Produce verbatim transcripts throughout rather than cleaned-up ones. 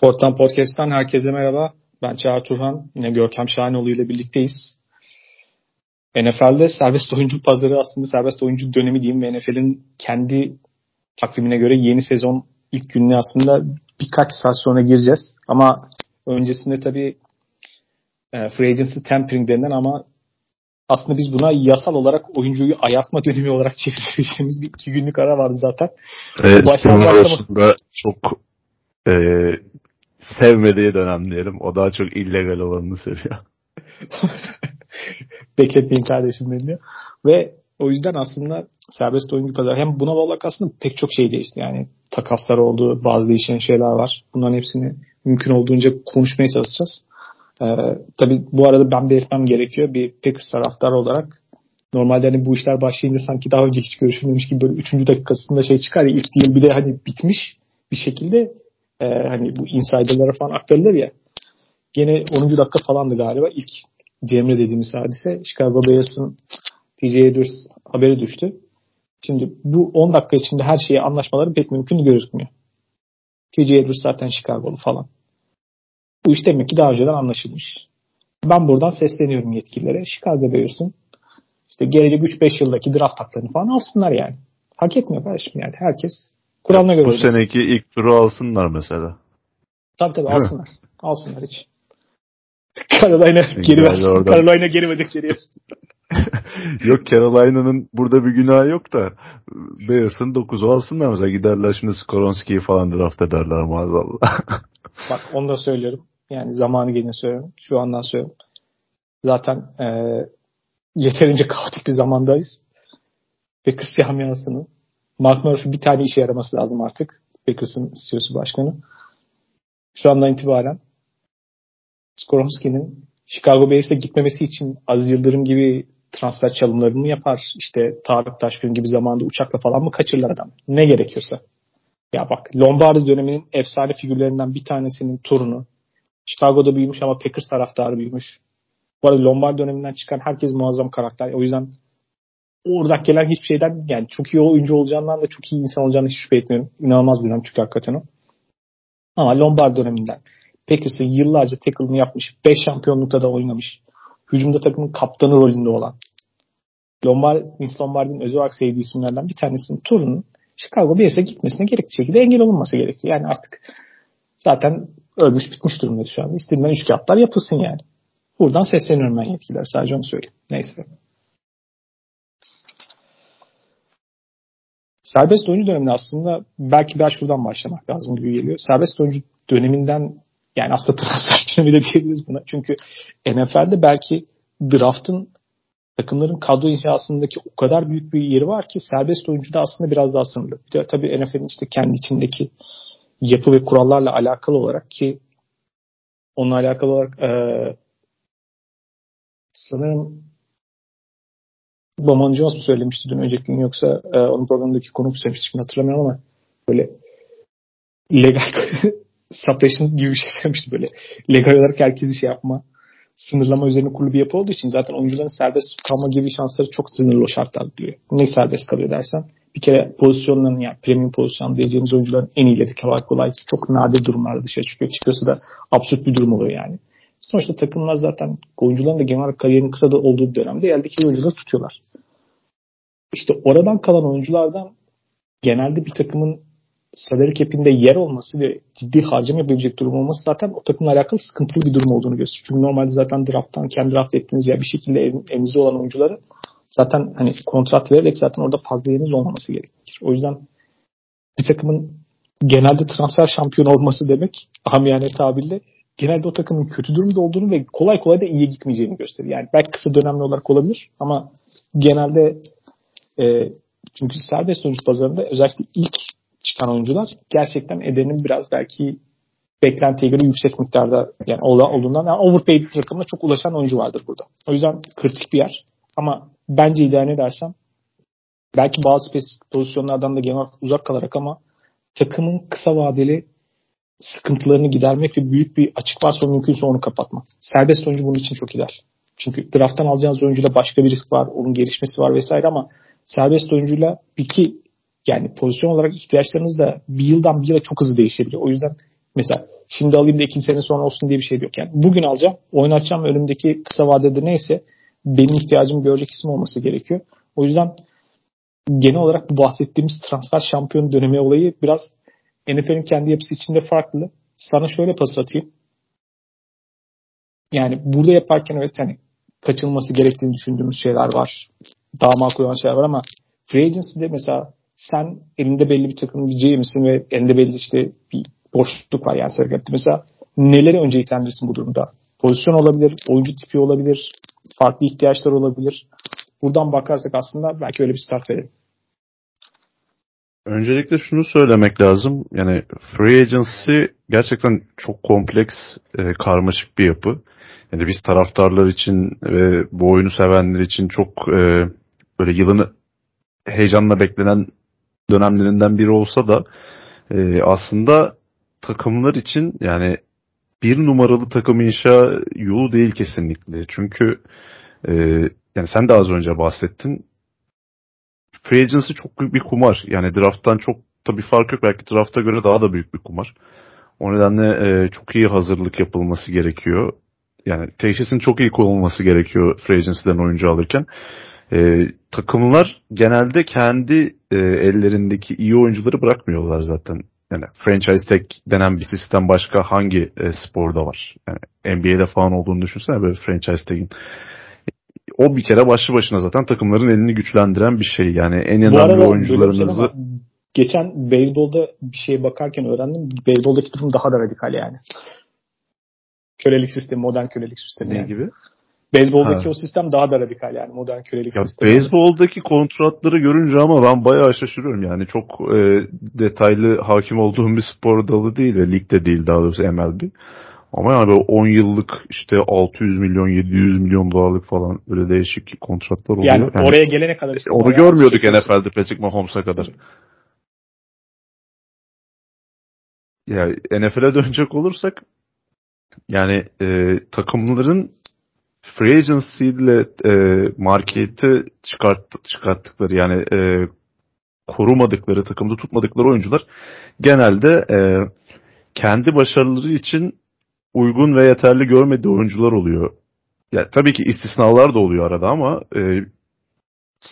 Fort'tan Podcast'tan herkese merhaba. Ben Çağrı Turhan. Yine Görkem Şahinoğlu ile birlikteyiz. N F L'de serbest oyuncu pazarı aslında serbest oyuncu dönemi diyeyim ve N F L'in kendi takvimine göre yeni sezon ilk gününe aslında birkaç saat sonra gireceğiz. Ama öncesinde tabii e, free agency tampering denilen ama aslında biz buna yasal olarak oyuncuyu ayartma dönemi olarak çevirdiğimiz bir iki günlük ara vardı zaten. Evet, başlama... çok Ee, sevmediği dönem diyelim. O daha çok illegal olanını seviyor. Bekletmeyin kardeşim benim. Ve o yüzden aslında serbest oyuncu pazarı hem buna bağlı aslında pek çok şey değişti. Yani takaslar oldu, bazı değişen şeyler var. Bunların hepsini mümkün olduğunca konuşmaya çalışacağız. Ee, tabii bu arada ben belirtmem gerekiyor. Bir Packers taraftarı olarak normalde hani bu işler başlayınca sanki daha önce hiç görüşülmemiş gibi böyle üçüncü dakikasında şey çıkar ya, ilk değil bile hani bitmiş bir şekilde. Ee, hani bu insider'lara falan aktarılır ya. Gene onuncu dakika falandı galiba. İlk Cemre dediğimiz hadise. Chicago Bears'ın T J. Edwards haberi düştü. Şimdi bu on dakika içinde her şeye anlaşmaları pek mümkün gözükmüyor. T J. Edwards zaten Chicago'lu falan. Bu iş demek ki daha önceden anlaşılmış. Ben buradan sesleniyorum yetkililere. Chicago Bears'ın işte gelecek üç beş yıldaki draft haklarını falan alsınlar yani. Hak etmiyor kardeşim yani. Herkes Kur'an'la göre. Bu seneki ilk turu alsınlar mesela. Tabii tabii değil alsınlar. Mi? Alsınlar hiç. Carolina geri versin. Carolina geri verdik geri versin. Yok, Carolina'nın burada bir günahı yok da Bears'ın dokuzu alsınlar mesela, giderler şimdi Skoronski'yi falan draft ederler maazallah. Bak onu da söylüyorum. Yani zamanı gelince söylüyorum. Şu andan söylüyorum. Zaten e, yeterince kaotik bir zamandayız. Ve kız yamyasını Mark Murphy bir tane işe yaraması lazım artık. Packers'ın C E O'su, başkanı. Şu andan itibaren Skoronski'nin Chicago Bears'e gitmemesi için Aziz Yıldırım gibi transfer çalımlarını mı yapar? İşte Tarık Taşkın gibi zamanda uçakla falan mı kaçırırlar adam? Ne gerekiyorsa. Ya bak, Lombardi döneminin efsane figürlerinden bir tanesinin torunu. Chicago'da büyümüş ama Packers taraftarı büyümüş. Bu arada Lombardi döneminden çıkan herkes muazzam karakter. O yüzden oradan gelen hiçbir şeyden, yani çok iyi oyuncu olacağından da çok iyi insan olacağını hiç şüphe etmiyorum. İnanılmaz bir dönem çünkü hakikaten o. Ama Lombard döneminden Packers'ın yıllarca tackle'ını yapmış, beş şampiyonlukta da oynamış, hücumda takımın kaptanı rolünde olan, Lombard, Vince Lombardi'nin özel olarak sevdiği isimlerden bir tanesinin turunun Chicago Bears'e gitmesine gerekli şekilde engel olunması gerekiyor. Yani artık zaten ölmüş bitmiş durumda şu an. İstediğinden üç kağıtlar yapılsın yani. Buradan sesleniyorum ben yetkililer. Sadece onu söyleyeyim. Neyse. Serbest oyuncu döneminde aslında belki biraz şuradan başlamak lazım gibi geliyor. Serbest oyuncu döneminden, yani aslında transfer dönemi de diyebiliriz buna. Çünkü N F L'de belki draft'ın takımların kadro inşasındaki o kadar büyük bir yeri var ki serbest oyuncu da aslında biraz daha sınırlı. Bir de tabii N F L'in işte kendi içindeki yapı ve kurallarla alakalı olarak ki onunla alakalı olarak ee, sanırım Dre'Mont Jones mu söylemişti dün önceki gün, yoksa e, onun programındaki konu mu söylemişti şimdi hatırlamıyorum ama böyle legal suppression gibi bir şey söylemişti böyle. Legal olarak herkesi şey yapma, sınırlama üzerine kurulu bir yapı olduğu için zaten oyuncuların serbest kalma gibi şansları çok sınırlı o şartlar diyor. Ne serbest kalıyor dersen bir kere pozisyonların, yani premium pozisyon diyeceğimiz oyuncuların en iyileri kolay kolay çok nadir durumlarda dışarı çıkıyor. Çıkıyorsa da absürt bir durum oluyor yani. Sonuçta takımlar zaten oyuncuların da genel olarak kariyerinin kısa da olduğu bir dönemde eldeki oyuncuları tutuyorlar. İşte oradan kalan oyunculardan genelde bir takımın salary cap'inde yer olması ve ciddi harcama yapabilecek durum olması zaten o takımla alakalı sıkıntılı bir durum olduğunu gösteriyor. Çünkü normalde zaten draft'tan kendi draft ettiğiniz veya bir şekilde elinizde olan oyuncuları zaten hani kontrat vererek zaten orada fazla yeriniz olmaması gerekir. O yüzden bir takımın genelde transfer şampiyonu olması demek, amiyane tabirle genelde o takımın kötü durumda olduğunu ve kolay kolay da iyiye gitmeyeceğini gösteriyor. Yani belki kısa dönemli olarak olabilir ama genelde e, çünkü serbest oyuncu pazarında özellikle ilk çıkan oyuncular gerçekten ederinin biraz belki beklentiye göre yüksek miktarda yani olduğundan, yani overpaid rakamına çok ulaşan oyuncu vardır burada. O yüzden kritik bir yer. Ama bence idare edersen belki bazı spesifik pozisyonlardan da genel uzak kalarak ama takımın kısa vadeli sıkıntılarını gidermek ve büyük bir açık varsa mümkünse onu kapatmak. Serbest oyuncu bunun için çok gider. Çünkü drafttan alacağınız oyuncuda başka bir risk var, onun gelişmesi var vesaire ama serbest oyuncuyla bir ki yani pozisyon olarak ihtiyaçlarınız da bir yıldan bir yıla çok hızlı değişebilir. O yüzden Mesela şimdi alayım da ikinci sene sonra olsun diye bir şey yok. Yani bugün alacağım, oynatacağım ve önümdeki kısa vadede neyse benim ihtiyacım görecek isim olması gerekiyor. O yüzden genel olarak bu bahsettiğimiz transfer şampiyon dönemi olayı biraz N F L'in kendi yapısı içinde farklı. Sana şöyle pas atayım. Yani burada yaparken evet hani kaçınılması gerektiğini düşündüğümüz şeyler var. Daha makul olan şeyler var ama free agency'de mesela sen elinde belli bir takım G M'sin ve elinde belli işte bir boşluk var yani sevkiyatı. Mesela neleri önce yüklendirsin bu durumda? Pozisyon olabilir, oyuncu tipi olabilir, farklı ihtiyaçlar olabilir. Buradan bakarsak aslında belki öyle bir start verelim. Öncelikle şunu söylemek lazım. Yani free agency gerçekten çok kompleks, e, karmaşık bir yapı. Yani biz taraftarlar için ve bu oyunu sevenler için çok e, böyle yılını heyecanla beklenen dönemlerinden biri olsa da e, aslında takımlar için yani bir numaralı takım inşa yolu değil kesinlikle. Çünkü e, yani sen de az önce bahsettin. Free agency çok büyük bir kumar. Yani draft'tan çok tabii fark yok. Belki draft'a göre daha da büyük bir kumar. O nedenle e, çok iyi hazırlık yapılması gerekiyor. Yani teşhisin çok iyi konulması gerekiyor free agency'den oyuncu alırken. E, takımlar genelde kendi e, ellerindeki iyi oyuncuları bırakmıyorlar zaten. Yani franchise tag denen bir sistem başka hangi e, sporda var? Yani N B A'de falan olduğunu düşünsene böyle franchise tag'in. O bir kere başlı başına zaten takımların elini güçlendiren bir şey. Yani en önemli oyuncularınızı... Geçen beyzbolda bir şeye bakarken öğrendim. Beyzboldaki durum daha da radikal yani. Kölelik sistemi, modern kölelik sistemi. Ne yani gibi? Beyzboldaki ha. O sistem daha da radikal yani. Modern kölelik ya sistemi. Beyzboldaki kontratları görünce ama ben bayağı şaşırıyorum. Yani çok e, detaylı hakim olduğum bir spor dalı değil ve ligde değil daha doğrusu M L B. Ama yani böyle on yıllık işte altı yüz milyon, yedi yüz milyon dolarlık falan böyle değişik kontratlar oluyor. Yani, yani oraya gelene kadar işte. Onu görmüyorduk N F L'de Patrick Mahomes'a kadar. Ya N F L'e dönecek olursak yani e, takımların free agency ile e, markete çıkart, çıkarttıkları yani e, korumadıkları, takımda tutmadıkları oyuncular genelde e, kendi başarıları için uygun ve yeterli görmediği oyuncular oluyor. Yani tabii ki istisnalar da oluyor arada ama e,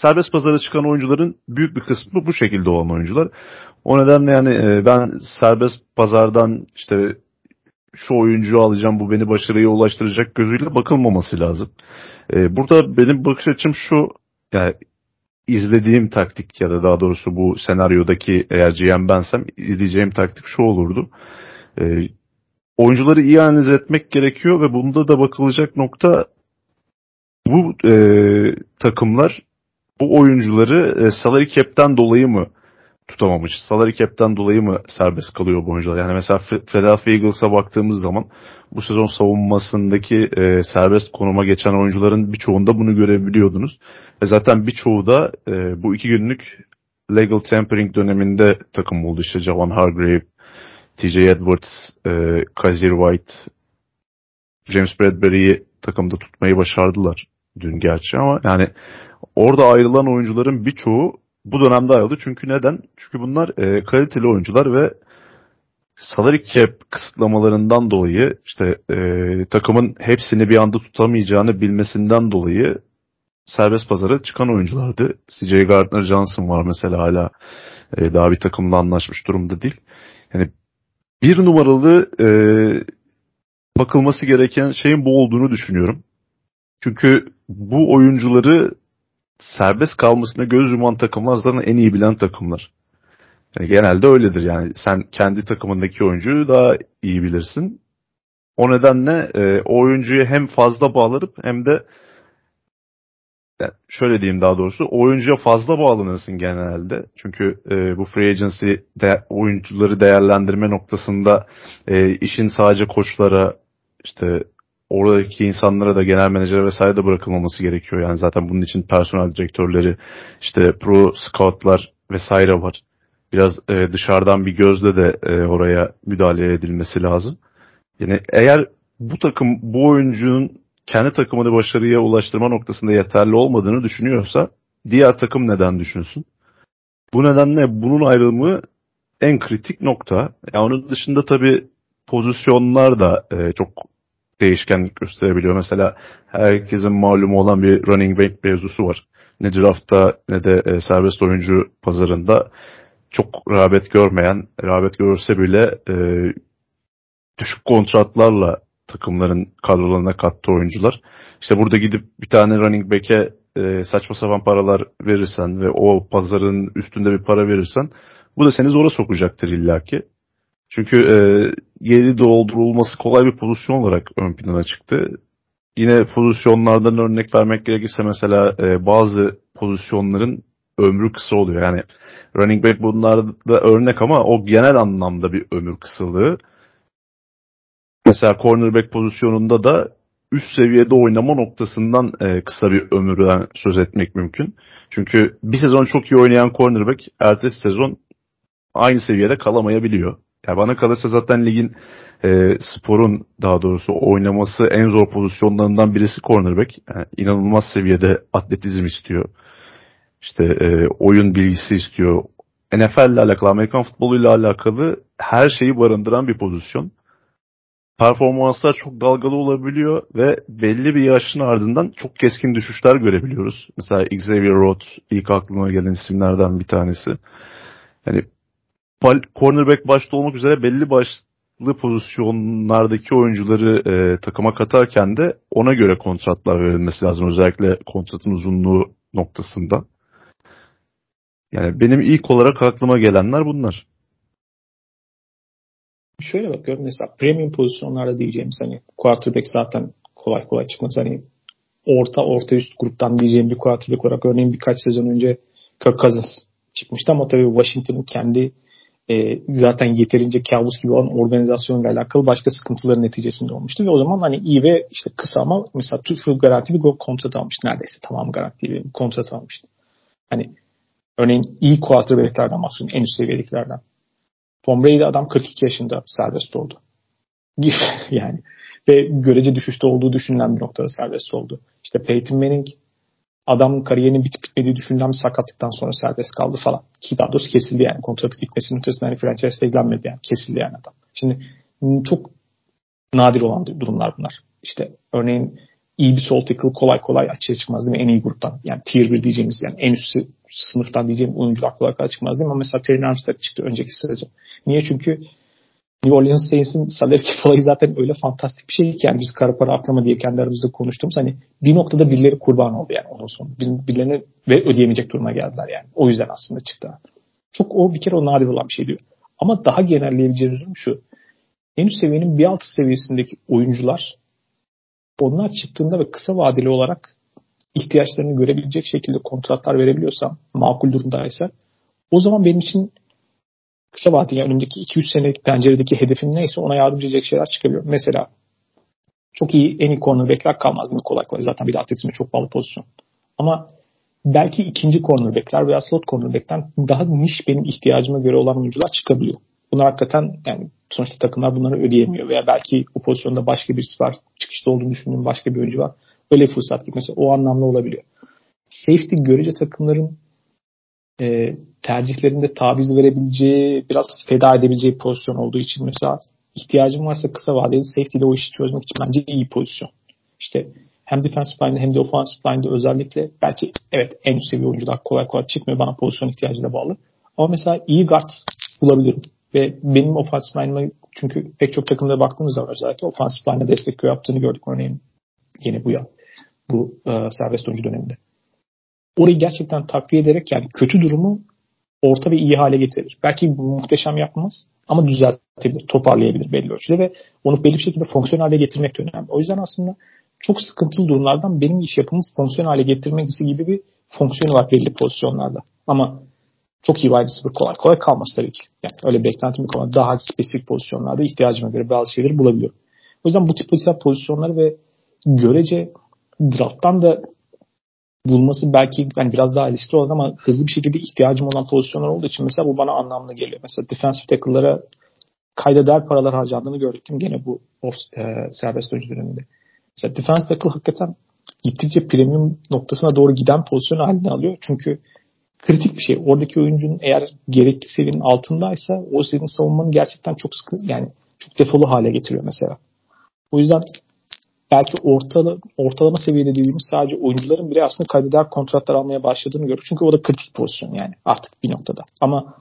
serbest pazara çıkan oyuncuların büyük bir kısmı bu şekilde olan oyuncular. O nedenle yani e, ben serbest pazardan işte şu oyuncuyu alacağım, bu beni başarıya ulaştıracak gözüyle bakılmaması lazım. E, burada benim bakış açım şu, yani izlediğim taktik ya da daha doğrusu bu senaryodaki eğer G M bensem izleyeceğim taktik şu olurdu. E, Oyuncuları iyi analiz etmek gerekiyor ve bunda da bakılacak nokta bu e, takımlar bu oyuncuları e, salary cap'ten dolayı mı tutamamış? Salary cap'ten dolayı mı serbest kalıyor bu oyuncular? Yani mesela Philadelphia Eagles'a baktığımız zaman bu sezon savunmasındaki e, serbest konuma geçen oyuncuların birçoğunda bunu görebiliyordunuz. Ve zaten birçoğu da e, bu iki günlük legal tampering döneminde takım oldu. İşte Javon Hargreave, T J. Edwards, e, Kazir White, James Bradbury'yi takımda tutmayı başardılar dün gerçi ama yani orada ayrılan oyuncuların birçoğu bu dönemde ayrıldı. Çünkü neden? Çünkü bunlar e, kaliteli oyuncular ve salary cap kısıtlamalarından dolayı işte e, takımın hepsini bir anda tutamayacağını bilmesinden dolayı serbest pazara çıkan oyunculardı. C J. Gardner-Johnson var mesela hala e, daha bir takımla anlaşmış durumda değil. Yani bir numaralı e, bakılması gereken şeyin bu olduğunu düşünüyorum. Çünkü bu oyuncuları serbest kalmasına göz yuman takımlar zaten en iyi bilen takımlar. Yani genelde öyledir yani. Sen kendi takımındaki oyuncuyu daha iyi bilirsin. O nedenle e, o oyuncuyu hem fazla bağlanıp hem de yani şöyle diyeyim daha doğrusu oyuncuya fazla bağlanırsın genelde. Çünkü e, bu free agency de, oyuncuları değerlendirme noktasında e, işin sadece koçlara işte oradaki insanlara da genel menajere vesaire de bırakılmaması gerekiyor. Yani zaten bunun için personel direktörleri işte pro scoutlar vesaire var. Biraz e, dışarıdan bir gözle de e, oraya müdahale edilmesi lazım. Yani eğer bu takım bu oyuncunun kendi takımını başarıya ulaştırma noktasında yeterli olmadığını düşünüyorsa diğer takım neden düşünsün? Bu nedenle bunun ayrımı en kritik nokta. Yani onun dışında tabii pozisyonlar da e, çok değişkenlik gösterebiliyor. Mesela herkesin malumu olan bir running back mevzusu var. Ne draftta ne de e, serbest oyuncu pazarında çok rağbet görmeyen, rağbet görürse bile e, düşük kontratlarla takımların kadrolarına kattığı oyuncular. İşte burada gidip bir tane running back'e e, saçma sapan paralar verirsen ve o pazarın üstünde bir para verirsen bu da seni zora sokacaktır illaki. Çünkü e, yeri doldurulması kolay bir pozisyon olarak ön plana çıktı. Yine pozisyonlardan örnek vermek gerekirse mesela e, bazı pozisyonların ömrü kısa oluyor. Yani running back bunlarda örnek ama o genel anlamda bir ömür kısalığı. Mesela cornerback pozisyonunda da üst seviyede oynama noktasından kısa bir ömürden söz etmek mümkün. Çünkü bir sezon çok iyi oynayan cornerback ertesi sezon aynı seviyede kalamayabiliyor. Yani bana kalırsa zaten ligin e, sporun daha doğrusu oynaması en zor pozisyonlarından birisi cornerback. Yani inanılmaz seviyede atletizm istiyor. İşte e, oyun bilgisi istiyor. N F L ile alakalı, Amerikan futboluyla alakalı her şeyi barındıran bir pozisyon. Performanslar çok dalgalı olabiliyor ve belli bir yaşın ardından çok keskin düşüşler görebiliyoruz. Mesela Xavier Rhodes ilk aklıma gelen isimlerden bir tanesi. Yani cornerback başta olmak üzere belli başlı pozisyonlardaki oyuncuları e, takıma katarken de ona göre kontratlar verilmesi lazım. Özellikle kontratın uzunluğu noktasında. Yani benim ilk olarak aklıma gelenler bunlar. Şöyle bakıyorum mesela premium pozisyonlarda diyeceğimiz hani quarterback zaten kolay kolay çıkmaz. Hani orta orta üst gruptan diyeceğim bir quarterback olarak örneğin birkaç sezon önce Kirk Cousins çıkmıştı ama tabii Washington'ın kendi e, zaten yeterince kabus gibi olan organizasyonla alakalı başka sıkıntıların neticesinde olmuştu ve o zaman hani iyi ve işte kısa ama mesela tutuşluk garanti bir kontrat almıştı. Neredeyse tamam garanti bir kontrat almıştı. Hani örneğin iyi quarterback'lerden bahsediyorum, en üst seviyedekilerden. Tom Brady'de adam kırk iki yaşında serbest oldu. Yani ve görece düşüşte olduğu düşünülen bir noktada serbest oldu. İşte Peyton Manning adamın kariyerinin bitip bitmediği düşünülen bir sakatlıktan sonra serbest kaldı falan. Ki daha doğrusu kesildi yani. Kontratı bitmesinin ötesinde hani franchise teklenmedi yani. Kesildi yani adam. Şimdi çok nadir olan durumlar bunlar. İşte örneğin iyi bir sol tackle kolay kolay açığa çıkmaz değil mi? En iyi gruptan yani tier bir diyeceğimiz yani en üst sınıftan diyeceğim oyuncular kolay kolay çıkmaz değil mi? Ama mesela Terry Armstead çıktı önceki sezon. Niye? Çünkü New Orleans Saints'in salary cap olayı zaten öyle fantastik bir şey ki yani biz kara para aklama diye kendi aramızda konuştuğumuz hani bir noktada birileri kurban oldu yani ondan sonra. Birilerine ve ödeyemeyecek duruma geldiler yani. O yüzden aslında çıktı. Çok o bir kere o nadir olan bir şey diyor. Ama daha genelleyebileceğimiz durum şu. En üst seviyenin bir alt seviyesindeki oyuncular onlar çıktığında ve kısa vadeli olarak ihtiyaçlarını görebilecek şekilde kontratlar verebiliyorsam, makul durumdaysa o zaman benim için kısa vadeli yani önümdeki iki üç senelik penceredeki hedefim neyse ona yardımcı edecek şeyler çıkabiliyor. Mesela çok iyi en iyi cornerback'ler kalmaz değil mi kolay kolay? Zaten bir de atletizme çok bağlı pozisyon. Ama belki ikinci cornerback'ler veya slot cornerback'ten daha niş benim ihtiyacıma göre olan oyuncular çıkabiliyor. Bunlar hakikaten yani sonuçta takımlar bunları ödeyemiyor veya belki o pozisyonda başka birisi var. Çıkışta olduğunu düşündüğüm başka bir oyuncu var. Öyle fırsat gibi. Mesela o anlamda olabiliyor. Safety görece takımların e, tercihlerinde taviz verebileceği, biraz feda edebileceği pozisyon olduğu için mesela ihtiyacım varsa kısa vadeli safety ile o işi çözmek için bence iyi pozisyon. İşte hem defensive line'de hem de offensive line'de özellikle belki evet en üst seviye oyuncular kolay kolay çıkmıyor. Bana pozisyon ihtiyacına bağlı. Ama mesela iyi guard bulabilirim. Ve benim offensive line'ıma çünkü pek çok takımda baktığımız zaman özellikle offensive line'e destek yaptığını gördük örneğin yine bu ya bu e, serbest oyuncu döneminde. Orayı gerçekten takviye ederek yani kötü durumu orta ve iyi hale getirir. Belki muhteşem yapmaz ama düzeltebilir, toparlayabilir belli ölçüde ve onu belli bir şekilde fonksiyon hale getirmek de önemli. O yüzden aslında çok sıkıntılı durumlardan benim iş yapımı fonksiyon hale getirmesi gibi bir fonksiyonu var belli pozisyonlarda. Ama çok iyi wide receiver kolay kolay kalmaz tabii ki. Yani öyle beklentim yok ama daha spesifik pozisyonlarda ihtiyacıma göre bazı şeyleri bulabiliyorum. O yüzden bu tip pozisyonları ve görece draft'tan da bulması belki yani biraz daha riskli olan ama hızlı bir şekilde ihtiyacım olan pozisyonlar olduğu için mesela bu bana anlamlı geliyor. Mesela defensive tackle'lara kayda değer paralar harcandığını gördük değil mi? Gene bu off, e, serbest oyuncu döneminde. Mesela defensive tackle hakikaten gittikçe premium noktasına doğru giden pozisyon haline alıyor. Çünkü kritik bir şey. Oradaki oyuncunun eğer gerekli seviyenin altındaysa o senin savunmanın gerçekten çok sıkı yani çok defolu hale getiriyor mesela. O yüzden belki ortala, ortalama seviyede dediğimiz sadece oyuncuların bile aslında kaydeder kontratlar almaya başladığını görüyoruz. Çünkü o da kritik pozisyon yani artık bir noktada. Ama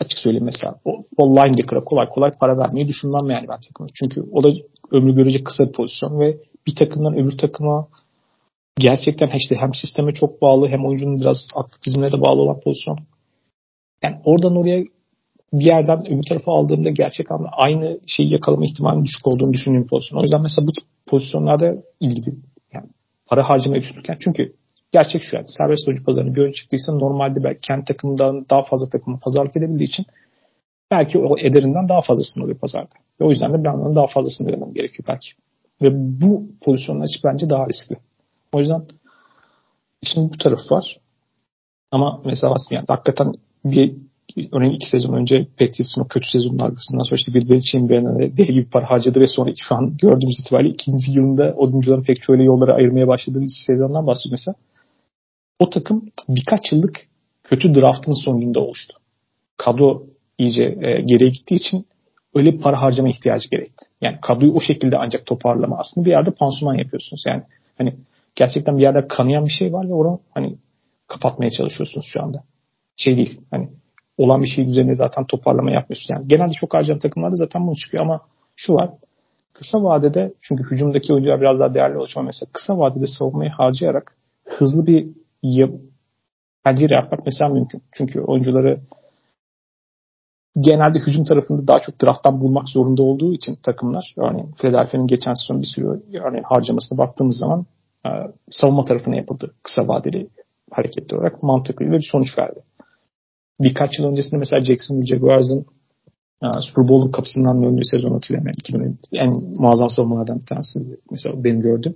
açık söyleyeyim mesela o, o linebacker'a kolay kolay para vermeyi düşünmem yani ben takımım. Çünkü o da ömrü görecek kısa bir pozisyon ve bir takımdan öbür takıma gerçekten işte hem sisteme çok bağlı hem oyuncunun biraz atletizmine de bağlı olan pozisyon. Yani oradan oraya bir yerden öbür tarafa aldığımda gerçek anlamda aynı şeyi yakalama ihtimalinin düşük olduğunu düşündüğüm pozisyon. O yüzden mesela bu pozisyonlarda ilgili yani para harcama öksürken çünkü gerçek şu yani serbest oyuncu pazarını bir oyun çıktıysa normalde belki kendi takımdan daha fazla takımı pazarlık edebildiği için belki o ederinden daha fazlasını alıyor pazarda. Ve o yüzden de bir anlamda daha fazlasını vermem gerekiyor belki. Ve bu pozisyonlar hiç bence daha riskli. O yüzden şimdi bu taraf var. Ama mesela yani hakikaten bir örneğin iki sezon önce Patriots'ın o kötü sezonlar arasından sonra işte bir Belichick'in birine deli gibi para harcadı ve sonra şu an gördüğümüz itibariyle ikinci yılında oyuncuların pek şöyle yollara ayırmaya başladığı bir sezondan bahsediyor mesela. O takım birkaç yıllık kötü draftın sonucunda oluştu. Kadro iyice e, geriye gittiği için öyle bir para harcama ihtiyacı gerekti. Yani kadroyu o şekilde ancak toparlama. Aslında bir yerde pansuman yapıyorsunuz. Yani hani gerçekten bir yerde kanayan bir şey var ve onu hani kapatmaya çalışıyorsunuz şu anda. Şey değil. Hani olan bir şey üzerine zaten toparlama yapmıyorsunuz. Yani genelde çok harcayan takımlarda zaten bunu çıkıyor ama şu var. Kısa vadede çünkü hücumdaki oyuncular biraz daha değerli oluşma mesela kısa vadede savunmayı harcayarak hızlı bir pencere yapmak mesela mümkün. Çünkü oyuncuları genelde hücum tarafında daha çok drafttan bulmak zorunda olduğu için takımlar örneğin Philadelphia'nın geçen sezon bir sürü örneğin harcamasına baktığımız zaman e, savunma tarafına yapıldı kısa vadeli hareketli olarak mantıklı bir sonuç verdi. Birkaç yıl öncesinde mesela Jacksonville Jaguars'ın e, Super Bowl'un kapısından döndüğü sezon hatırlayamam. Yani muazzam savunmalardan bir tanesi mesela benim gördüm.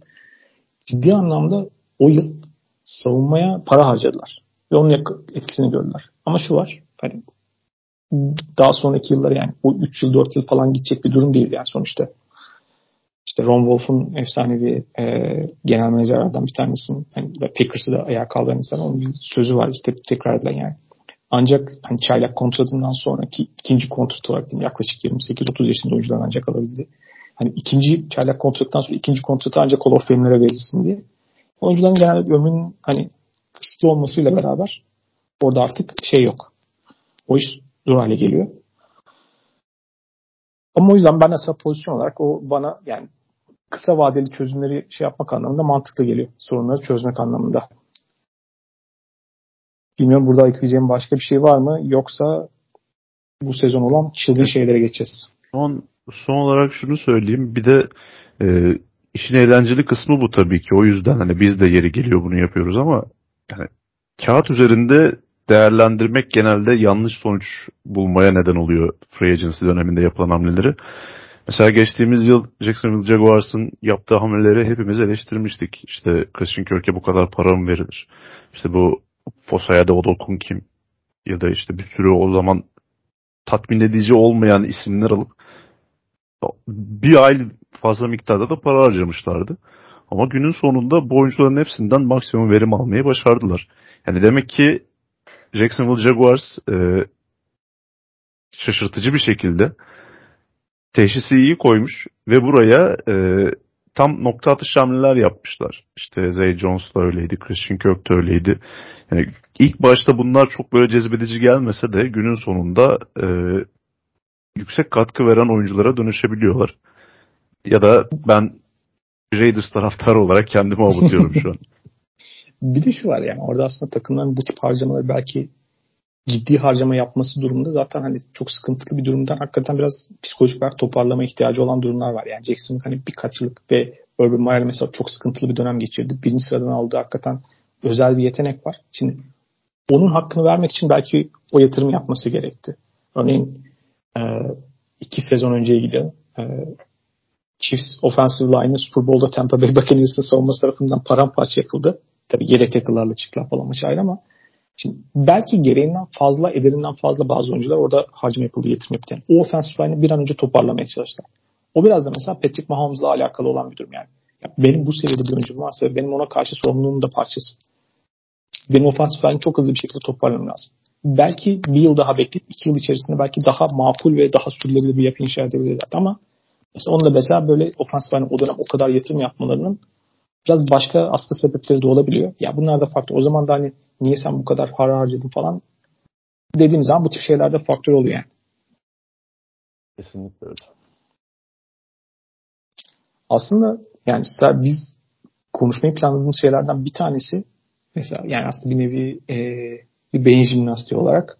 Ciddi anlamda o yıl savunmaya para harcadılar. Ve onun etkisini gördüler. Ama şu var. Hani daha sonraki yıllara yani o üç yıl dört yıl falan gidecek bir durum değil yani sonuçta. İşte Ron Wolf'un efsanevi e, genel menajerlerden bir tanesinin hani Packers'ı da ayağa kaldıran insan onun bir sözü var işte tekrar edilen yani. Ancak hani çaylak kontratından sonraki ikinci kontrat olarak yani yaklaşık yirmi sekiz otuz yaşında oyuncular ancak alabildi. Hani ikinci çaylak kontrattan sonra ikinci kontratı ancak Hall of Fame'lere verilsin diye. Oyuncuların genelde ömrünün hani kısıtlı olmasıyla beraber orada artık şey yok. O iş zor hale geliyor. Ama o yüzden ben mesela pozisyon olarak o bana yani kısa vadeli çözümleri şey yapmak anlamında mantıklı geliyor. Sorunları çözmek anlamında. Bilmiyorum burada ekleyeceğim başka bir şey var mı? Yoksa bu sezon olan çılgın şeylere geçeceğiz. Son, son olarak şunu söyleyeyim. Bir de e... İşin eğlenceli kısmı bu tabii ki. O yüzden hani biz de yeri geliyor bunu yapıyoruz ama yani kağıt üzerinde değerlendirmek genelde yanlış sonuç bulmaya neden oluyor free agency döneminde yapılan hamleleri. Mesela geçtiğimiz yıl Jacksonville Jaguars'ın yaptığı hamleleri hepimiz eleştirmiştik. İşte Christian Kirk'e bu kadar para mı verilir? İşte bu Fosa'ya da Odokun kim? Ya da işte bir sürü o zaman tatmin edici olmayan isimler alıp bir ay fazla miktarda da para harcamışlardı. Ama günün sonunda bu oyuncuların hepsinden maksimum verim almayı başardılar. Yani demek ki Jacksonville Jaguars e, şaşırtıcı bir şekilde teşhisi iyi koymuş ve buraya e, tam nokta atış hamleler yapmışlar. İşte Zay Jones da öyleydi, Christian Kirk de öyleydi. Yani ilk başta bunlar çok böyle cezbedici gelmese de günün sonunda e, yüksek katkı veren oyunculara dönüşebiliyorlar. Ya da ben Raiders taraftarı olarak kendimi avutuyorum şu an. Bir de şu var yani orada aslında takımların bu tip harcamaları belki ciddi harcama yapması durumunda zaten hani çok sıkıntılı bir durumdan hakikaten biraz psikolojik olarak toparlama ihtiyacı olan durumlar var. Yani Jackson hani birkaç yıllık ve Urban Meyer mesela çok sıkıntılı bir dönem geçirdi. Birinci sıradan aldığı hakikaten özel bir yetenek var. Şimdi onun hakkını vermek için belki o yatırım yapması gerekti. Örneğin iki sezon önceye gidelim. Chiefs offensive line'ı Super Bowl'da Tampa Bay Buccaneers'ın savunması tarafından paramparça yapıldı. Tabii yedek tackle'larla çıkla falan maçı ayrı ama şimdi belki gereğinden fazla, ederinden fazla bazı oyuncular orada harcama yapıldı, yatırım yaptı. Yani o offensive line'ı bir an önce toparlamaya çalıştılar. O biraz da mesela Patrick Mahomes'la alakalı olan bir durum yani. yani benim bu seviyede bir oyuncum varsa benim ona karşı sorumluluğum da parçası. Benim offensive line'ı çok hızlı bir şekilde toparlamam lazım. belki bir yıl daha bekleyip iki yıl içerisinde belki daha makul ve daha sürdürülebilir bir yapı inşa edebilirler. Ama mesela onunla mesela böyle ofansif yani o dönem o kadar yatırım yapmalarının biraz başka aslı sebepleri de olabiliyor. Ya bunlar da farklı. O zaman da hani niye sen bu kadar para harcadın falan dediğimiz zaman bu tip şeylerde faktör oluyor yani. Kesinlikle öyle. Aslında yani biz konuşmayı planladığımız şeylerden bir tanesi mesela yani aslında bir nevi e, bir beyin jimnastiği olarak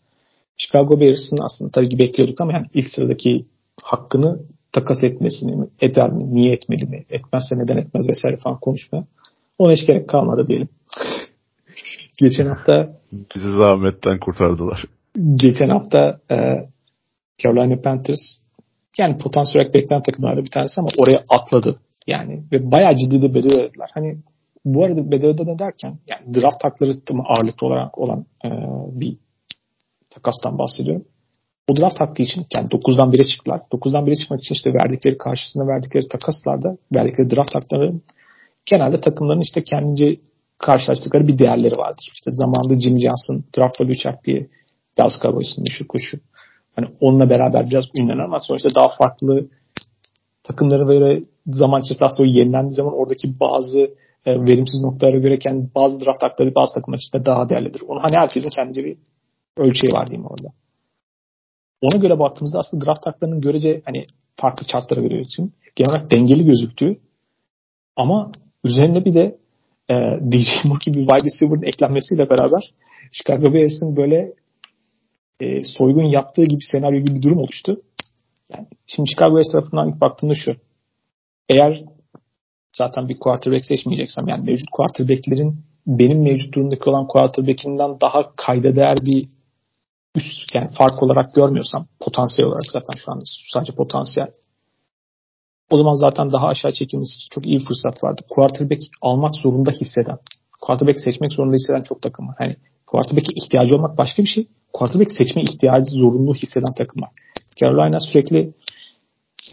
Chicago Bears'ın aslında tabii ki bekliyorduk ama yani ilk sıradaki hakkını takas etmesini mi, eder mi, niye etmeli mi, etmezse neden etmez vesaire falan konuşmaya. Ona hiç gerek kalmadı diyelim. Geçen hafta bizi zahmetten kurtardılar. Geçen hafta e, Carolina Panthers yani potansiyel olarak beklenen takımlardan bir tanesi ama oraya atladı. Yani ve bayağı ciddi de bedel ödediler. Hani bu arada bedel ödeme derken yani draft hakları ağırlıklı olarak olan e, bir takastan bahsediyorum. O draft hakkı için yani dokuzdan bire çıktılar. dokuzdan bire çıkmak için işte verdikleri karşısında verdikleri takaslarda verdikleri draft haklarının genelde takımların işte kendince karşılaştıkları bir değerleri vardır. İşte zamanında Jimmy Johnson draft value check diye Dallas Cowboys'un düşük koçu. Hani onunla beraber biraz ünlenen ama sonuçta daha farklı takımları böyle zaman içerisinde aslında yenilendiği zaman oradaki bazı e, verimsiz noktalara göre yani bazı draft hakları bazı takımlar içinde daha değerlidir. Onu hani herkesin kendince bir ölçeği var diyeyim orada. Ona göre baktığımızda aslında draft haklarının görece hani farklı çarklara göre için genel olarak dengeli gözüktüğü ama üzerine bir de e, D J Moore gibi wide receiver'ın eklenmesiyle beraber Chicago Bears'ın böyle e, soygun yaptığı gibi senaryo gibi bir durum oluştu. Yani şimdi Chicago Bears tarafından ilk baktığımda şu. Eğer zaten bir quarterback seçmeyeceksem yani mevcut quarterbacklerin benim mevcut durumdaki olan quarterback'inden daha kayda değer bir üst yani fark olarak görmüyorsam potansiyel olarak zaten şu anda sadece potansiyel. O zaman zaten daha aşağı çekilmesi için çok iyi fırsat vardı. Quarterback almak zorunda hisseden, quarterback seçmek zorunda hisseden çok takım var. Hani quarterback'e ihtiyacı olmak başka bir şey. Quarterback seçme ihtiyacı zorunlu hisseden takım var. Carolina sürekli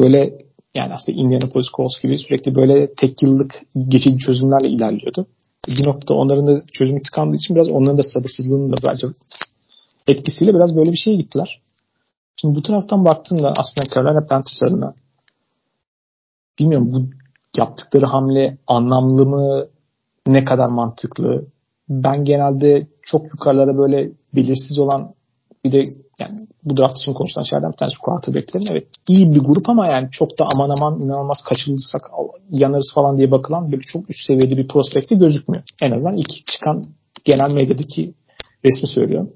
böyle yani aslında Indianapolis Colts gibi sürekli böyle tek yıllık geçici çözümlerle ilerliyordu. Bir noktada onların da çözümü tıkandığı için biraz onların da sabırsızlığının da bence etkisiyle biraz böyle bir şeye gittiler. Şimdi bu taraftan baktığımda aslında Carolina Panthers adına bilmiyorum bu yaptıkları hamle anlamlı mı, ne kadar mantıklı. Ben genelde çok yukarılara böyle belirsiz olan bir de yani bu draft için konuşulan şeylerden bir tanesi quarterback'lerin evet iyi bir grup ama yani çok da aman aman inanılmaz kaçırılırsak yanarız falan diye bakılan böyle çok üst seviyeli bir prospekti gözükmüyor. En azından ilk çıkan genel medyadaki resmi söylüyorum.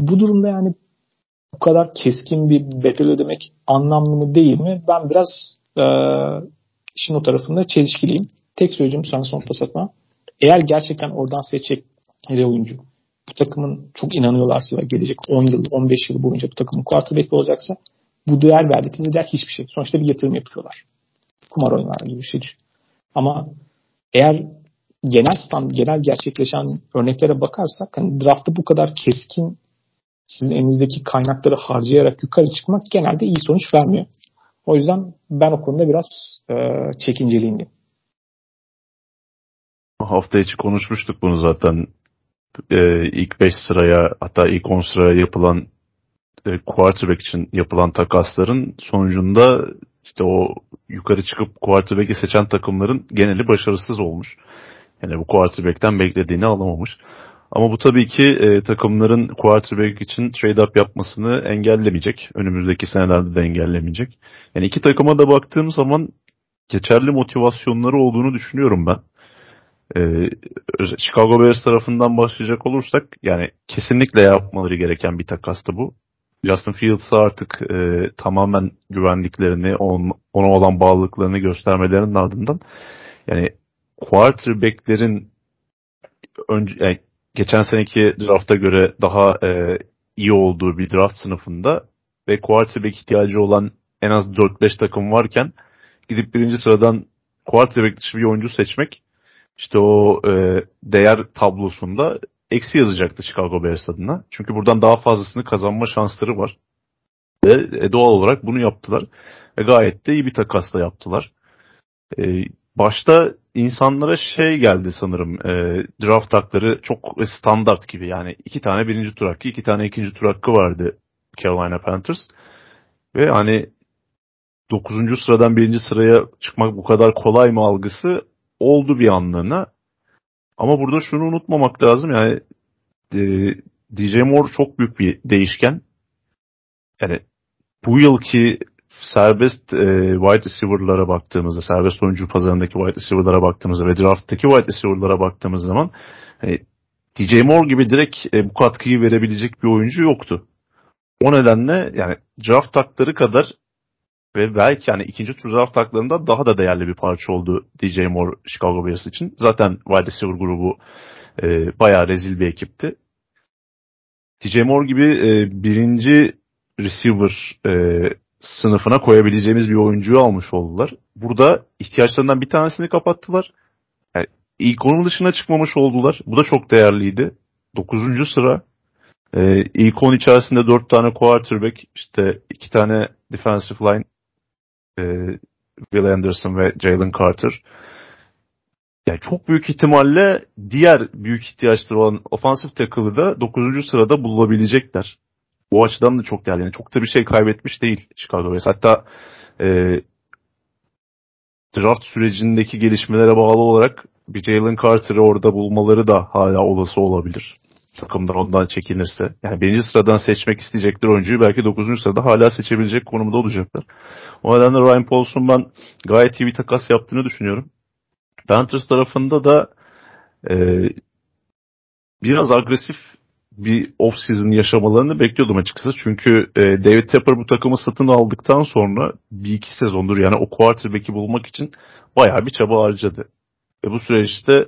Bu durumda yani bu kadar keskin bir bedel ödemek anlamlı mı değil mi? Ben biraz e, işin o tarafında çelişkiliyim. Tek söyleyeceğim sana son pas atma. Eğer gerçekten oradan seçecek hele oyuncu bu takımın çok inanıyorlarsa ve gelecek on yıl, on beş yıl boyunca bu takımın quarterback olacaksa bu değer verdikleri değer hiçbir şey. Sonuçta bir yatırım yapıyorlar. Kumar oyunları gibi bir şey. Ama eğer genel stand, genel gerçekleşen örneklere bakarsak hani draftta bu kadar keskin sizin elinizdeki kaynakları harcayarak yukarı çıkmak genelde iyi sonuç vermiyor. O yüzden ben o konuda biraz e, çekinceliyim. Hafta içi konuşmuştuk bunu zaten. E, ilk beş sıraya hatta ilk on sıraya yapılan e, quarterback için yapılan takasların sonucunda işte o yukarı çıkıp quarterback'i seçen takımların geneli başarısız olmuş. Yani bu quarterback'ten beklediğini alamamış. Ama bu tabii ki e, takımların quarterback için trade-up yapmasını engellemeyecek. Önümüzdeki senelerde de engellemeyecek. Yani iki takıma da baktığım zaman geçerli motivasyonları olduğunu düşünüyorum ben. E, Chicago Bears tarafından başlayacak olursak yani kesinlikle yapmaları gereken bir takastı bu. Justin Fields'a artık e, tamamen güvendiklerini, on, ona olan bağlılıklarını göstermelerinin ardından yani quarterback'lerin önce yani, geçen seneki drafta göre daha e, iyi olduğu bir draft sınıfında ve quarterback ihtiyacı olan en az dört beş takım varken gidip birinci sıradan quarterback dışı bir oyuncu seçmek işte o e, değer tablosunda eksi yazacaktı Chicago Bears adına. Çünkü buradan daha fazlasını kazanma şansları var. Ve e, doğal olarak bunu yaptılar. Ve gayet de iyi bir takasla yaptılar. E, başta insanlara şey geldi sanırım, e, draft hakları çok standart gibi. Yani iki tane birinci tur hakkı, iki tane ikinci tur hakkı vardı Carolina Panthers. Ve hani dokuzuncu sıradan birinci sıraya çıkmak bu kadar kolay mı algısı oldu bir anlığına. Ama burada şunu unutmamak lazım, yani e, D J Moore çok büyük bir değişken. Yani bu yılki serbest e, wide receiver'lara baktığımızda, serbest oyuncu pazarındaki wide receiver'lara baktığımızda ve draft'taki wide receiver'lara baktığımız zaman hani D J Moore gibi direkt e, bu katkıyı verebilecek bir oyuncu yoktu. O nedenle yani draft takları kadar ve belki yani ikinci tur draft taklarında daha da değerli bir parça oldu D J Moore Chicago Bears için. Zaten wide receiver grubu e, bayağı rezil bir ekipti. D J Moore gibi e, birinci receiver e, sınıfına koyabileceğimiz bir oyuncuyu almış oldular. Burada ihtiyaçlarından bir tanesini kapattılar. Yani ilk onun dışına çıkmamış oldular. Bu da çok değerliydi. dokuzuncu sıra. Ee, ilk on içerisinde dört tane quarterback, işte iki tane defensive line, e, Will Anderson ve Jalen Carter. Yani çok büyük ihtimalle diğer büyük ihtiyaçları olan offensive tackle'ı da dokuzuncu sırada bulabilecekler. Bu açıdan da çok değerli. Yani çok da bir şey kaybetmiş değil Chicago Bears. Hatta e, draft sürecindeki gelişmelere bağlı olarak bir Jalen Carter'ı orada bulmaları da hala olası olabilir. Takımdan ondan çekinirse. Yani birinci sıradan seçmek isteyecekler oyuncuyu. Belki dokuzuncu sırada hala seçebilecek konumda olacaklar. O nedenle Ryan Paulson ben gayet iyi bir takas yaptığını düşünüyorum. Panthers tarafında da e, biraz agresif bir off-season yaşamalarını bekliyordum açıkçası. Çünkü e, David Tepper bu takımı satın aldıktan sonra bir iki sezondur yani o quarterback'i bulmak için bayağı bir çaba harcadı. Ve bu süreçte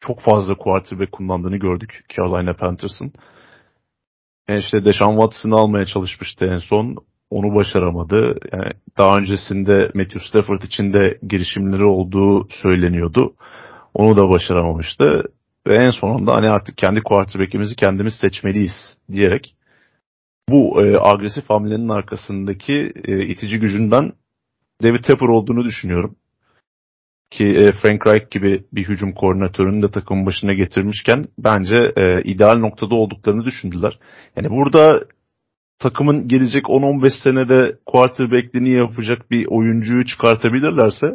çok fazla quarterback kullandığını gördük Carolina Panthers'ın. Yani işte Deshaun Watson'ı almaya çalışmıştı en son. Onu başaramadı. Yani daha öncesinde Matthew Stafford için de girişimleri olduğu söyleniyordu. Onu da başaramamıştı. Ve en sonunda hani artık kendi quarterback'imizi kendimiz seçmeliyiz diyerek bu e, agresif hamlenin arkasındaki e, itici gücünden David Tepper olduğunu düşünüyorum. Ki Frank Reich gibi bir hücum koordinatörünü de takımın başına getirmişken bence e, ideal noktada olduklarını düşündüler. Yani burada takımın gelecek on on beş senede quarterback'liğini yapacak bir oyuncuyu çıkartabilirlerse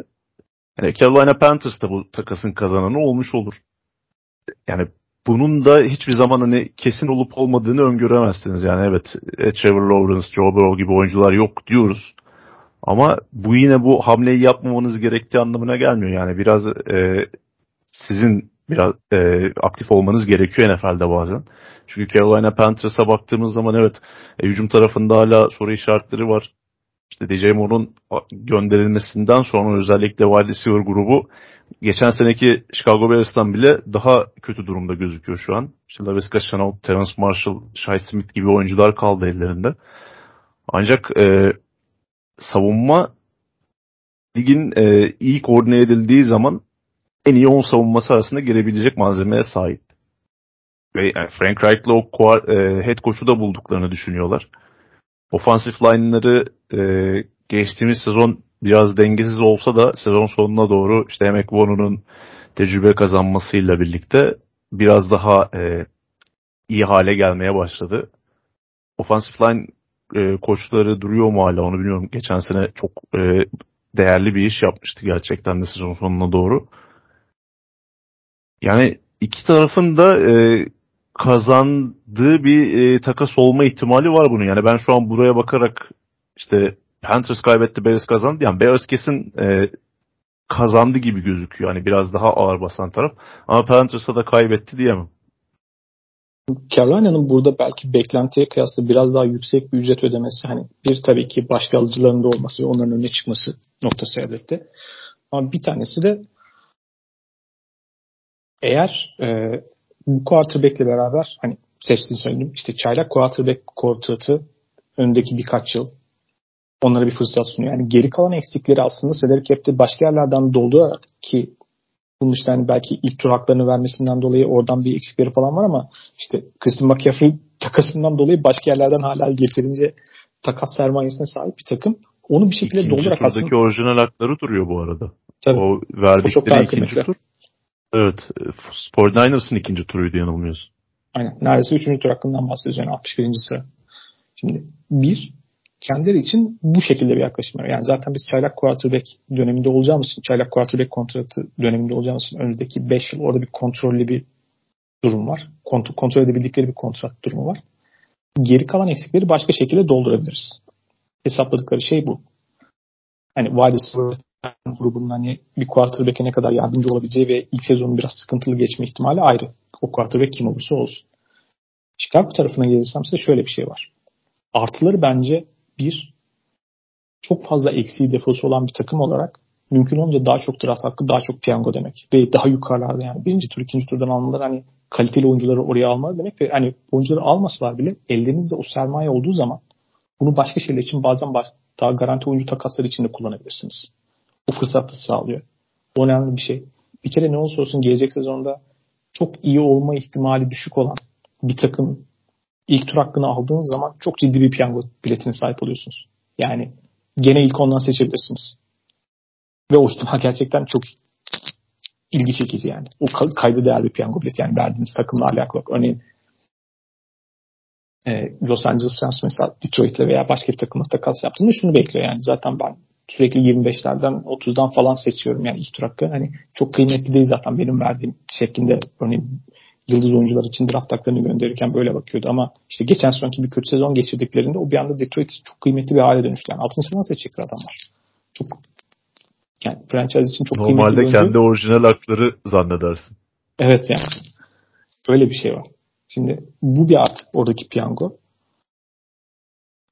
yani Carolina Panthers da bu takasın kazananı olmuş olur. Yani bunun da hiçbir zaman hani kesin olup olmadığını öngöremezsiniz. Yani evet Trevor Lawrence, Joe Burrow gibi oyuncular yok diyoruz. Ama bu yine bu hamleyi yapmamanız gerektiği anlamına gelmiyor. Yani biraz e, sizin biraz e, aktif olmanız gerekiyor N F L'de bazen. Çünkü Carolina Panthers'a baktığımız zaman evet e, hücum tarafında hala soru işaretleri var. İşte D J Moore'un gönderilmesinden sonra özellikle wide receiver grubu geçen seneki Chicago Bears'tan bile daha kötü durumda gözüküyor şu an. İşte LaVisca Chenault, Terrence Marshall, Shai Smith gibi oyuncular kaldı ellerinde. Ancak e, savunma ligin e, iyi koordine edildiği zaman en iyi on savunması arasında girebilecek malzemeye sahip. Ve yani Frank Reich'la o e, head coach'u da bulduklarını düşünüyorlar. Offensive line'ları e, geçtiğimiz sezon biraz dengesiz olsa da sezon sonuna doğru işte Emek Vonu'nun tecrübe kazanmasıyla birlikte biraz daha e, iyi hale gelmeye başladı. Offensive line E, koçları duruyor mu hala onu bilmiyorum. Geçen sene çok e, değerli bir iş yapmıştı gerçekten de sezon sonuna doğru. Yani iki tarafın da e, kazandığı bir e, takas olma ihtimali var bunun. Yani ben şu an buraya bakarak işte Panthers kaybetti, Bears kazandı. Yani Bears kesin e, kazandı gibi gözüküyor. Yani biraz daha ağır basan taraf. Ama Panthers'a da kaybetti diyemem. Carolina'nın burada belki beklentiye kıyasla biraz daha yüksek bir ücret ödemesi, hani bir tabii ki başka alıcıların da olması ve onların önüne çıkması noktası elbette. Ama bir tanesi de eğer e, bu quarterback'le beraber hani seçtiğini söyledim, işte çaylak quarterback kontratı öndeki birkaç yıl onlara bir fırsat sunuyor. Yani geri kalan eksikleri aslında salary cap'te başka yerlerden doldurarak ki bunun işte hani belki ilk tur haklarını vermesinden dolayı oradan bir eksikleri falan var ama işte Christian McCaffrey takasından dolayı başka yerlerden hala getirince takas sermayesine sahip bir takım. Onu bir şekilde doldurarak aslında. İkinci turdaki orijinal hakları duruyor bu arada. Tabii. O verdikleri ikinci tur. Evet. kırk dokuzların ikinci turuydu yanılmıyorsun. Aynen. Neredeyse üçüncü tur hakkından bahsediyoruz. Yani altmış birinci sıra. Şimdi bir, kendileri için bu şekilde bir yaklaşım var. Yani zaten biz çaylak quarterback döneminde olacağımız için, çaylak quarterback kontratı döneminde olacağımız için önümüzdeki beş yıl orada bir kontrollü bir durum var. Kont- kontrol edebildikleri bir kontrat durumu var. Geri kalan eksikleri başka şekilde doldurabiliriz. Hesapladıkları şey bu. Hani Wildsburg grubunun hani bir quarterback'e ne kadar yardımcı olabileceği ve ilk sezonun biraz sıkıntılı geçme ihtimali ayrı. O quarterback kim olursa olsun. Chicago tarafına gelirsem size şöyle bir şey var. Artıları bence bir, çok fazla eksiği defosu olan bir takım olarak mümkün olunca daha çok draft hakkı, daha çok piyango demek. Ve daha yukarılarda yani birinci tur, ikinci turdan almaları, hani kaliteli oyuncuları oraya almaları demek ve hani oyuncuları almasalar bile elinizde o sermaye olduğu zaman bunu başka şeyler için, bazen daha garanti oyuncu takasları için de kullanabilirsiniz. Bu fırsatı sağlıyor. Bu önemli bir şey. Bir kere ne olursa olsun gelecek sezonda çok iyi olma ihtimali düşük olan bir takım ilk tur hakkını aldığınız zaman çok ciddi bir piyango biletine sahip oluyorsunuz. Yani gene ilk ondan seçebilirsiniz. Ve o ihtimal gerçekten çok ilgi çekici yani. O kayda değer bir piyango bileti. Yani verdiğiniz takımla alakalı. Örneğin e, Los Angeles Rams mesela Detroit'le veya başka bir takımla takas yaptığında şunu bekliyor yani. Zaten ben sürekli yirmi beşlerden otuzdan falan seçiyorum yani ilk tur hakkı. Hani çok kıymetli değil zaten benim verdiğim şeklinde. Örneğin yıldız oyuncular için draft haklarını gönderirken böyle bakıyordu ama işte geçen sonki bir kötü sezon geçirdiklerinde o bir anda Detroit çok kıymetli bir hale dönüştü. Yani altıncı sıradan seçecekler adamlar. Çok yani franchise için çok normalde kıymetli. Normalde kendi orijinal hakları zannedersin. Evet yani. Öyle bir şey var. Şimdi bu bir artık oradaki piyango.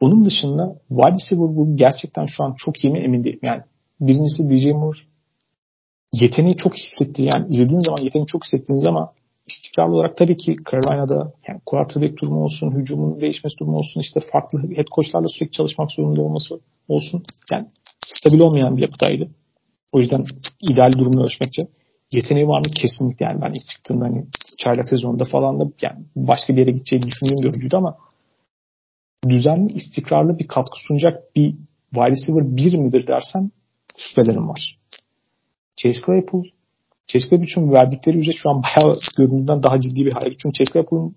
Onun dışında Vadisi bu gerçekten şu an çok iyi mi emin değilim. Yani birincisi D J Moore yeteneği çok hissetti. Yani izlediğin zaman yeteneği çok hissettiğiniz ama İstikrarlı olarak tabii ki Carolina'da yani quarterback durumu olsun, hücumun değişmesi durumu olsun, işte farklı head coachlarla sürekli çalışmak zorunda olması olsun. Yani stabil olmayan bir yapıdaydı. O yüzden ideal durumunu ölçmekçe yeteneği var mı? Kesinlikle yani ben ilk çıktığımda hani çaylak sezonunda falan da yani başka bir yere gideceğini düşündüğüm bir oyuncuydu ama düzenli, istikrarlı bir katkı sunacak bir wide receiver bir midir dersen şüphelerim var. Chase Claypool Chase Claypool'un verdikleri ücret şu an bayağı göründüğünden daha ciddi bir hale. Çünkü Chase Claypool'un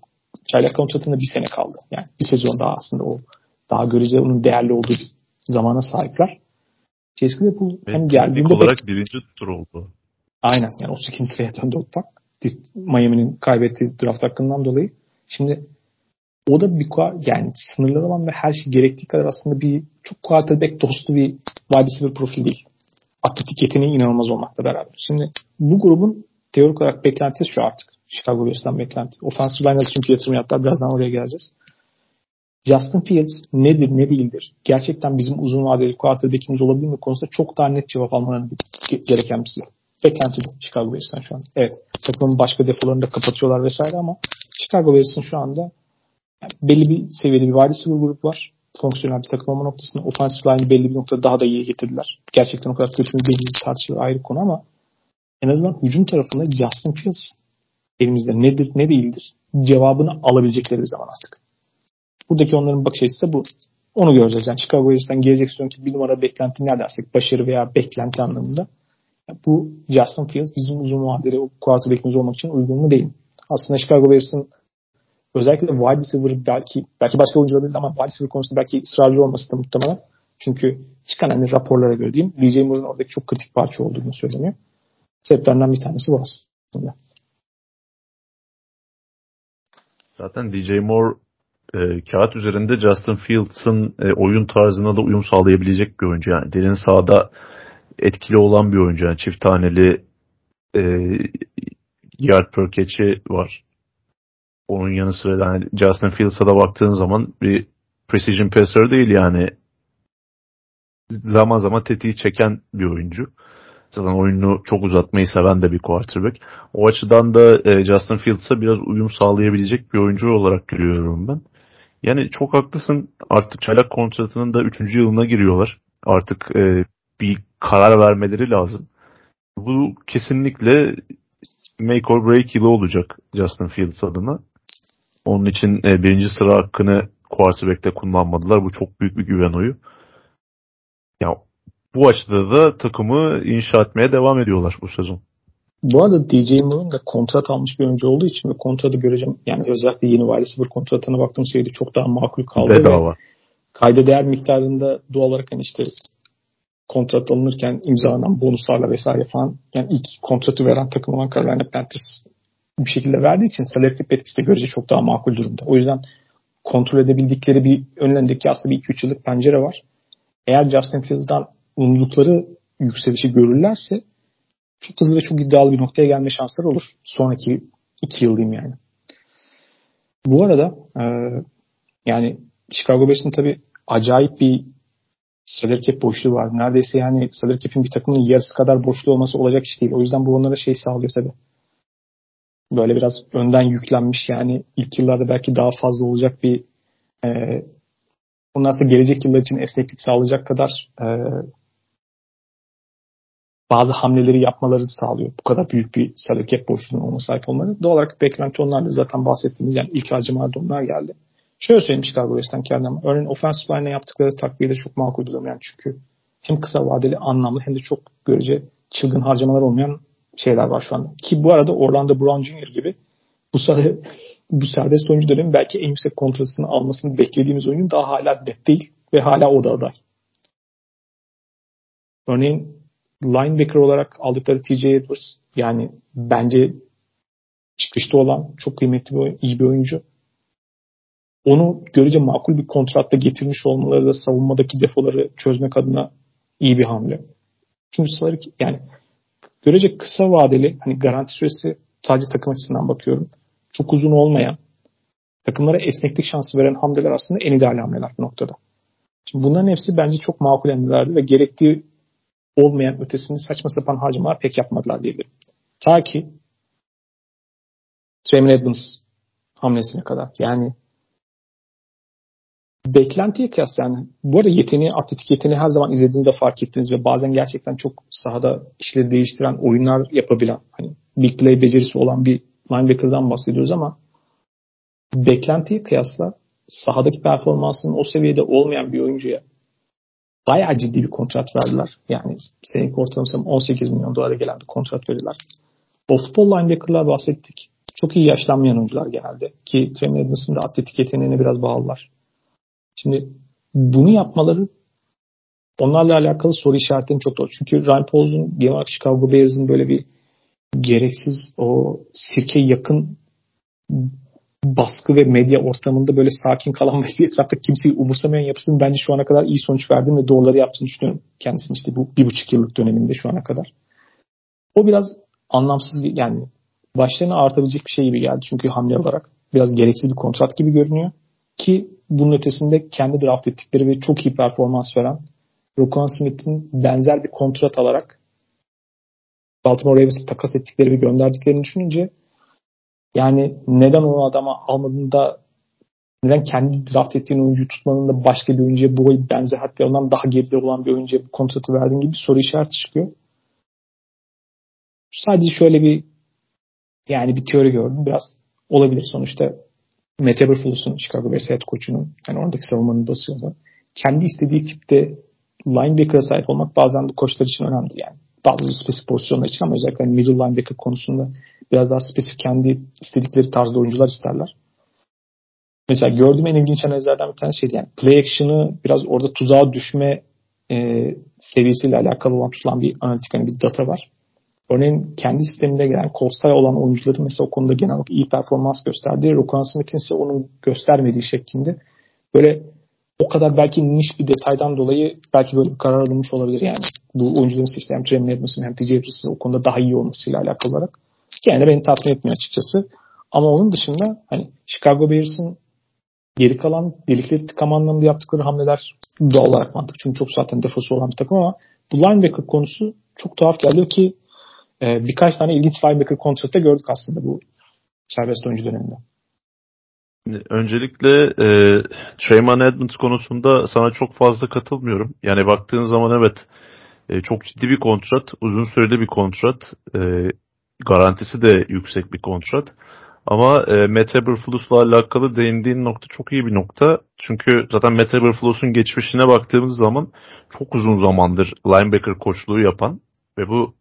çaylak kontratında bir sene kaldı. Yani bir sezon daha aslında o daha görece onun değerli olduğu bir zamana sahipler. Chase Claypool hem geldiğinde olarak pek... birinci tur oldu. Aynen yani o otuz ikinci sıraya döndü o bak. Miami'nin kaybettiği draft hakkından dolayı. Şimdi o da bir yani sınırları olan ve her şey gerektiği kadar aslında bir çok quarterback dostu bir wide receiver profil değil. Atletik yeteneği inanılmaz olmakla beraber. Şimdi bu grubun teorik olarak beklentisi şu artık. Chicago Bears'tan beklenti. Offensive line'da çünkü yatırım yaptılar. Birazdan oraya geleceğiz. Justin Fields nedir ne değildir? Gerçekten bizim uzun vadeli quarterback'imiz olabilir mi konusunda çok daha net cevap almaları gereken bir şey. Beklenti bu Chicago Bears'tan şu an. Evet. Takımın başka defolarını da kapatıyorlar vesaire ama Chicago Bears'ın şu anda yani belli bir seviyede bir vadesi bir grup var. Fonksiyonel bir takım olma noktasında offensive line'i belli bir noktada daha da iyi getirdiler. Gerçekten o kadar kötü mü belli bir tartışılır ayrı konu ama en azından hücum tarafında Justin Fields elimizde nedir ne değildir cevabını alabilecekleri bir zaman artık. Buradaki onların bakış açısı da bu. Onu göreceğiz. Yani Chicago Bears'tan gelecek sonraki bir numara beklenti ne dersek başarı veya beklenti anlamında bu Justin Fields bizim uzun vadeli o quarterback'imiz olmak için uygun mu değil. Aslında Chicago Bears'ın özellikle wide receiver belki belki başka oyuncular değil ama wide receiver konusunda belki ısrarcı olması da muhtemelen. Çünkü çıkan hani raporlara göre diyeyim D J Moore'un oradaki çok kritik parça olduğunu söyleniyor. Sebeplerden bir tanesi bu aslında. Zaten D J Moore e, kağıt üzerinde Justin Fields'ın e, oyun tarzına da uyum sağlayabilecek bir oyuncu. Yani derin sahada etkili olan bir oyuncu. Yani çift taneli e, yard per catch'i var. Onun yanı sıra yani Justin Fields'a da baktığın zaman bir precision passer değil yani. Zaman zaman tetiği çeken bir oyuncu. Zaten oyunu çok uzatmayı seven de bir quarterback. O açıdan da Justin Fields'a biraz uyum sağlayabilecek bir oyuncu olarak görüyorum ben. Yani çok haklısın. Artık çaylak kontratının da üçüncü yılına giriyorlar. Artık bir karar vermeleri lazım. Bu kesinlikle make or break yılı olacak Justin Fields adına. Onun için e, birinci sıra hakkını quarterback'te kullanmadılar. Bu çok büyük bir güven oyu. Ya bu açıda da takımı inşa etmeye devam ediyorlar bu sezon. Bu arada D J Moore'un da kontrat almış bir oyuncu olduğu için ve kontratı görece, yani özellikle yeni Wiley sıfır kontratına baktığım şeyde çok daha makul kaldı. Bedava. Ve kayda değer miktarında doğal olarak hani işte kontrat alınırken imzalanan bonuslarla vesaire falan, yani ilk kontratı veren takım olan Carolina Panthers bir şekilde verdiği için salary cap etkisi de görece çok daha makul durumda. O yüzden kontrol edebildikleri bir önlerindeki aslında bir iki üç yıllık pencere var. Eğer Justin Fields'dan umdukları yükselişi görürlerse çok hızlı ve çok iddialı bir noktaya gelme şansları olur. Sonraki iki yıl diyeyim yani. Bu arada e, yani Chicago Bears'ın tabii acayip bir salary cap boşluğu var. Neredeyse yani salary cap'in bir takımın yarısı kadar boşluğu olması olacak iş değil. O yüzden bu onlara şey sağlıyor tabii. Böyle biraz önden yüklenmiş, yani ilk yıllarda belki daha fazla olacak bir e, ondan sonra gelecek yıllar için esneklik sağlayacak kadar e, bazı hamleleri yapmaları sağlıyor. Bu kadar büyük bir salary cap boşluğunun olma sahip olmaları. Doğal olarak beklenti onlarla, zaten bahsettiğimiz yani ilk harcamalarda onlar geldi. Şöyle söyleyeyim Chicago Bears'ten kendime. Örneğin offensive line'e yaptıkları takviye de çok makul durum yani, çünkü hem kısa vadeli anlamlı hem de çok görece çılgın harcamalar olmayan şeyler var şu anda. Ki bu arada Orlando Brown Junior gibi bu, ser- bu serbest oyuncu dönemi belki en yüksek kontratını almasını beklediğimiz oyuncu daha hala net değil ve hala o da aday. Örneğin linebacker olarak aldıkları T J. Edwards, yani bence çıkışta olan çok kıymetli bir, iyi bir oyuncu. Onu görece makul bir kontratla getirmiş olmaları da savunmadaki defoları çözmek adına iyi bir hamle. Çünkü yani görece kısa vadeli, hani garanti süresi sadece takım açısından bakıyorum, çok uzun olmayan, takımlara esneklik şansı veren hamleler aslında en ideal hamleler bu noktada. Şimdi bunların hepsi bence çok makul hamlelerdi ve gerektiği olmayan ötesini saçma sapan harcamalar pek yapmadılar diyebilirim. Ta ki Tremaine Edmunds hamlesine kadar. Yani beklentiye kıyas yani. Bu arada yeteneği, atletik yeteneği her zaman izlediğinizde fark ettiniz ve bazen gerçekten çok sahada işleri değiştiren, oyunlar yapabilen, hani big play becerisi olan bir linebacker'dan bahsediyoruz ama beklentiye kıyasla sahadaki performansının o seviyede olmayan bir oyuncuya bayağı ciddi bir kontrat verdiler. Yani seninki ortalaması on sekiz milyon dolara gelen bir kontrat verdiler. O futbol linebacker'lar bahsettik. Çok iyi yaşlanmayan oyuncular genelde. Ki Tremaine Edmunds'ın da atletik yeteneğine biraz bağlılar. Şimdi bunu yapmaları onlarla alakalı soru işaretlerini çok doğru. Çünkü Ryan Paulus'un, genel olarak Chicago Bears'ın böyle bir gereksiz o sirke yakın baskı ve medya ortamında böyle sakin kalan ve etrafta kimseyi umursamayan yapısının bence şu ana kadar iyi sonuç verdiğini ve doğruları yaptığını düşünüyorum. Kendisinin işte bu bir buçuk yıllık döneminde şu ana kadar. O biraz anlamsız, yani başlarına artabilecek bir şey gibi geldi. Çünkü hamle olarak biraz gereksiz bir kontrat gibi görünüyor. Ki bunun ötesinde kendi draft ettikleri ve çok iyi performans veren Roquan Smith'in benzer bir kontrat alarak Baltimore Ravens'e takas ettikleri ve gönderdiklerini düşününce, yani neden onu adama almadığında, neden kendi draft ettiğin oyuncuyu tutmanın da başka bir oyuncuya, bu benzer hatta ondan daha geride olan bir oyuncuya bu kontratı verdiğin gibi soru işareti çıkıyor. Sadece şöyle bir yani bir teori gördüm. Biraz olabilir sonuçta. Matt Eberflus'un, Chicago Bears head koçunun, yani oradaki savunmanın basıyordu. Kendi istediği tipte linebacker'a sahip olmak bazen de koçlar için önemli yani. Bazı spesifik pozisyonlar için ama özellikle middle linebacker konusunda biraz daha spesifik kendi istedikleri tarzda oyuncular isterler. Mesela gördüğüm en ilginç analizlerden bir tanesi şeydi yani. Play action'ı biraz orada tuzağa düşme e, seviyesiyle alakalı olan tutulan bir analitik, hani bir data var. Örneğin kendi sisteminde gelen Colts'ta olan oyuncuların mesela o konuda genel olarak iyi performans gösterdiği, Roquan Smith'in ise onun göstermediği şeklinde böyle o kadar belki niş bir detaydan dolayı belki böyle bir karar alınmış olabilir yani. Bu oyuncuların işte hem Tremaine Edmunds'ın hem T J Edwards'ın o konuda daha iyi olmasıyla alakalı olarak. Yani beni tatmin etmiyor açıkçası. Ama onun dışında hani Chicago Bears'ın geri kalan delikleri tıkama anlamında yaptıkları hamleler doğal olarak mantıklı. Çünkü çok zaten defosu olan bir takım ama bu linebacker konusu çok tuhaf geldi ki birkaç tane ilginç linebacker kontratı gördük aslında bu serbest oyuncu döneminde. Öncelikle e, Tremaine Edmunds konusunda sana çok fazla katılmıyorum. Yani baktığın zaman evet e, çok ciddi bir kontrat, uzun süreli bir kontrat, e, garantisi de yüksek bir kontrat. Ama e, Matt Eberflus'la alakalı değindiğin nokta çok iyi bir nokta. Çünkü zaten Matt Eberflus'un geçmişine baktığımız zaman çok uzun zamandır linebacker koçluğu yapan ve bu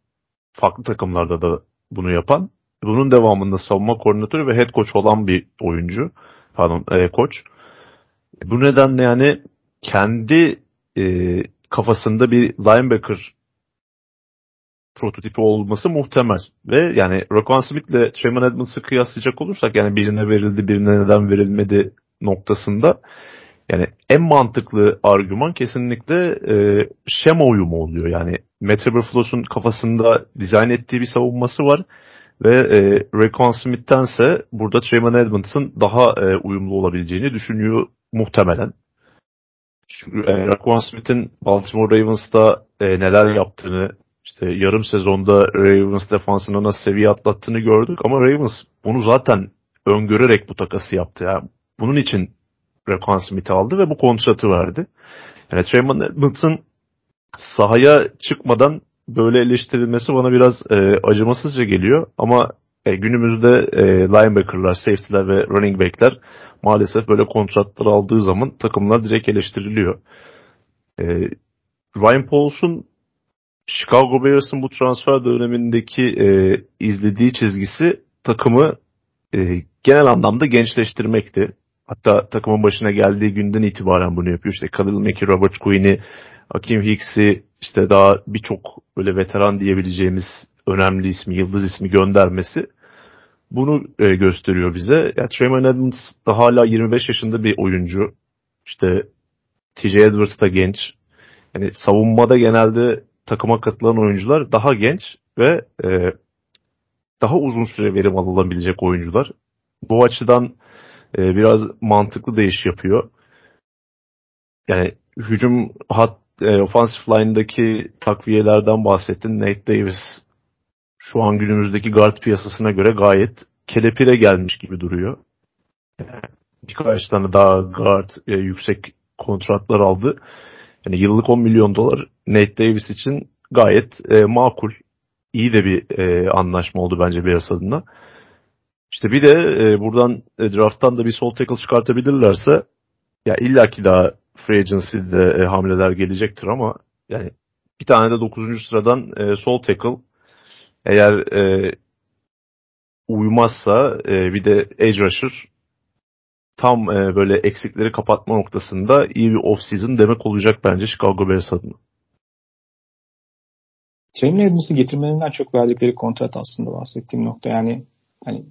farklı takımlarda da bunu yapan, bunun devamında savunma koordinatörü ve head coach olan bir oyuncu, pardon e, koç. Bu nedenle yani kendi e, kafasında bir linebacker prototipi olması muhtemel. Ve yani Roquan Smith'le Tremaine Edmunds'ı kıyaslayacak olursak, yani birine verildi birine neden verilmedi noktasında yani en mantıklı argüman kesinlikle e, şema uyumu oluyor. Yani Matt Eberflus'un kafasında dizayn ettiği bir savunması var ve e, Roquan Smith'tense burada Tremaine Edmunds'ın daha e, uyumlu olabileceğini düşünüyor muhtemelen. Çünkü e, Roquan Smith'in Baltimore Ravens'ta e, neler yaptığını, İşte yarım sezonda Ravens defansına nasıl seviye atlattığını gördük ama Ravens bunu zaten öngörerek bu takası yaptı. Yani bunun için Roquan Smith'i aldı ve bu kontratı verdi. Yani Tremaine Edmunds'ın sahaya çıkmadan böyle eleştirilmesi bana biraz e, acımasızca geliyor. Ama e, günümüzde e, linebacker'lar, safety'ler ve running back'ler maalesef böyle kontratlar aldığı zaman takımlar direkt eleştiriliyor. E, Ryan Paulson Chicago Bears'ın bu transfer dönemindeki e, izlediği çizgisi takımı e, genel anlamda gençleştirmekti. Hatta takımın başına geldiği günden itibaren bunu yapıyor. İşte Khalil Mack'i, Robert Quinn'i, Akeem Hicks'i, işte daha birçok böyle veteran diyebileceğimiz önemli ismi, yıldız ismi göndermesi bunu e, gösteriyor bize. Yani Tremaine Edmunds da hala yirmi beş yaşında bir oyuncu. İşte T J. Edwards da genç. Yani savunmada genelde takıma katılan oyuncular daha genç ve e, daha uzun süre verim alınabilecek oyuncular. Bu açıdan e, biraz mantıklı değiş yapıyor. Yani hücum hat e, offensive line'daki takviyelerden bahsettin. Nate Davis şu an günümüzdeki guard piyasasına göre gayet kelepire gelmiş gibi duruyor. Yani birkaç tane daha guard e, yüksek kontratlar aldı. Yani yıllık on milyon dolar Nate Davis için gayet e, makul. İyi de bir e, anlaşma oldu bence Bears adına. İşte bir de e, buradan e, draft'tan da bir sol tackle çıkartabilirlerse ya illaki daha free agency'de e, hamleler gelecektir ama yani bir tane de dokuzuncu sıradan e, sol tackle eğer e, uymazsa e, bir de edge rusher tam e, böyle eksikleri kapatma noktasında iyi bir off-season demek olacak bence Chicago Bears adına. Tremaine Edmunds'ı getirmelerinden çok verdikleri kontrat aslında bahsettiğim nokta. Yani hani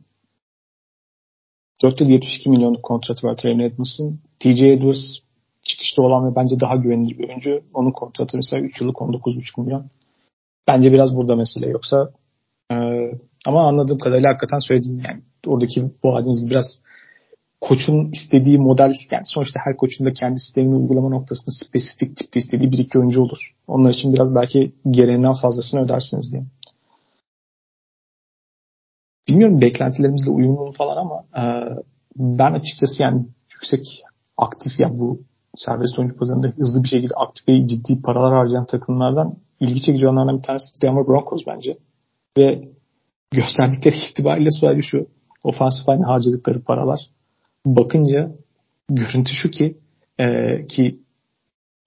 dört yıl yetmiş iki milyonluk kontratı var Tremaine Edmunds'ın. T J. Edwards çıkışta olan ve bence daha güvenilir bir oyuncu. Onun kontratı mesela üç yıllık on dokuz buçuk milyon. Bence biraz burada mesele. Yoksa e, ama anladığım kadarıyla hakikaten söylediğim yani oradaki bu halimiz gibi biraz koçun istediği model, yani sonuçta her koçun da kendi sistemini uygulama noktasında spesifik tipte istediği bir iki oyuncu olur. Onlar için biraz belki gereğinden fazlasını ödersiniz diye. Bilmiyorum beklentilerimizle uyumlu falan ama e, ben açıkçası yani yüksek aktif ya yani bu serbest oyuncu pazarında hızlı bir şekilde aktif ve ciddi paralar harcayan takımlardan ilgi çekici olanlardan bir tanesi Denver Broncos bence. Ve gösterdikleri itibariyle sadece şu ofansif haline harcadıkları paralar bakınca görüntü şu ki e, ki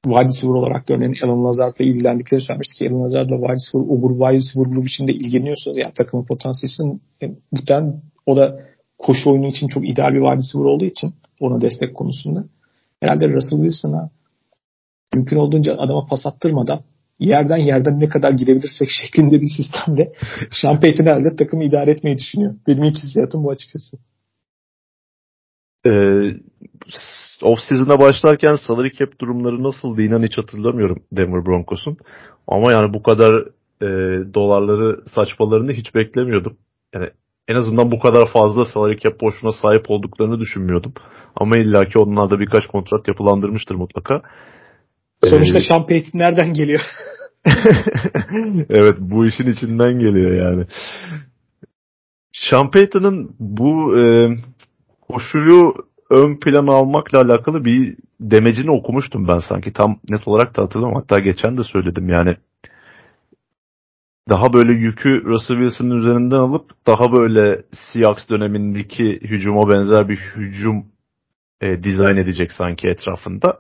wide receiver olarak da örneğin Alan Lazard'la ilgilendikleri söylemiştik ki Alan Lazard'la wide receiver, obur wide receiver grubu içinde ilgileniyorsunuz. Yani takımın potansiyeli için e, muhtemelen o da koşu oyunu için çok ideal bir wide receiver olduğu için ona destek konusunda. Herhalde Russell Wilson'a mümkün olduğunca adama pas attırmadan yerden yerden ne kadar gidebilirsek şeklinde bir sistemde Sean Payton herhalde takımı idare etmeyi düşünüyor. Benim ilk hissiyatım bu açıkçası. Ee, off-season'a başlarken salary cap durumları nasıldı inan hiç hatırlamıyorum Denver Broncos'un. Ama yani bu kadar e, dolarları saçmalarını hiç beklemiyordum. Yani en azından bu kadar fazla salary cap boşluğuna sahip olduklarını düşünmüyordum. Ama illaki onlarda birkaç kontrat yapılandırmıştır mutlaka. Sonuçta ee, Sean Payton nereden geliyor? Evet, bu işin içinden geliyor yani. Sean Payton'ın bu e, koşuyu ön plana almakla alakalı bir demecini okumuştum ben sanki. Tam net olarak da hatırlamam. Hatta geçen de söyledim yani. daha böyle yükü Russell Wilson'ın üzerinden alıp daha böyle Seahawks dönemindeki hücuma benzer bir hücum e, dizayn edecek sanki etrafında.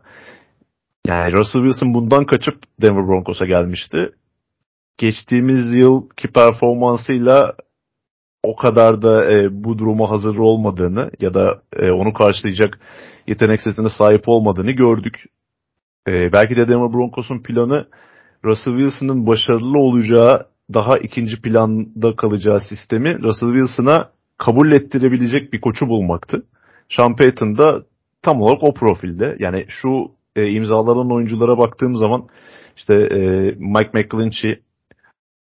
Yani Russell Wilson bundan kaçıp Denver Broncos'a gelmişti. Geçtiğimiz yılki performansıyla o kadar da e, bu duruma hazır olmadığını ya da e, onu karşılayacak yetenek setine sahip olmadığını gördük. E, belki de Denver Broncos'un planı Russell Wilson'ın başarılı olacağı, daha ikinci planda kalacağı sistemi Russell Wilson'a kabul ettirebilecek bir koçu bulmaktı. Sean Payton da tam olarak o profilde. Yani şu e, imzalanan oyunculara baktığım zaman işte e, Mike McGlinchey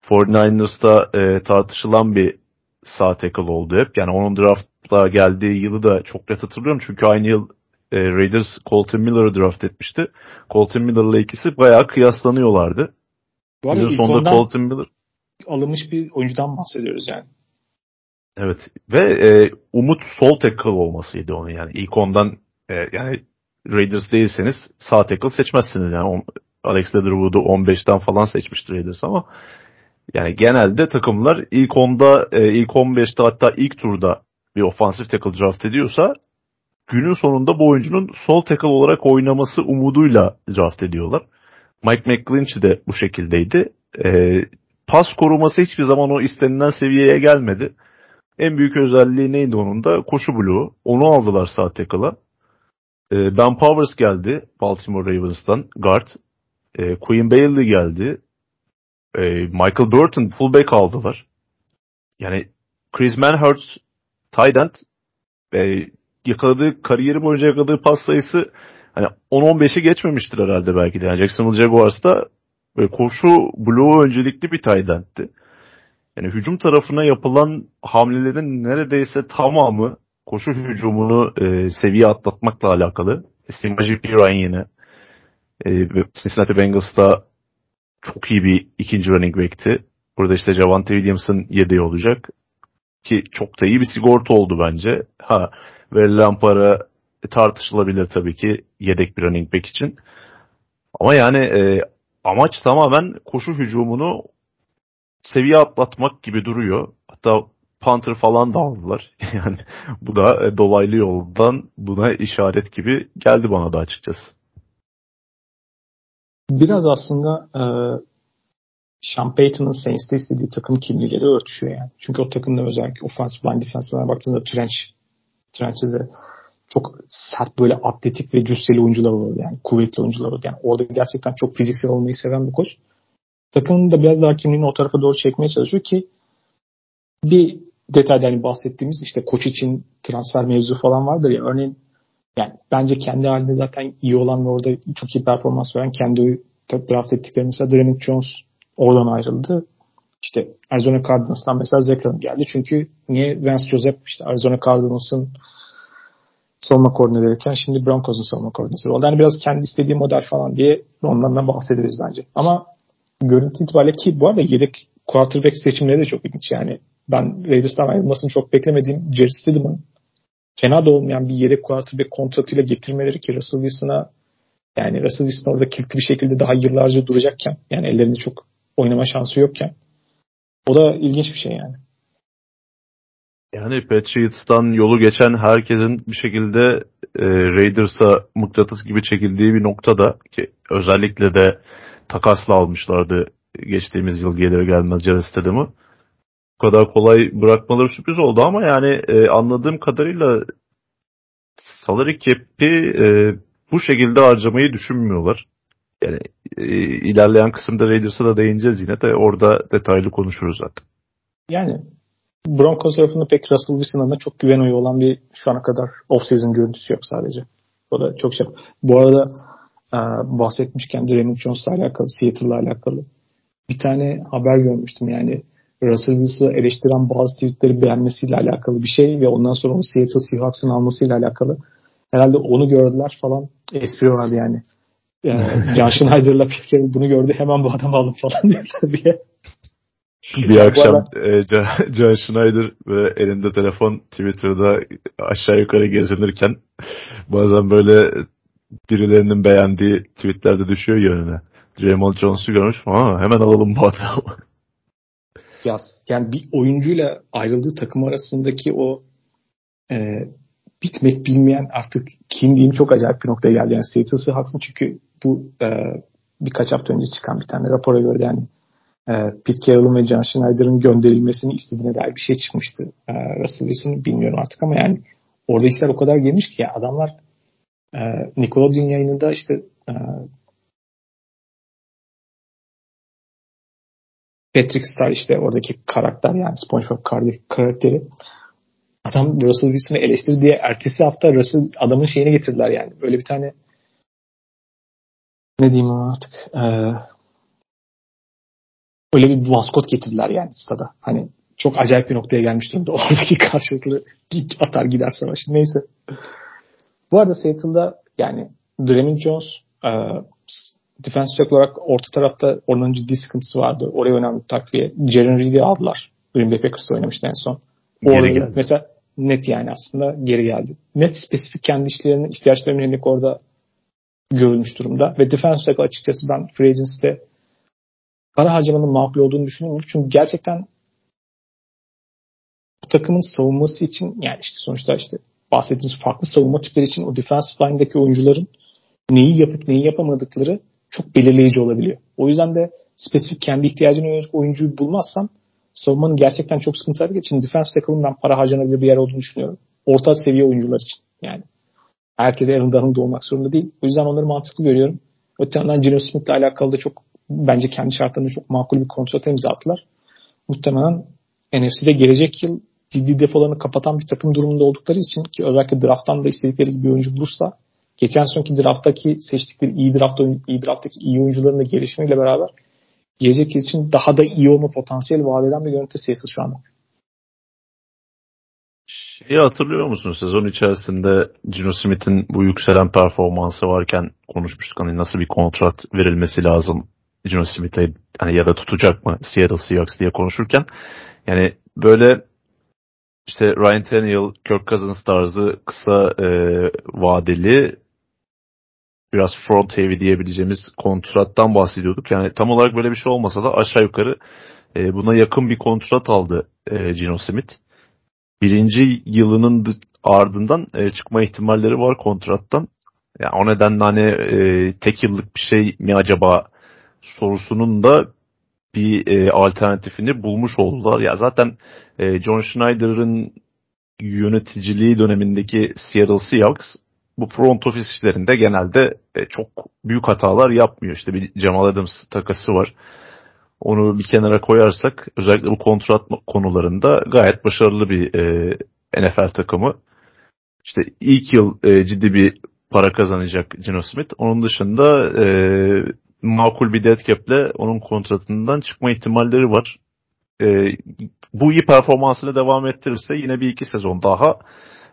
kırk dokuzars'ta e, tartışılan bir sağ tackle oldu hep. Yani onun draftla geldiği yılı da çok net hatırlıyorum. Çünkü aynı yıl e, Raiders Colton Miller'ı draft etmişti. Colton Miller'la ikisi bayağı kıyaslanıyorlardı. Bu arada sonunda Colton Miller alınmış bir oyuncudan bahsediyoruz yani. Evet. Ve e, umut sol tackle olmasıydı onun yani. İlk ondan e, yani Raiders değilseniz sağ tackle seçmezsiniz. Yani on, Alex Leatherwood'u on beşten falan seçmişti Raiders ama yani genelde takımlar ilk onda, ilk on beşte hatta ilk turda bir ofansif tackle draft ediyorsa günün sonunda bu oyuncunun sol tackle olarak oynaması umuduyla draft ediyorlar. Mike McGlinchey de bu şekildeydi. E, pas koruması hiçbir zaman o istenilen seviyeye gelmedi. En büyük özelliği neydi onun da? Koşu bloğu. Onu aldılar sağ tackle'a. E, Ben Powers geldi Baltimore Ravens'tan guard. E, Quinn Bailey geldi. Michael Burton fullback aldılar. Yani Chris Manhurst tight end e, yakaladığı, kariyeri boyunca yakaladığı pas sayısı hani on on beşi geçmemiştir herhalde belki de. Yani Jacksonville Jaguars'ta böyle koşu bloğu öncelikli bir tight end'ti. Yani hücum tarafına yapılan hamlelerin neredeyse tamamı koşu hücumunu e, seviye atlatmakla alakalı. Samaje Perine yine e, Cincinnati Bengals'ta çok iyi bir ikinci running back'ti. Burada işte Javante Williams'ın yedeği olacak. Ki çok da iyi bir sigorta oldu bence. Ha, verilen para tartışılabilir tabii ki yedek bir running back için. Ama yani e, amaç tamamen koşu hücumunu seviye atlatmak gibi duruyor. Hatta punter falan da aldılar. Yani bu da e, dolaylı yoldan buna işaret gibi geldi bana da açıkçası. Biraz aslında e, Sean Payton'ın Saints'te istediği takım kimliğiyle de örtüşüyor yani. Çünkü o takımda özellikle offensive line, defensive line'a baktığında trench, trench'de çok sert böyle atletik ve cüsseli oyuncular oldu yani. Kuvvetli oyuncular oldu yani. Orada gerçekten çok fiziksel olmayı seven bir koç. Takımın da biraz daha kimliğini o tarafa doğru çekmeye çalışıyor ki bir detayda hani bahsettiğimiz işte koç için transfer mevzu falan vardır ya. Örneğin yani bence kendi halinde zaten iyi olan ve orada çok iyi performans veren kendi draft ettikleri mesela Dre'Mont Jones oradan ayrıldı. İşte Arizona Cardinals'tan mesela Zekran geldi. Çünkü niye Vance Joseph işte Arizona Cardinals'ın savunma koordinatörüken şimdi Broncos'un savunma koordinatörü oldu. Yani biraz kendi istediği model falan diye ondan da bahsederiz bence. Ama görüntü itibariyle ki bu arada yedek quarterback seçimleri de çok ilginç. Yani ben Raiders'tan ayrılmasını çok beklemediğim Jerry Stidham'ın fena da olmayan bir yedek quarterback kontratıyla getirmeleri ki Russell Wilson'a yani Russell Wilson orada kilitli bir şekilde daha yıllarca duracakken yani ellerinde çok oynama şansı yokken o da ilginç bir şey yani. Yani Patriots'tan yolu geçen herkesin bir şekilde e, Raiders'a mıknatıs gibi çekildiği bir noktada ki özellikle de takasla almışlardı geçtiğimiz yıl gelir gelmez Jerry Stidham'ı. Bu kadar kolay bırakmaları sürpriz oldu ama yani e, anladığım kadarıyla salary cap'i e, bu şekilde harcamayı düşünmüyorlar. Yani e, ilerleyen kısımda Raiders'a da değineceğiz yine de orada detaylı konuşuruz zaten. Yani Broncos tarafında pek Russell Wilson'a çok güven oyu olan bir şu ana kadar off-season görüntüsü yok sadece. O da çok şey. Bu arada e, bahsetmişken Dre'Mont Jones'la alakalı, Seattle'la alakalı bir tane haber görmüştüm yani. Russell Wilson'ı eleştiren bazı tweetleri beğenmesiyle alakalı bir şey ve ondan sonra onu Seattle Seahawks'ın almasıyla alakalı. Herhalde onu gördüler falan. Espri vardı yani. John Schneider'la Pittsburgh bunu gördü hemen bu adamı alın falan diye. Bir yani akşam ara... e, John Schneider ve elinde telefon Twitter'da aşağı yukarı gezinirken bazen böyle birilerinin beğendiği tweetlerde düşüyor ya önüne. Draymond Jones'u görmüş. Ha, hemen alalım bu adamı. yaz. Yani bir oyuncuyla ayrıldığı takım arasındaki o e, bitmek bilmeyen artık kim diyeyim çok acayip bir noktaya geldi. Yani Seattle Seahawks'ın çünkü bu e, birkaç hafta önce çıkan bir tane rapora göre yani e, Pete Carroll'ın ve John Schneider'ın gönderilmesini istediğine dair bir şey çıkmıştı. E, Russell Wilson bilmiyorum artık ama yani orada işler o kadar gelmiş ki ya adamlar e, Nickelodeon yayınında işte e, Patrick Star işte oradaki karakter yani SpongeBob karakteri adam Russell Wilson'ı eleştirdi diye ertesi hafta Russell adamın şeyini getirdiler yani. Böyle bir tane ne diyeyim artık ee, öyle bir maskot getirdiler yani stada. Hani çok acayip bir noktaya gelmiş durumda. Oradaki karşılıklı git atar gider savaşı. Neyse. Bu arada Seattle'da yani Dre'Mont Jones ee, defensif olarak orta tarafta onun ciddi sıkıntısı vardı. Oraya önemli bir takviye. Jaren Reed'i aldılar. Green Bay Packers'ı oynamıştı en son. O oraya mesela net yani aslında geri geldi. Net spesifik kendi işlerinin ihtiyaçlarının yönelik orada görülmüş durumda. Ve defensif açıkçası ben free agency'de para harcamanın makul olduğunu düşünüyorum. Çünkü gerçekten bu takımın savunması için yani işte sonuçta işte bahsettiğimiz farklı savunma tipleri için o defensive line'deki oyuncuların neyi yapıp neyi yapamadıkları çok belirleyici olabiliyor. O yüzden de spesifik kendi ihtiyacına yönelik oyuncuyu bulmazsan savunmanın gerçekten çok sıkıntıları için defense tackle'ından para harcanabilir bir yer olduğunu düşünüyorum. Orta seviye oyuncular için yani. Herkese Aaron Donald'da olmak zorunda değil. O yüzden onları mantıklı görüyorum. Öte yandan Geno Smith'le alakalı da çok bence kendi şartlarında çok makul bir kontrata imza attılar. Muhtemelen N F C'de gelecek yıl ciddi defolarını kapatan bir takım durumunda oldukları için ki özellikle draft'tan da istedikleri gibi bir oyuncu bulursa geçen sonki drafttaki seçtikleri iyi draft iyi drafttaki iyi oyuncuların da gelişimiyle beraber gelecek yıl için daha da iyi olma potansiyeli vaat eden bir görüntü Seattle şu anda. Şeyi hatırlıyor musun? Sezon içerisinde Geno Smith'in bu yükselen performansı varken konuşmuştuk hani nasıl bir kontrat verilmesi lazım Geno Smith'e hani ya da tutacak mı Seattle Seahawks diye konuşurken yani böyle işte Ryan Tannehill, Kirk Cousins tarzı kısa e, vadeli biraz front heavy diyebileceğimiz kontrattan bahsediyorduk. Yani tam olarak böyle bir şey olmasa da aşağı yukarı e, buna yakın bir kontrat aldı e, Geno Smith. Birinci yılının ardından e, çıkma ihtimalleri var kontrattan. Yani o nedenle hani e, tek yıllık bir şey mi acaba sorusunun da bir e, alternatifini bulmuş oldular. Ya zaten e, John Schneider'ın yöneticiliği dönemindeki Seattle Seahawks bu front office işlerinde genelde e, çok büyük hatalar yapmıyor. İşte bir Jamal Adams takası var. Onu bir kenara koyarsak özellikle bu kontrat konularında gayet başarılı bir e, N F L takımı. İşte ilk yıl e, ciddi bir para kazanacak Geno Smith. Onun dışında e, makul bir dead cap'le onun kontratından çıkma ihtimalleri var. E, bu iyi performansını devam ettirirse yine bir iki sezon daha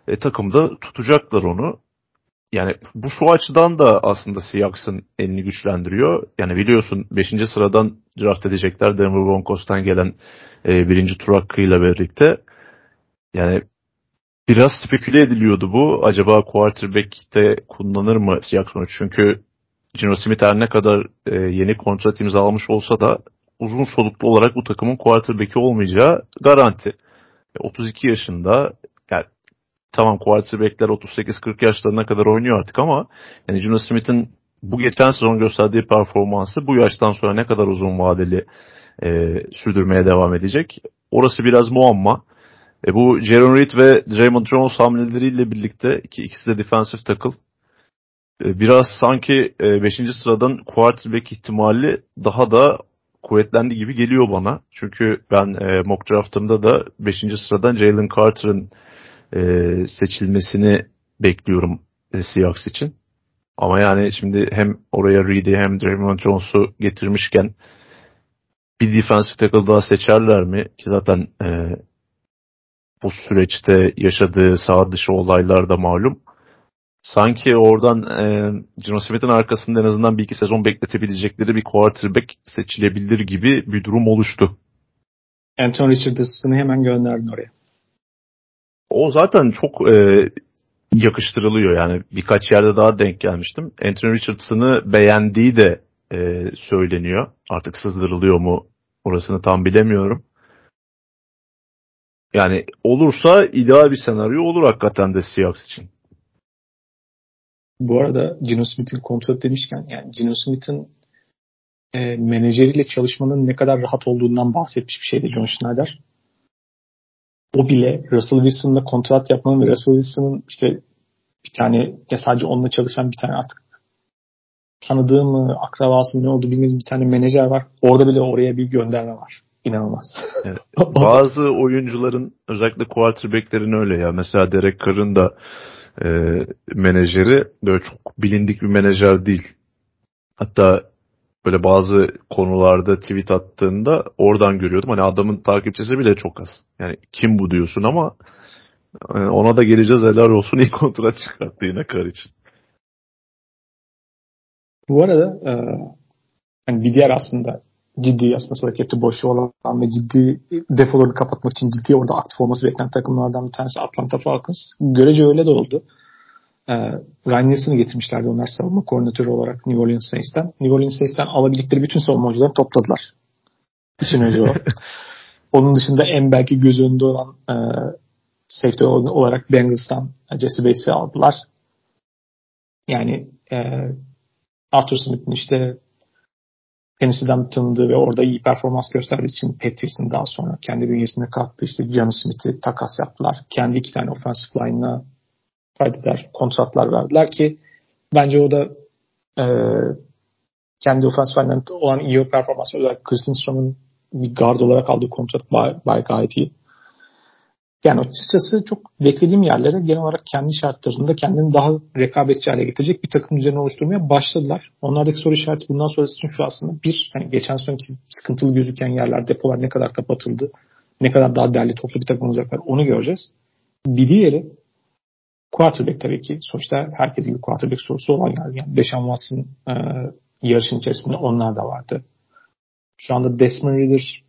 e, takımda tutacaklar onu. Yani bu şu açıdan da aslında Seahawks'ın elini güçlendiriyor. Yani biliyorsun beşinci sıradan draft edecekler Denver Broncos'tan gelen e, birinci tur hakkıyla birlikte. Yani biraz speküle ediliyordu bu. Acaba quarterback'te kullanır mı Seahawks onu? Çünkü Geno Smith her ne kadar e, yeni kontrat imzalamış olsa da uzun soluklu olarak bu takımın quarterback'i olmayacağı garanti. E, otuz iki yaşında yani tamam quarterback'ler otuz sekiz kırk yaşlarına kadar oynuyor artık ama yani Geno Smith'in bu geçen sezon gösterdiği performansı bu yaştan sonra ne kadar uzun vadeli e, sürdürmeye devam edecek? Orası biraz muamma. E, bu Jaren Reed ve Draymond Jones hamleleriyle birlikte ki ikisi de defensive tackle. Biraz sanki beşinci sıradan quarterback ihtimali daha da kuvvetlendi gibi geliyor bana. Çünkü ben mock draftımda da beşinci sıradan Jalen Carter'ın seçilmesini bekliyorum Seahawks için. Ama yani şimdi hem oraya Reed'i hem Dre'Mont Jones'u getirmişken bir defensive tackle daha seçerler mi? Ki zaten bu süreçte yaşadığı saha dışı olaylar da malum. Sanki oradan e, Geno Smith'in arkasında en azından bir iki sezon bekletebilecekleri bir quarterback seçilebilir gibi bir durum oluştu. Anthony Richardson'ı hemen gönderdin oraya. O zaten çok e, yakıştırılıyor. Yani birkaç yerde daha denk gelmiştim. Anthony Richardson'ı beğendiği de e, söyleniyor. Artık sızdırılıyor mu orasını tam bilemiyorum. Yani olursa ideal bir senaryo olur hakikaten de Seahawks için. Bu arada Geno Smith'in kontratı demişken, yani Geno Smith'in e, menajeriyle çalışmanın ne kadar rahat olduğundan bahsetmiş bir şeydi John Schneider. O bile Russell Wilson'la kontrat yapmanın ve Russell Wilson'ın işte bir tane, ya sadece onunla çalışan bir tane artık tanıdığı mı, akrabası ne oldu bilmediğim bir tane menajer var. Orada bile oraya bir gönderme var. İnanılmaz. Evet. Bazı oyuncuların özellikle quarterback'lerin öyle ya. Mesela Derek Carr'ın da e, menajeri böyle çok bilindik bir menajer değil. Hatta böyle bazı konularda tweet attığında oradan görüyordum. Hani adamın takipçisi bile çok az. Yani kim bu diyorsun ama yani ona da geleceğiz, helal olsun, iyi kontrat çıkarttı yine Carr için. Bu arada e, hani bir diğer aslında ciddi aslında sıra boşluğu olan ve ciddi defolarını kapatmak için ciddi orada aktif olması beklenen takımlardan bir tanesi Atlanta Falcons. Görece öyle de oldu. Ee, Ryan Nielsen'ı getirmişlerdi onlar savunma koordinatörü olarak New Orleans Saints'ten. New Orleans Saints'ten alabildikleri bütün savunma oyuncuları topladılar. İşin önce o. Onun dışında en belki göz önünde olan e, safety olarak Bengals'tan Jesse Bates'i aldılar. Yani e, Arthur Smith'in işte Tennessee'den tanıdığı ve orada iyi performans gösterdiği için Patrice'in daha sonra kendi bünyesine kattı. İşte John Smith'i takas yaptılar. Kendi iki tane offensive line'ına faydalar, kontratlar verdiler ki bence o da e, kendi offensive line'da olan iyi performansı olarak Chris Instrum'un bir guard olarak aldığı kontrat bay, bay gayet iyi. Yani açıkçası çok beklediğim yerlere genel olarak kendi şartlarında kendini daha rekabetçi hale getirecek bir takım düzeni oluşturmaya başladılar. Onlardaki soru işareti bundan sonrası için şu aslında. Bir, hani geçen sonraki sıkıntılı gözüken yerler, depolar ne kadar kapatıldı, ne kadar daha derli toplu bir takım olacaklar, onu göreceğiz. Bir diğeri quarterback tabii ki. Sonuçta herkes gibi quarterback sorusu olan yer. Yani Deshaun Watson e, yarışın içerisinde onlar da vardı. Şu anda Desmond Ridler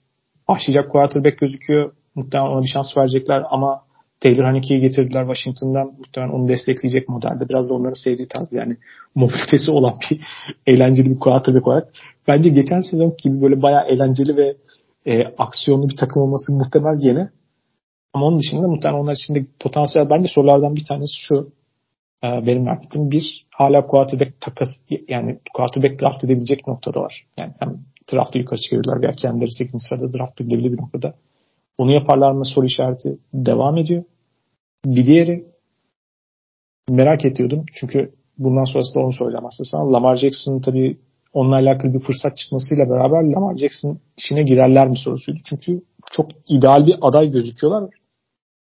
başlayacak quarterback gözüküyor. Muhtemelen ona bir şans verecekler ama Taylor Haneke'yi getirdiler Washington'dan. Muhtemelen onu destekleyecek modelde. Biraz da onların sevdiği tarz, yani mobilitesi olan bir eğlenceli bir quarterback olarak. Bence geçen sezon gibi böyle bayağı eğlenceli ve e, aksiyonlu bir takım olması muhtemel gene. Ama onun dışında muhtemelen onlar içinde potansiyel. Bence sorulardan bir tanesi şu. E, benim merak ettiğim bir, hala quarterback takas, yani quarterback draft edebilecek noktada var. Yani hem draftı yukarı çıkarırlar veya kendileri sekizinci sırada draft edilebilir bir noktada. Onu yaparlar mı soru işareti devam ediyor. Bir diğeri merak ediyordum. Çünkü bundan sonrası da onu söylemezse sana. Lamar Jackson'ın tabii onunla alakalı bir fırsat çıkmasıyla beraber Lamar Jackson işine girerler mi sorusuydu. Çünkü çok ideal bir aday gözüküyorlar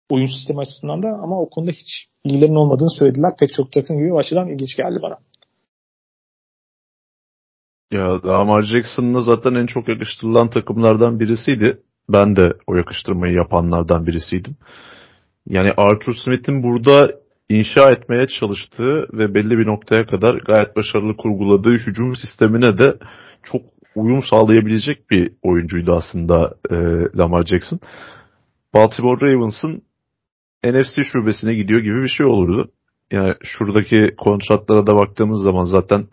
oyun sistemi açısından da, ama o konuda hiç ilgilerinin olmadığını söylediler. Pek çok takım gibi, o açıdan ilginç geldi bana. Ya Lamar Jackson'ın zaten en çok yakıştırılan takımlardan birisiydi. Ben de o yakıştırmayı yapanlardan birisiydim. Yani Arthur Smith'in burada inşa etmeye çalıştığı ve belli bir noktaya kadar gayet başarılı kurguladığı hücum sistemine de çok uyum sağlayabilecek bir oyuncuydu aslında e, Lamar Jackson. Baltimore Ravens'ın N F C şubesine gidiyor gibi bir şey olurdu. Yani şuradaki kontratlara da baktığımız zaman zaten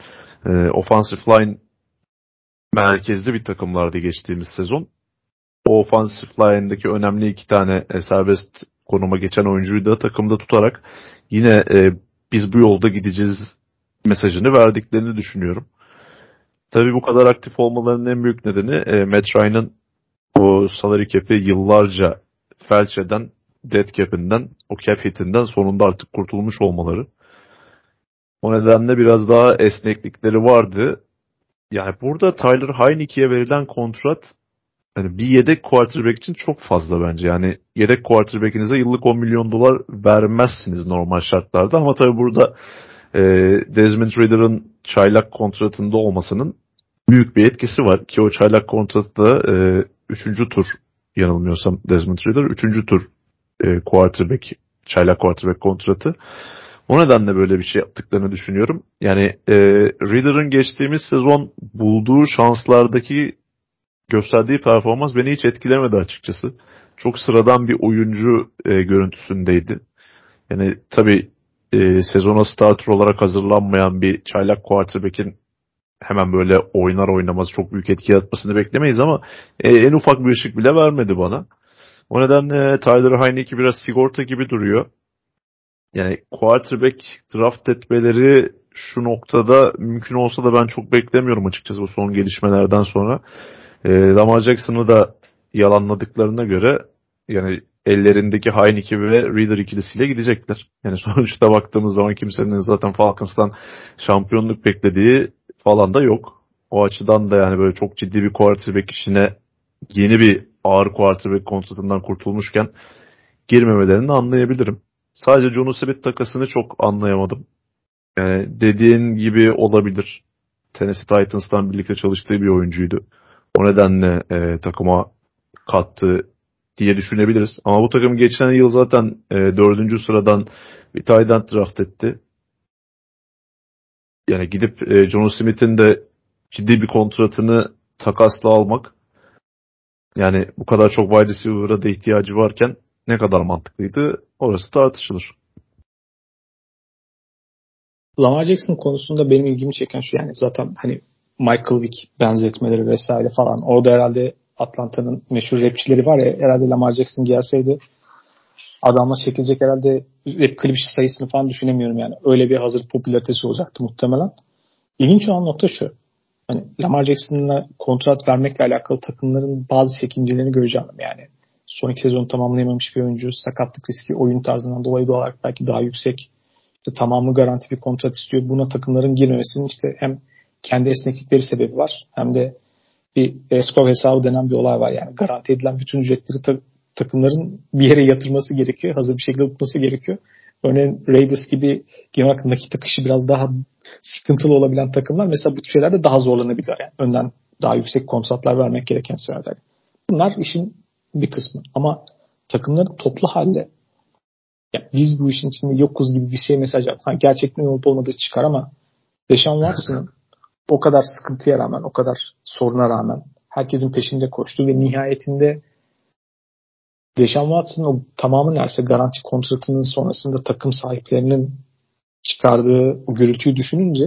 e, offensive line merkezli bir takımlardı geçtiğimiz sezon. O offensive line'deki önemli iki tane e, serbest konuma geçen oyuncuyu da takımda tutarak yine e, biz bu yolda gideceğiz mesajını verdiklerini düşünüyorum. Tabii bu kadar aktif olmalarının en büyük nedeni e, Matt Ryan'ın o salary cap'i yıllarca felç eden dead cap'inden, o cap hitinden sonunda artık kurtulmuş olmaları. O nedenle biraz daha esneklikleri vardı. Yani burada Tyler Heineke'ye verilen kontrat, yani bir yedek quarterback için çok fazla bence. Yani yedek quarterback'inize yıllık on milyon dolar vermezsiniz normal şartlarda. Ama tabii burada e, Desmond Ridler'ın çaylak kontratında olmasının büyük bir etkisi var. Ki o çaylak kontratta üçüncü E, tur yanılmıyorsam Desmond Ridler üçüncü tur e, quarterback, çaylak quarterback kontratı. O nedenle böyle bir şey yaptıklarını düşünüyorum. Yani e, Ridler'ın geçtiğimiz sezon bulduğu şanslardaki gösterdiği performans beni hiç etkilemedi açıkçası. Çok sıradan bir oyuncu e, görüntüsündeydi. Yani tabii e, sezona starter olarak hazırlanmayan bir çaylak quarterback'in hemen böyle oynar oynamaz çok büyük etki yaratmasını beklemeyiz ama e, en ufak bir ışık bile vermedi bana. O nedenle Tyler Heineke biraz sigorta gibi duruyor. Yani quarterback draft etmeleri şu noktada mümkün olsa da ben çok beklemiyorum açıkçası bu son gelişmelerden sonra. E, Lamar Jackson'ı da yalanladıklarına göre yani ellerindeki Heineke ve Reader ikilisiyle gidecekler. Yani sonuçta baktığımız zaman kimsenin zaten Falcons'tan şampiyonluk beklediği falan da yok. O açıdan da yani böyle çok ciddi bir quarterback işine yeni bir ağır quarterback kontratından kurtulmuşken girmemelerini anlayabilirim. Sadece John Smith takasını çok anlayamadım. Yani dediğin gibi olabilir. Tennessee Titans'tan birlikte çalıştığı bir oyuncuydu. O nedenle e, takıma kattı diye düşünebiliriz. Ama bu takım geçen yıl zaten dördüncü sıradan bir tight end draft etti. Yani gidip e, John Smith'in de ciddi bir kontratını takasla almak, yani bu kadar çok wide receiver'a da ihtiyacı varken ne kadar mantıklıydı orası tartışılır. Lamar Jackson konusunda benim ilgimi çeken şu, yani zaten hani Michael Vick benzetmeleri vesaire falan, orada herhalde Atlanta'nın meşhur rapçileri var ya, herhalde Lamar Jackson gelseydi adamla çekilecek herhalde rap klip sayısını falan düşünemiyorum yani. Öyle bir hazır popülaritesi olacaktı muhtemelen. İlginç olan nokta şu. Hani Lamar Jackson'la kontrat vermekle alakalı takımların bazı çekincelerini göreceğim yani. Son iki sezonu tamamlayamamış bir oyuncu, sakatlık riski oyun tarzından dolayı doğal olarak belki daha yüksek. İşte tamamı garanti bir kontrat istiyor. Buna takımların girmemesinin işte hem kendi esneklikleri sebebi var, hem de bir escrow hesabı denen bir olay var yani. Garanti edilen bütün ücretleri ta- takımların bir yere yatırması gerekiyor. Hazır bir şekilde tutması gerekiyor. Örneğin Raiders gibi genel olarak nakit akışı biraz daha sıkıntılı olabilen takımlar mesela bu tür şeylerde daha zorlanabilir. Yani önden daha yüksek kontratlar vermek gereken şeyler. Bunlar işin bir kısmı. Ama takımların toplu halde ya biz bu işin içinde yokuz gibi bir şey mesaj atmak gerçekten olup olmadığı çıkar ama Deshaun Watson'ın o kadar sıkıntıya rağmen, o kadar soruna rağmen herkesin peşinde koştu ve nihayetinde Deshaun Watson'ın o tamamı neredeyse garanti kontratının sonrasında takım sahiplerinin çıkardığı o gürültüyü düşününce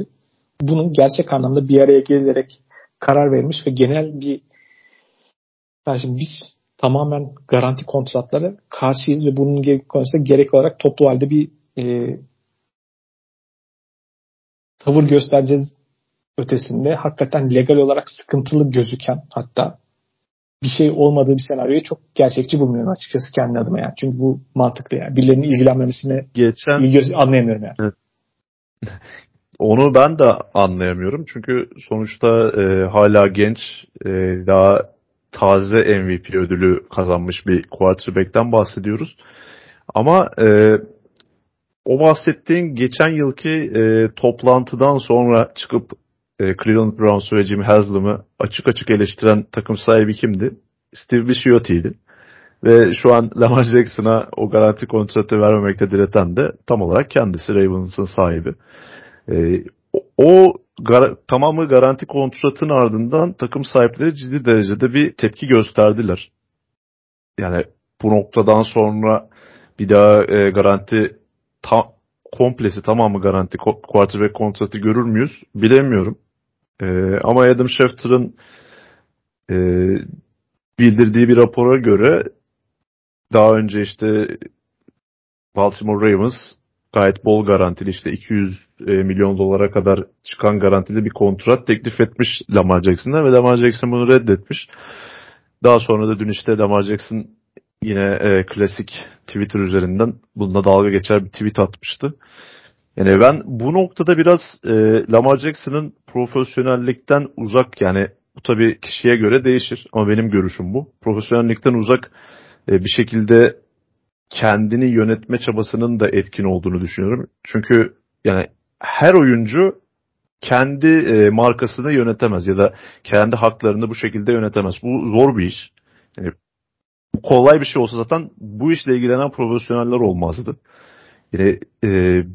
bunun gerçek anlamda bir araya gelerek karar verilmiş ve genel bir yani şimdi biz tamamen garanti kontratlara karşıyız ve bunun konusunda gerek olarak toplu halde bir e, tavır göstereceğiz ötesinde hakikaten legal olarak sıkıntılı gözüken hatta bir şey olmadığı bir senaryoya çok gerçekçi bulmuyorum açıkçası kendi adıma yani. Çünkü bu mantıklı yani. Birilerinin ilgilenmemesini Geçen... ilgi... anlayamıyorum yani. Evet. Onu ben de anlayamıyorum. Çünkü sonuçta e, hala genç, e, daha taze M V P ödülü kazanmış bir quarterback'ten bahsediyoruz. Ama e, o bahsettiğin geçen yılki e, toplantıdan sonra çıkıp Cleveland Browns ve Jim Haslam'ı açık açık eleştiren takım sahibi kimdi? Steve Bisciotti'ydi. Ve şu an Lamar Jackson'a o garanti kontratı vermemekte direten de tam olarak kendisi, Ravens'ın sahibi. E, o gar- tamamı garanti kontratın ardından takım sahipleri ciddi derecede bir tepki gösterdiler. Yani bu noktadan sonra bir daha e, garanti tam komplesi tamamı garanti quarterback kontratı görür müyüz? Bilemiyorum. Ee, ama Adam Schefter'ın e, bildirdiği bir rapora göre daha önce işte Baltimore Ravens gayet bol garantili işte iki yüz milyon dolara kadar çıkan garantili bir kontrat teklif etmiş Lamar Jackson'a ve Lamar Jackson bunu reddetmiş. Daha sonra da dün işte Lamar Jackson yine e, klasik Twitter üzerinden bununla dalga geçer bir tweet atmıştı. Yani ben bu noktada biraz e, Lamar Jackson'ın profesyonellikten uzak, yani bu tabii kişiye göre değişir ama benim görüşüm bu. Profesyonellikten uzak e, bir şekilde kendini yönetme çabasının da etkin olduğunu düşünüyorum. Çünkü yani her oyuncu kendi e, markasını yönetemez ya da kendi haklarını bu şekilde yönetemez. Bu zor bir iş. Yani kolay bir şey olsa zaten bu işle ilgilenen profesyoneller olmazdı. Yani, e,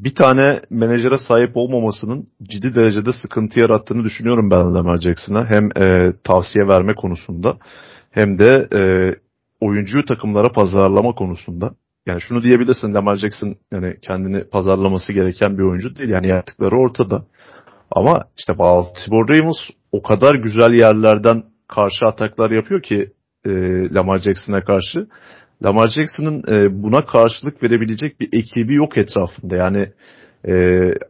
bir tane menajere sahip olmamasının ciddi derecede sıkıntı yarattığını düşünüyorum ben Lamar Jackson'a. Hem e, tavsiye verme konusunda hem de e, oyuncuyu takımlara pazarlama konusunda. Yani şunu diyebilirsin, Lamar Jackson yani kendini pazarlaması gereken bir oyuncu değil. Yani yaptıkları ortada. Ama işte Baltimore Ravens o kadar güzel yerlerden karşı ataklar yapıyor ki Lamar Jackson'a karşı. Lamar Jackson'ın e, buna karşılık verebilecek bir ekibi yok etrafında. Yani e,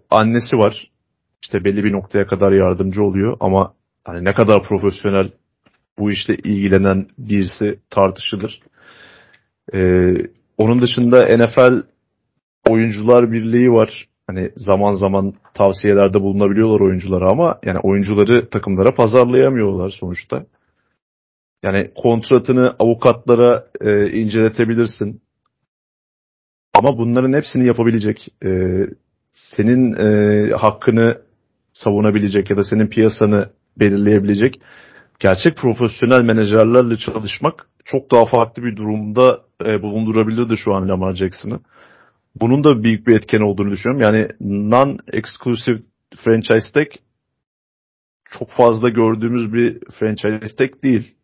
annesi var. İşte belli bir noktaya kadar yardımcı oluyor ama hani ne kadar profesyonel bu işle ilgilenen birisi tartışılır. E, onun dışında N F L Oyuncular Birliği var. Hani zaman zaman tavsiyelerde bulunabiliyorlar oyunculara ama yani oyuncuları takımlara pazarlayamıyorlar sonuçta. Yani kontratını avukatlara e, inceletebilirsin. Ama bunların hepsini yapabilecek, e, senin e, hakkını savunabilecek ya da senin piyasanı belirleyebilecek gerçek profesyonel menajerlerle çalışmak çok daha farklı bir durumda e, bulundurabilirdi şu an Lamar Jackson'ı. Bunun da büyük bir etken olduğunu düşünüyorum. Yani non-exclusive franchise tag çok fazla gördüğümüz bir franchise tag değil.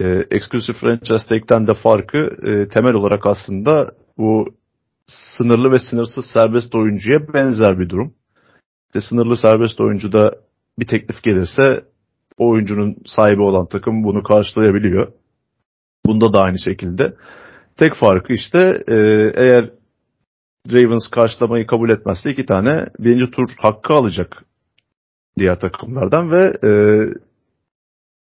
E, exclusive franchise tag'ten de farkı e, temel olarak aslında bu sınırlı ve sınırsız serbest oyuncuya benzer bir durum. İşte sınırlı serbest oyuncuda bir teklif gelirse o oyuncunun sahibi olan takım bunu karşılayabiliyor. Bunda da aynı şekilde. Tek farkı işte e, eğer Ravens karşılamayı kabul etmezse iki tane birinci tur hakkı alacak diğer takımlardan ve e,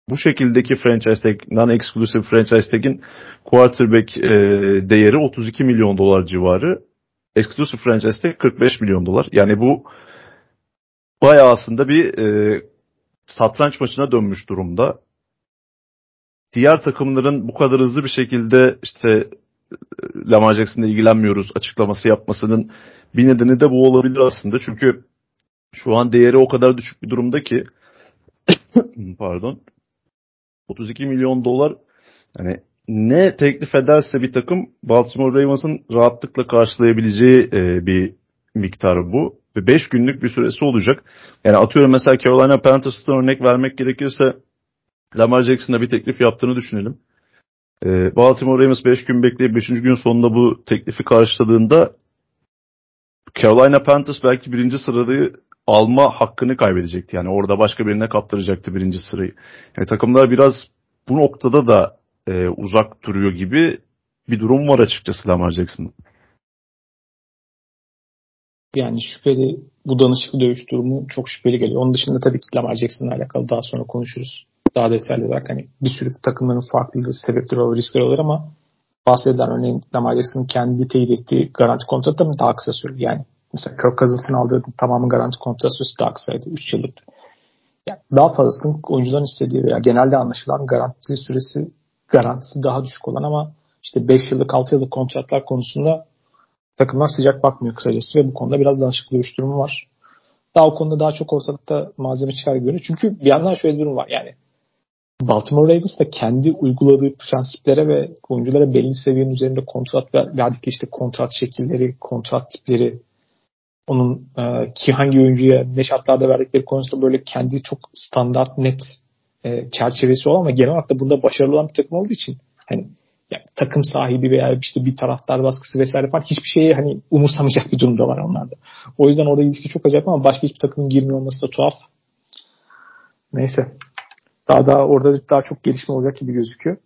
bu şekildeki franchise tag, non-exclusive franchise tag'in quarterback e, değeri otuz iki milyon dolar civarı. Exclusive franchise tag kırk beş milyon dolar. Yani bu bayağı aslında bir e, satranç maçına dönmüş durumda. Diğer takımların bu kadar hızlı bir şekilde işte Lamar Jackson'la ilgilenmiyoruz açıklaması yapmasının bir nedeni de bu olabilir aslında. Çünkü şu an değeri o kadar düşük bir durumda ki pardon otuz iki milyon dolar yani ne teklif ederse bir takım Baltimore Ravens'ın rahatlıkla karşılayabileceği bir miktar bu. Ve beş günlük bir süresi olacak. Yani atıyorum mesela Carolina Panthers'tan örnek vermek gerekirse Lamar Jackson'a bir teklif yaptığını düşünelim. Baltimore Ravens beş gün bekleyip beşinci gün sonunda bu teklifi karşıladığında Carolina Panthers belki birinci sırayı alma hakkını kaybedecekti. Yani orada başka birine kaptıracaktı birinci sırayı. Yani takımlar biraz bu noktada da e, uzak duruyor gibi bir durum var açıkçası Lamar Jackson'ın. Yani şüpheli, bu danışıklı dövüş durumu çok şüpheli geliyor. Onun dışında tabii ki Lamar Jackson'la alakalı daha sonra konuşuruz. Daha detaylı olarak hani bir sürü takımların farklı sebepleri olur, riskleri olur ama bahsedilen örneğin Lamar Jackson'ın kendi teyit ettiği garanti kontratı da daha kısa sürdü. Yani mesela Kirk Cousins'ın aldığı tamamı garanti kontratı süresi daha kısaydı. üç yıllıktı. Yani daha fazlasının oyuncudan istediği veya genelde anlaşılan garanti süresi garantisi daha düşük olan ama işte beş yıllık altı yıllık kontratlar konusunda takımlar sıcak bakmıyor kısacası ve bu konuda biraz danışıklı bir durum var. Daha o konuda daha çok ortalıkta malzeme çıkar görünüyor. Çünkü bir yandan şöyle bir durum var yani Baltimore Ravens da kendi uyguladığı prensiplere ve oyunculara belli seviyenin üzerinde kontrat verdikleri işte kontrat şekilleri, kontrat tipleri, onun e, ki hangi oyuncuya ne şartlarda verdikleri konusunda böyle kendi çok standart net e, çerçevesi olan ama genel olarak da bunda başarılı olan bir takım olduğu için hani yani takım sahibi veya işte bir taraftar baskısı vesaire falan hiçbir şeyi hani umursamayacak bir durumda var onlarda. O yüzden orada ilişki çok acayip ama başka hiçbir takımın girmiyor olması da tuhaf. Neyse. Daha da orada daha çok gelişme olacak gibi gözüküyor.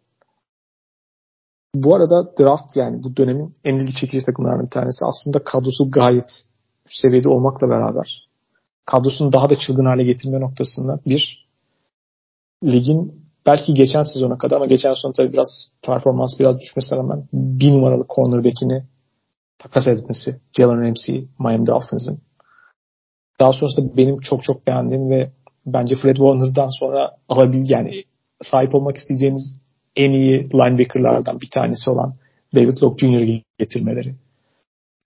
Bu arada draft yani bu dönemin en ilgi çekici takımlarının bir tanesi. Aslında kadrosu gayet üst seviyede olmakla beraber kadrosunu daha da çılgın hale getirme noktasında bir ligin belki geçen sezona kadar ama geçen sezon tabii biraz performans biraz düşmesine rağmen bir numaralı cornerback'ini takas etmesi Jalen Ramsey'i Miami Dolphins'ın. Daha sonrasında benim çok çok beğendiğim ve bence Fred Warner'dan sonra alabil yani sahip olmak isteyeceğiniz en iyi linebacker'lardan bir tanesi olan David Long Junior'ı getirmeleri.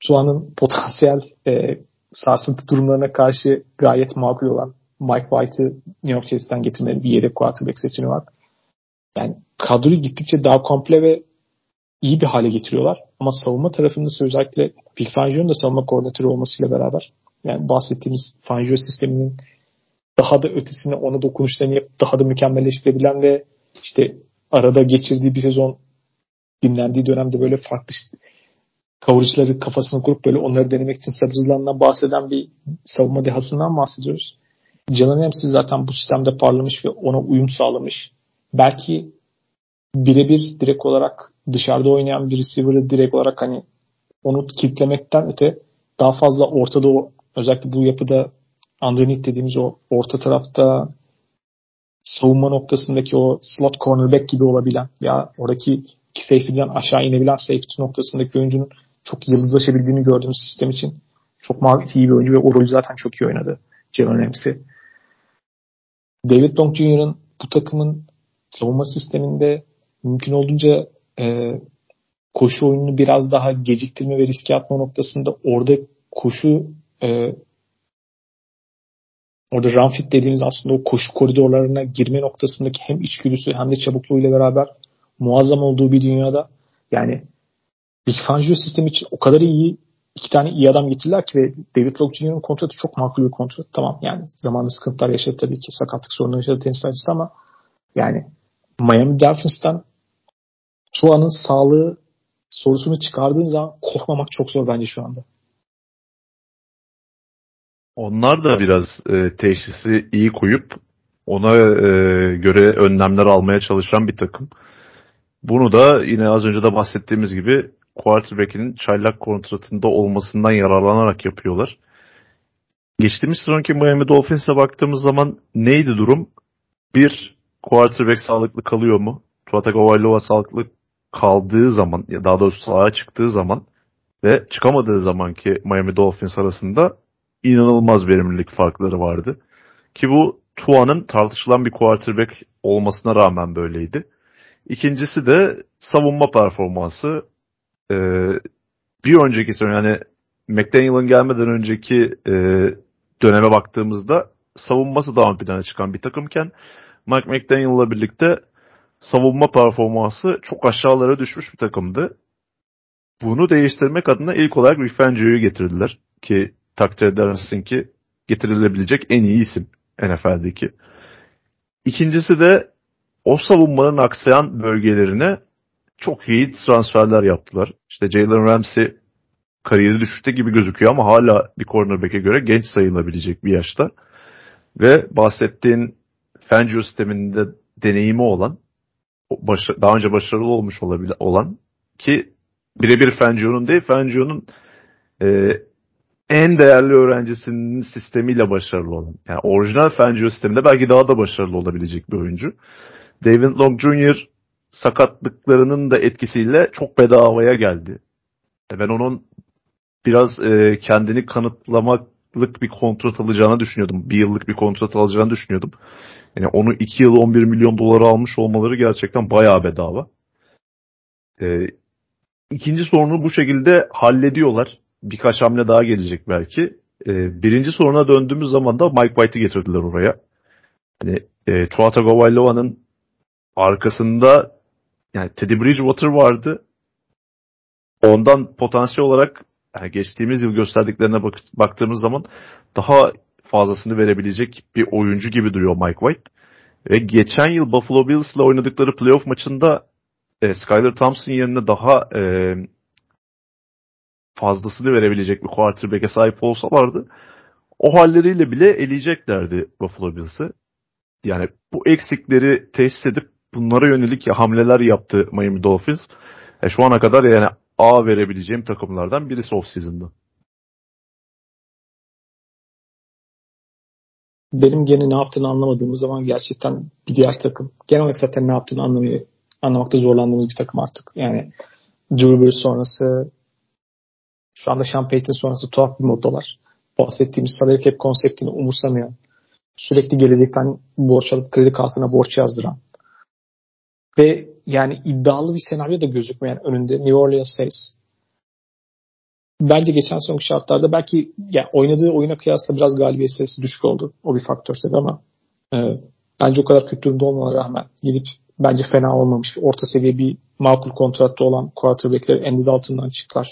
Tuan'ın potansiyel e, sarsıntı durumlarına karşı gayet makul olan Mike White'ı New York Jets'ten getirmeleri bir yere quarterback seçeneği var. Yani kadroyu gittikçe daha komple ve iyi bir hale getiriyorlar. Ama savunma tarafında özellikle Vic Fangio'nun da savunma koordinatörü olmasıyla beraber yani bahsettiğimiz Fangio sisteminin daha da ötesine ona dokunuşlarını yapıp daha da mükemmelleştirebilen ve işte arada geçirdiği bir sezon dinlendiği dönemde böyle farklı işte kavurucuları kafasına kurup böyle onları denemek için sabırsızlığından bahseden bir savunma dehasından bahsediyoruz. Jalen Ramsey zaten bu sistemde parlamış ve ona uyum sağlamış. Belki birebir direkt olarak dışarıda oynayan bir receiver'ı direkt olarak hani onu kilitlemekten öte daha fazla ortada, o özellikle bu yapıda underneath dediğimiz o orta tarafta savunma noktasındaki o slot cornerback gibi olabilen veya oradaki iki safety'den aşağı inebilen safety noktasındaki oyuncunun çok yıldızlaşabildiğini gördüğümüz sistem için çok iyi bir oyuncu ve o rolü zaten çok iyi oynadı Jalen Ramsey. David Long junior'ın bu takımın savunma sisteminde mümkün olduğunca e, koşu oyununu biraz daha geciktirme ve riske atma noktasında orada koşu e, orada run fit dediğimiz aslında o koşu koridorlarına girme noktasındaki hem içgüdüsü hem de çabukluğuyla beraber muazzam olduğu bir dünyada yani Big Fangio sistemi için o kadar iyi iki tane iyi adam getirdiler ki ve David Long junior'ın kontratı çok makul bir kontrat. Tamam yani zamanında sıkıntılar yaşadı tabii ki, sakatlık sorunu yaşadı tenis açısından ama yani Miami Dolphins'tan Tua'nın sağlığı sorusunu çıkardığın zaman korkmamak çok zor bence şu anda. Onlar da biraz e, teşhisi iyi koyup ona e, göre önlemler almaya çalışan bir takım. Bunu da yine az önce de bahsettiğimiz gibi quarterback'in çaylak kontratında olmasından yararlanarak yapıyorlar. Geçtiğimiz sezonki Miami Dolphins'e baktığımız zaman neydi durum? Bir, quarterback sağlıklı kalıyor mu? Tua Tagovailoa sağlıklı kaldığı zaman, daha doğrusu sahaya çıktığı zaman ve çıkamadığı zamanki Miami Dolphins arasında inanılmaz verimlilik farkları vardı. Ki bu Tua'nın tartışılan bir quarterback olmasına rağmen böyleydi. İkincisi de savunma performansı. Ee, bir önceki sezon, yani McDaniel'ın gelmeden önceki e, döneme baktığımızda savunması daha ön plana çıkan bir takımken Mike McDaniel'la birlikte savunma performansı çok aşağılara düşmüş bir takımdı. Bunu değiştirmek adına ilk olarak Vic Fangio'yu getirdiler ki takdir edersin ki getirilebilecek en iyi isim N F L'deki. İkincisi de o savunmanın aksayan bölgelerine çok iyi transferler yaptılar. İşte Jalen Ramsey kariyeri düşüşte gibi gözüküyor ama hala bir cornerback'e göre genç sayılabilecek bir yaşta. Ve bahsettiğin Fangio sisteminde deneyimi olan, daha önce başarılı olmuş olabilen olan ki birebir Fangio'nun değil, Fangio'nun e, en değerli öğrencisinin sistemiyle başarılı olan. Yani orijinal Fangio sisteminde belki daha da başarılı olabilecek bir oyuncu. David Long junior sakatlıklarının da etkisiyle çok bedavaya geldi. Ben onun biraz e, kendini kanıtlamaklık bir kontrat alacağını düşünüyordum. Bir yıllık bir kontrat alacağını düşünüyordum. Yani onu iki yıl on bir milyon dolara almış olmaları gerçekten bayağı bedava. E, ikinci sorunu bu şekilde hallediyorlar. Birkaç hamle daha gelecek belki. E, birinci soruna döndüğümüz zaman da Mike White'i getirdiler oraya. Yani, e, Tua Tagovailoa'nın arkasında yani Teddy Bridgewater vardı. Ondan potansiyel olarak yani geçtiğimiz yıl gösterdiklerine bak- baktığımız zaman daha fazlasını verebilecek bir oyuncu gibi duruyor Mike White. Ve geçen yıl Buffalo Bills'la oynadıkları playoff maçında e, Skyler Thompson yerine daha e, fazlasını verebilecek bir quarterback'e sahip olsalardı o halleriyle bile eleyeceklerdi Buffalo Bills'ı. Yani bu eksikleri tesis edip bunlara yönelik hamleler yaptı Miami Dolphins. E şu ana kadar yani A verebileceğim takımlardan birisi off-season'da. Benim gene ne yaptığını anlamadığımız zaman gerçekten bir diğer takım. Genel olarak zaten ne yaptığını anlamıyor, anlamakta zorlandığımız bir takım artık. Yani Drew Brees sonrası, şu anda Sean Payton sonrası tuhaf bir moddalar. Bahsettiğimiz salary cap konseptini umursamıyor. Sürekli gelecekten borç alıp kredi kartına borç yazdıran ve yani iddialı bir senaryo da gözükmeyen önünde New Orleans Saints. Bence geçen sonki şartlarda belki yani oynadığı oyuna kıyasla biraz galibiyet sayısı düşük oldu. O bir faktör tabii ama e, bence o kadar kötü durumda olmana rağmen gidip bence fena olmamış. Orta seviye bir makul kontratta olan quarterback'leri Andy Dalton'dan çıktılar.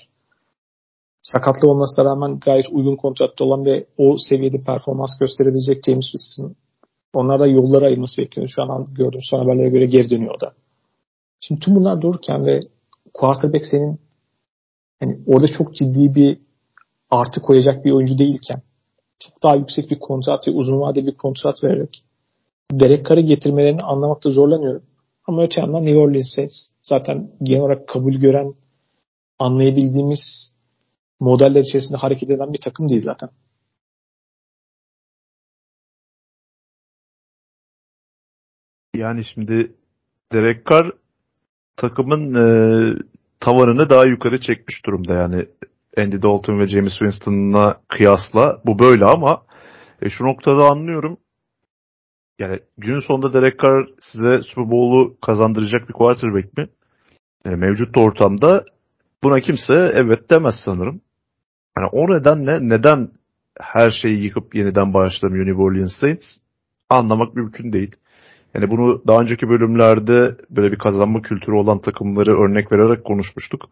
Sakatlığı olmasına rağmen gayet uygun kontratta olan ve o seviyede performans gösterebilecek James Winston. Onlar da yollara ayırması bekliyor. Şu an gördüğüm son haberlere göre geri dönüyor da. Şimdi tüm bunlar doğruken ve quarterback senin yani orada çok ciddi bir artı koyacak bir oyuncu değilken çok daha yüksek bir kontrat ve uzun vadeli bir kontrat vererek Derek Carr'ı getirmelerini anlamakta zorlanıyorum. Ama öte yandan New Orleans Saints zaten genel olarak kabul gören, anlayabildiğimiz modeller içerisinde hareket eden bir takım değil zaten. Yani şimdi Derek Carr takımın e, tavanını daha yukarı çekmiş durumda. Yani Andy Dalton ve Jameis Winston'la kıyasla bu böyle ama e, şu noktada anlıyorum. Yani günün sonunda Derek Carr size Super Bowl'u kazandıracak bir quarterback mi? E, mevcut ortamda buna kimse evet demez sanırım. Yani o nedenle neden her şeyi yıkıp yeniden başlamıyor New Orleans Saints anlamak mümkün değil. Yani bunu daha önceki bölümlerde böyle bir kazanma kültürü olan takımları örnek vererek konuşmuştuk.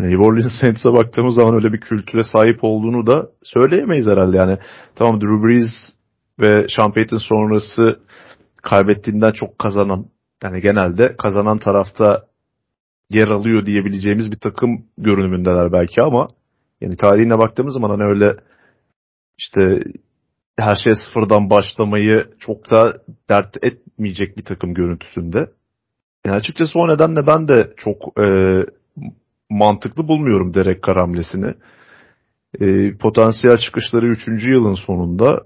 Yani New Orleans Saints'e baktığımız zaman öyle bir kültüre sahip olduğunu da söyleyemeyiz herhalde. Yani tamam, Drew Brees ve Sean Payton sonrası kaybettiğinden çok kazanan, yani genelde kazanan tarafta yer alıyor diyebileceğimiz bir takım görünümündeler belki ama yani tarihine baktığımız zaman hani öyle işte her şeye sıfırdan başlamayı çok da dert etmeyecek bir takım görüntüsünde. Yani açıkçası o nedenle ben de çok e, mantıklı bulmuyorum Derek Carr hamlesini. E, potansiyel çıkışları üçüncü yılın sonunda,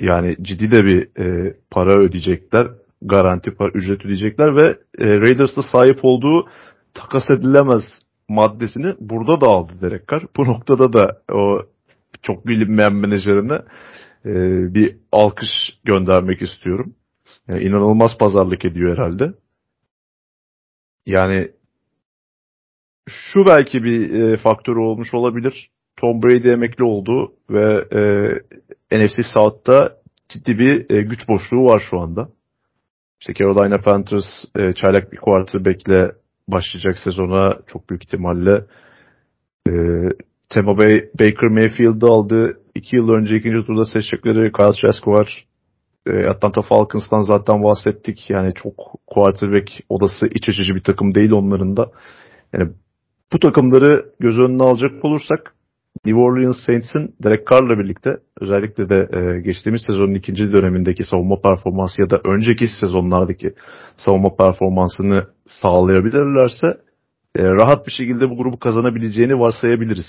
yani ciddi de bir e, para ödeyecekler. Garanti para, ücret ödeyecekler ve e, Raiders'ta sahip olduğu takas edilemez maddesini burada da aldı Derek Carr. Bu noktada da o çok bilinmeyen menajerine e, bir alkış göndermek istiyorum. Yani inanılmaz pazarlık ediyor herhalde. Yani şu belki bir e, faktörü olmuş olabilir. Tom Brady emekli oldu ve e, N F C South'ta ciddi bir e, güç boşluğu var şu anda. İşte Carolina Panthers e, çaylak bir quarterback'le başlayacak sezona çok büyük ihtimalle. E, Tampa Bay Baker Mayfield'ı aldı. iki yıl önce ikinci turda seçecekleri Kyle Trask var. E, Atlanta Falcons'tan zaten bahsettik. Yani çok quarterback odası iç açıcı bir takım değil onların da. Yani bu takımları göz önüne alacak olursak New Orleans Saints'in Derek Carr'la birlikte özellikle de e, geçtiğimiz sezonun ikinci dönemindeki savunma performansı ya da önceki sezonlardaki savunma performansını sağlayabilirlerse e, rahat bir şekilde bu grubu kazanabileceğini varsayabiliriz.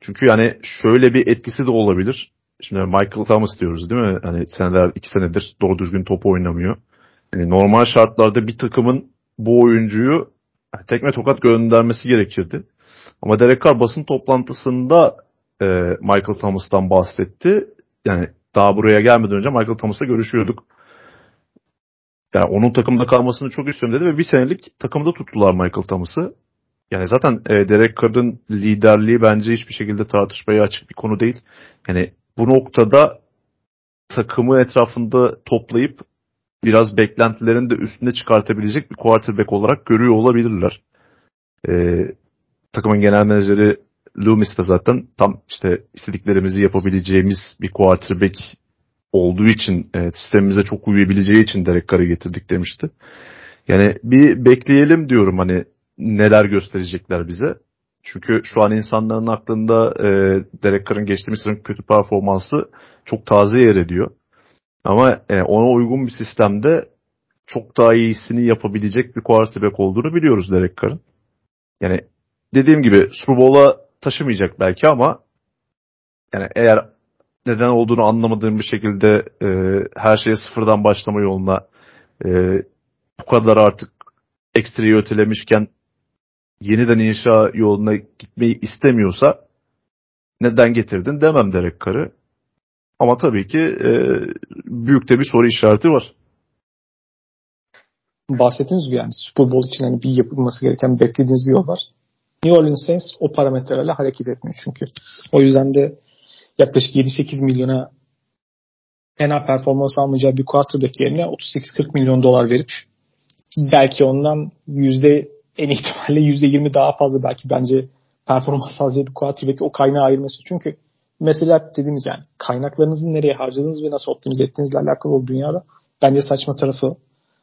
Çünkü yani şöyle bir etkisi de olabilir. Şimdi Michael Thomas diyoruz değil mi? Hani seneler, iki senedir doğru düzgün top oynamıyor. Yani normal şartlarda bir takımın bu oyuncuyu tekme tokat göndermesi gerekirdi. Ama Derek Carr basın toplantısında e, Michael Thomas'tan bahsetti. Yani daha buraya gelmeden önce Michael Thomas'la görüşüyorduk. Yani onun takımda kalmasını çok istiyorum dedi ve bir senelik takımda tuttular Michael Thomas'ı. Yani zaten e, Derek Carr'ın liderliği bence hiçbir şekilde tartışmaya açık bir konu değil. Yani bu noktada takımı etrafında toplayıp biraz beklentilerini de üstüne çıkartabilecek bir quarterback olarak görüyor olabilirler. Evet. Takımın genel menajeri Loomis de zaten tam işte istediklerimizi yapabileceğimiz bir quarterback olduğu için, evet, sistemimize çok uyabileceği için Derek Carr'ı getirdik demişti. Yani bir bekleyelim diyorum, hani neler gösterecekler bize. Çünkü şu an insanların aklında e, Derek Carr'ın geçtiğimiz sezonun kötü performansı çok taze yer ediyor. Ama e, ona uygun bir sistemde çok daha iyisini yapabilecek bir quarterback olduğunu biliyoruz Derek Carr'ın. Yani dediğim gibi Super Bowl'a taşımayacak belki ama yani eğer neden olduğunu anlamadığım bir şekilde e, her şeye sıfırdan başlama yoluna e, bu kadar artık ekstreyi ötelemişken yeniden inşa yoluna gitmeyi istemiyorsa neden getirdin demem Derek Carr'ı. Ama tabii ki e, büyük de bir soru işareti var. Bahsettiğiniz gibi yani Super Bowl için hani bir yapılması gereken, beklediğiniz bir yol var. New Orleans Saints o parametrelerle hareket etmiyor çünkü. O yüzden de yaklaşık yedi sekiz milyona fena performans almayacağı bir quarterback yerine otuz sekiz kırk milyon dolar verip belki ondan yüzde en ihtimalle yüzde yirmi daha fazla belki bence performans alacağı bir quarterback'i o kaynağa ayırması. Çünkü mesela dediğimiz yani kaynaklarınızı nereye harcadığınız ve nasıl optimize ettiğinizle alakalı olduğu dünyada bence saçma tarafı.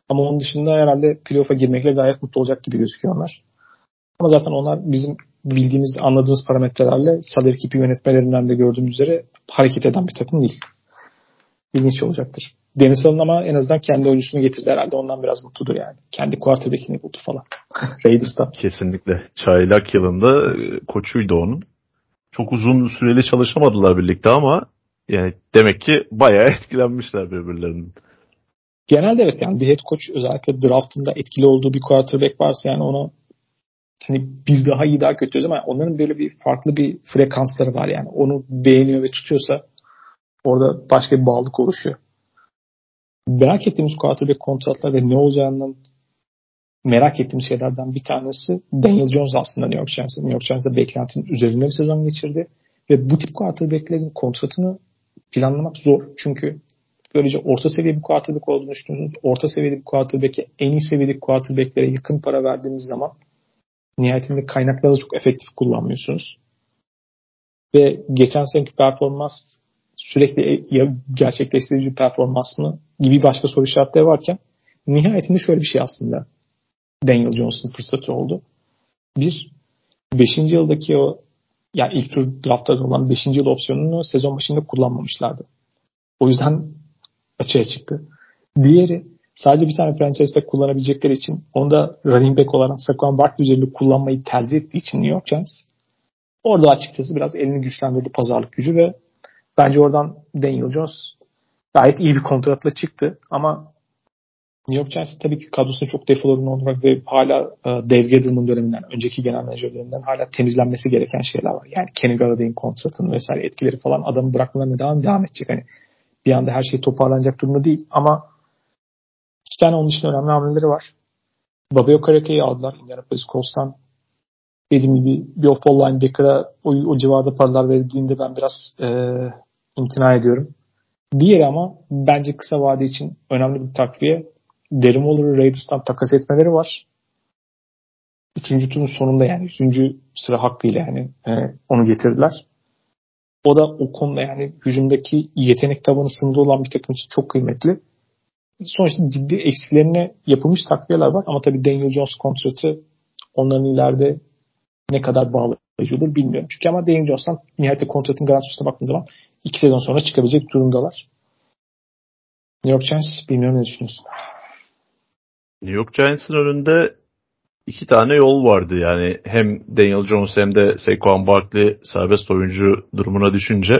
Ama onun dışında herhalde playoff'a girmekle gayet mutlu olacak gibi gözüküyorlar. Ama zaten onlar bizim bildiğimiz, anladığımız parametrelerle Sadir Kipi yönetmelerinden de gördüğümüz üzere hareket eden bir takım değil. İlginç olacaktır. Dennis Allen ama en azından kendi oyuncusunu getirdi herhalde. Ondan biraz mutludur yani. Kendi quarterback'ini buldu falan. Raiders'tan. Kesinlikle. Çaylak yılında koçuydu onun. Çok uzun süreli çalışamadılar birlikte ama yani demek ki bayağı etkilenmişler birbirlerinin. Genelde evet yani bir head coach özellikle draftında etkili olduğu bir quarterback varsa yani onu hani biz daha iyi daha kötüyüz ama onların böyle bir farklı bir frekansları var yani. Onu beğeniyor ve tutuyorsa orada başka bir bağlılık oluşuyor. Merak ettiğimiz quarterback kontratlarda ne olacağından merak ettiğimiz şeylerden bir tanesi Daniel Jones aslında New York Giants'da. New York Giants'da beklentinin üzerinde bir sezon geçirdi. Ve bu tip quarterback'lerin kontratını planlamak zor. Çünkü böylece orta seviye bir quarterback olduğunu düşünüyorsunuz. Orta seviyeli bir quarterback'e en iyi seviyeli quarterback'lere yakın para verdiğiniz zaman nihayetinde kaynakları çok efektif kullanmıyorsunuz. Ve geçen seneki performans sürekli ya gerçekleştirici bir performans mı gibi başka soru işaretleri varken nihayetinde şöyle bir şey aslında Daniel Jones'un fırsatı oldu. Bir, beşinci yıldaki o yani ilk tur draftlarda olan beşinci yıl opsiyonunu sezon başında kullanmamışlardı. O yüzden açığa çıktı. Diğeri sadece bir tane franchise'da kullanabilecekleri için onu da running back olarak Saquon Barkley üzerinde kullanmayı tercih ettiği için New York Giants orada açıkçası biraz elini güçlendirdi pazarlık gücü ve bence oradan Daniel Jones gayet iyi bir kontratla çıktı ama New York Giants tabii ki kadrosunun çok defolarını olarak ve hala Dave Gettleman döneminden, önceki genel menajer döneminden hala temizlenmesi gereken şeyler var. Yani Kenny Galladay'in kontratının vesaire etkileri falan adamı bırakmalarına devam, devam edecek. Hani bir anda her şey toparlanacak durumda değil ama iki tane onun için önemli hamleleri var. Babayo Kareke'yi aldılar Indianapolis Colts'tan. Dediğim gibi bir off-ball linebacker'a o, o civarda paralar verildiğinde ben biraz e, imtina ediyorum. Diğeri ama bence kısa vade için önemli bir takviye. Darren Waller'ı Raiders'tan takas etmeleri var. Üçüncü turun sonunda yani üçüncü sıra hakkıyla yani e, onu getirdiler. O da o konuda yani hücumdaki yetenek tabanı sınırlı olan bir takım için çok kıymetli. Sonuçta ciddi eksiklerine yapılmış takviyeler var ama tabii Daniel Jones kontratı onların ileride ne kadar bağlayıcı olur bilmiyorum. Çünkü ama Daniel Jones'tan nihayet kontratın garantisine baktığınız zaman iki sezon sonra çıkabilecek durumdalar. New York Giants bilmiyorum ne düşünüyorsun? New York Giants'ın önünde iki tane yol vardı yani hem Daniel Jones hem de Saquon Barkley serbest oyuncu durumuna düşünce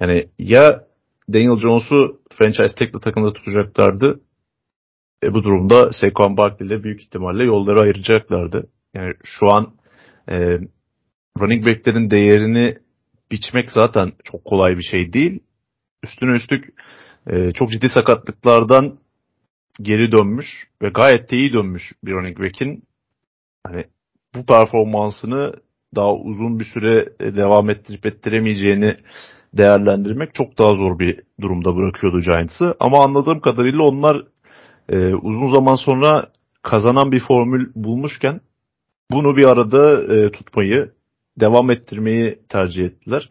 yani ya Daniel Jones'u franchise tekli takımda tutacaklardı. E bu durumda Saquon Barkley ile büyük ihtimalle yolları ayıracaklardı. Yani şu an e, running back'lerin değerini biçmek zaten çok kolay bir şey değil. Üstüne üstlük e, çok ciddi sakatlıklardan geri dönmüş ve gayet de iyi dönmüş bir running back'in hani bu performansını daha uzun bir süre devam ettirip ettiremeyeceğini değerlendirmek çok daha zor bir durumda bırakıyordu Giants'ı. Ama anladığım kadarıyla onlar e, uzun zaman sonra kazanan bir formül bulmuşken bunu bir arada e, tutmayı, devam ettirmeyi tercih ettiler.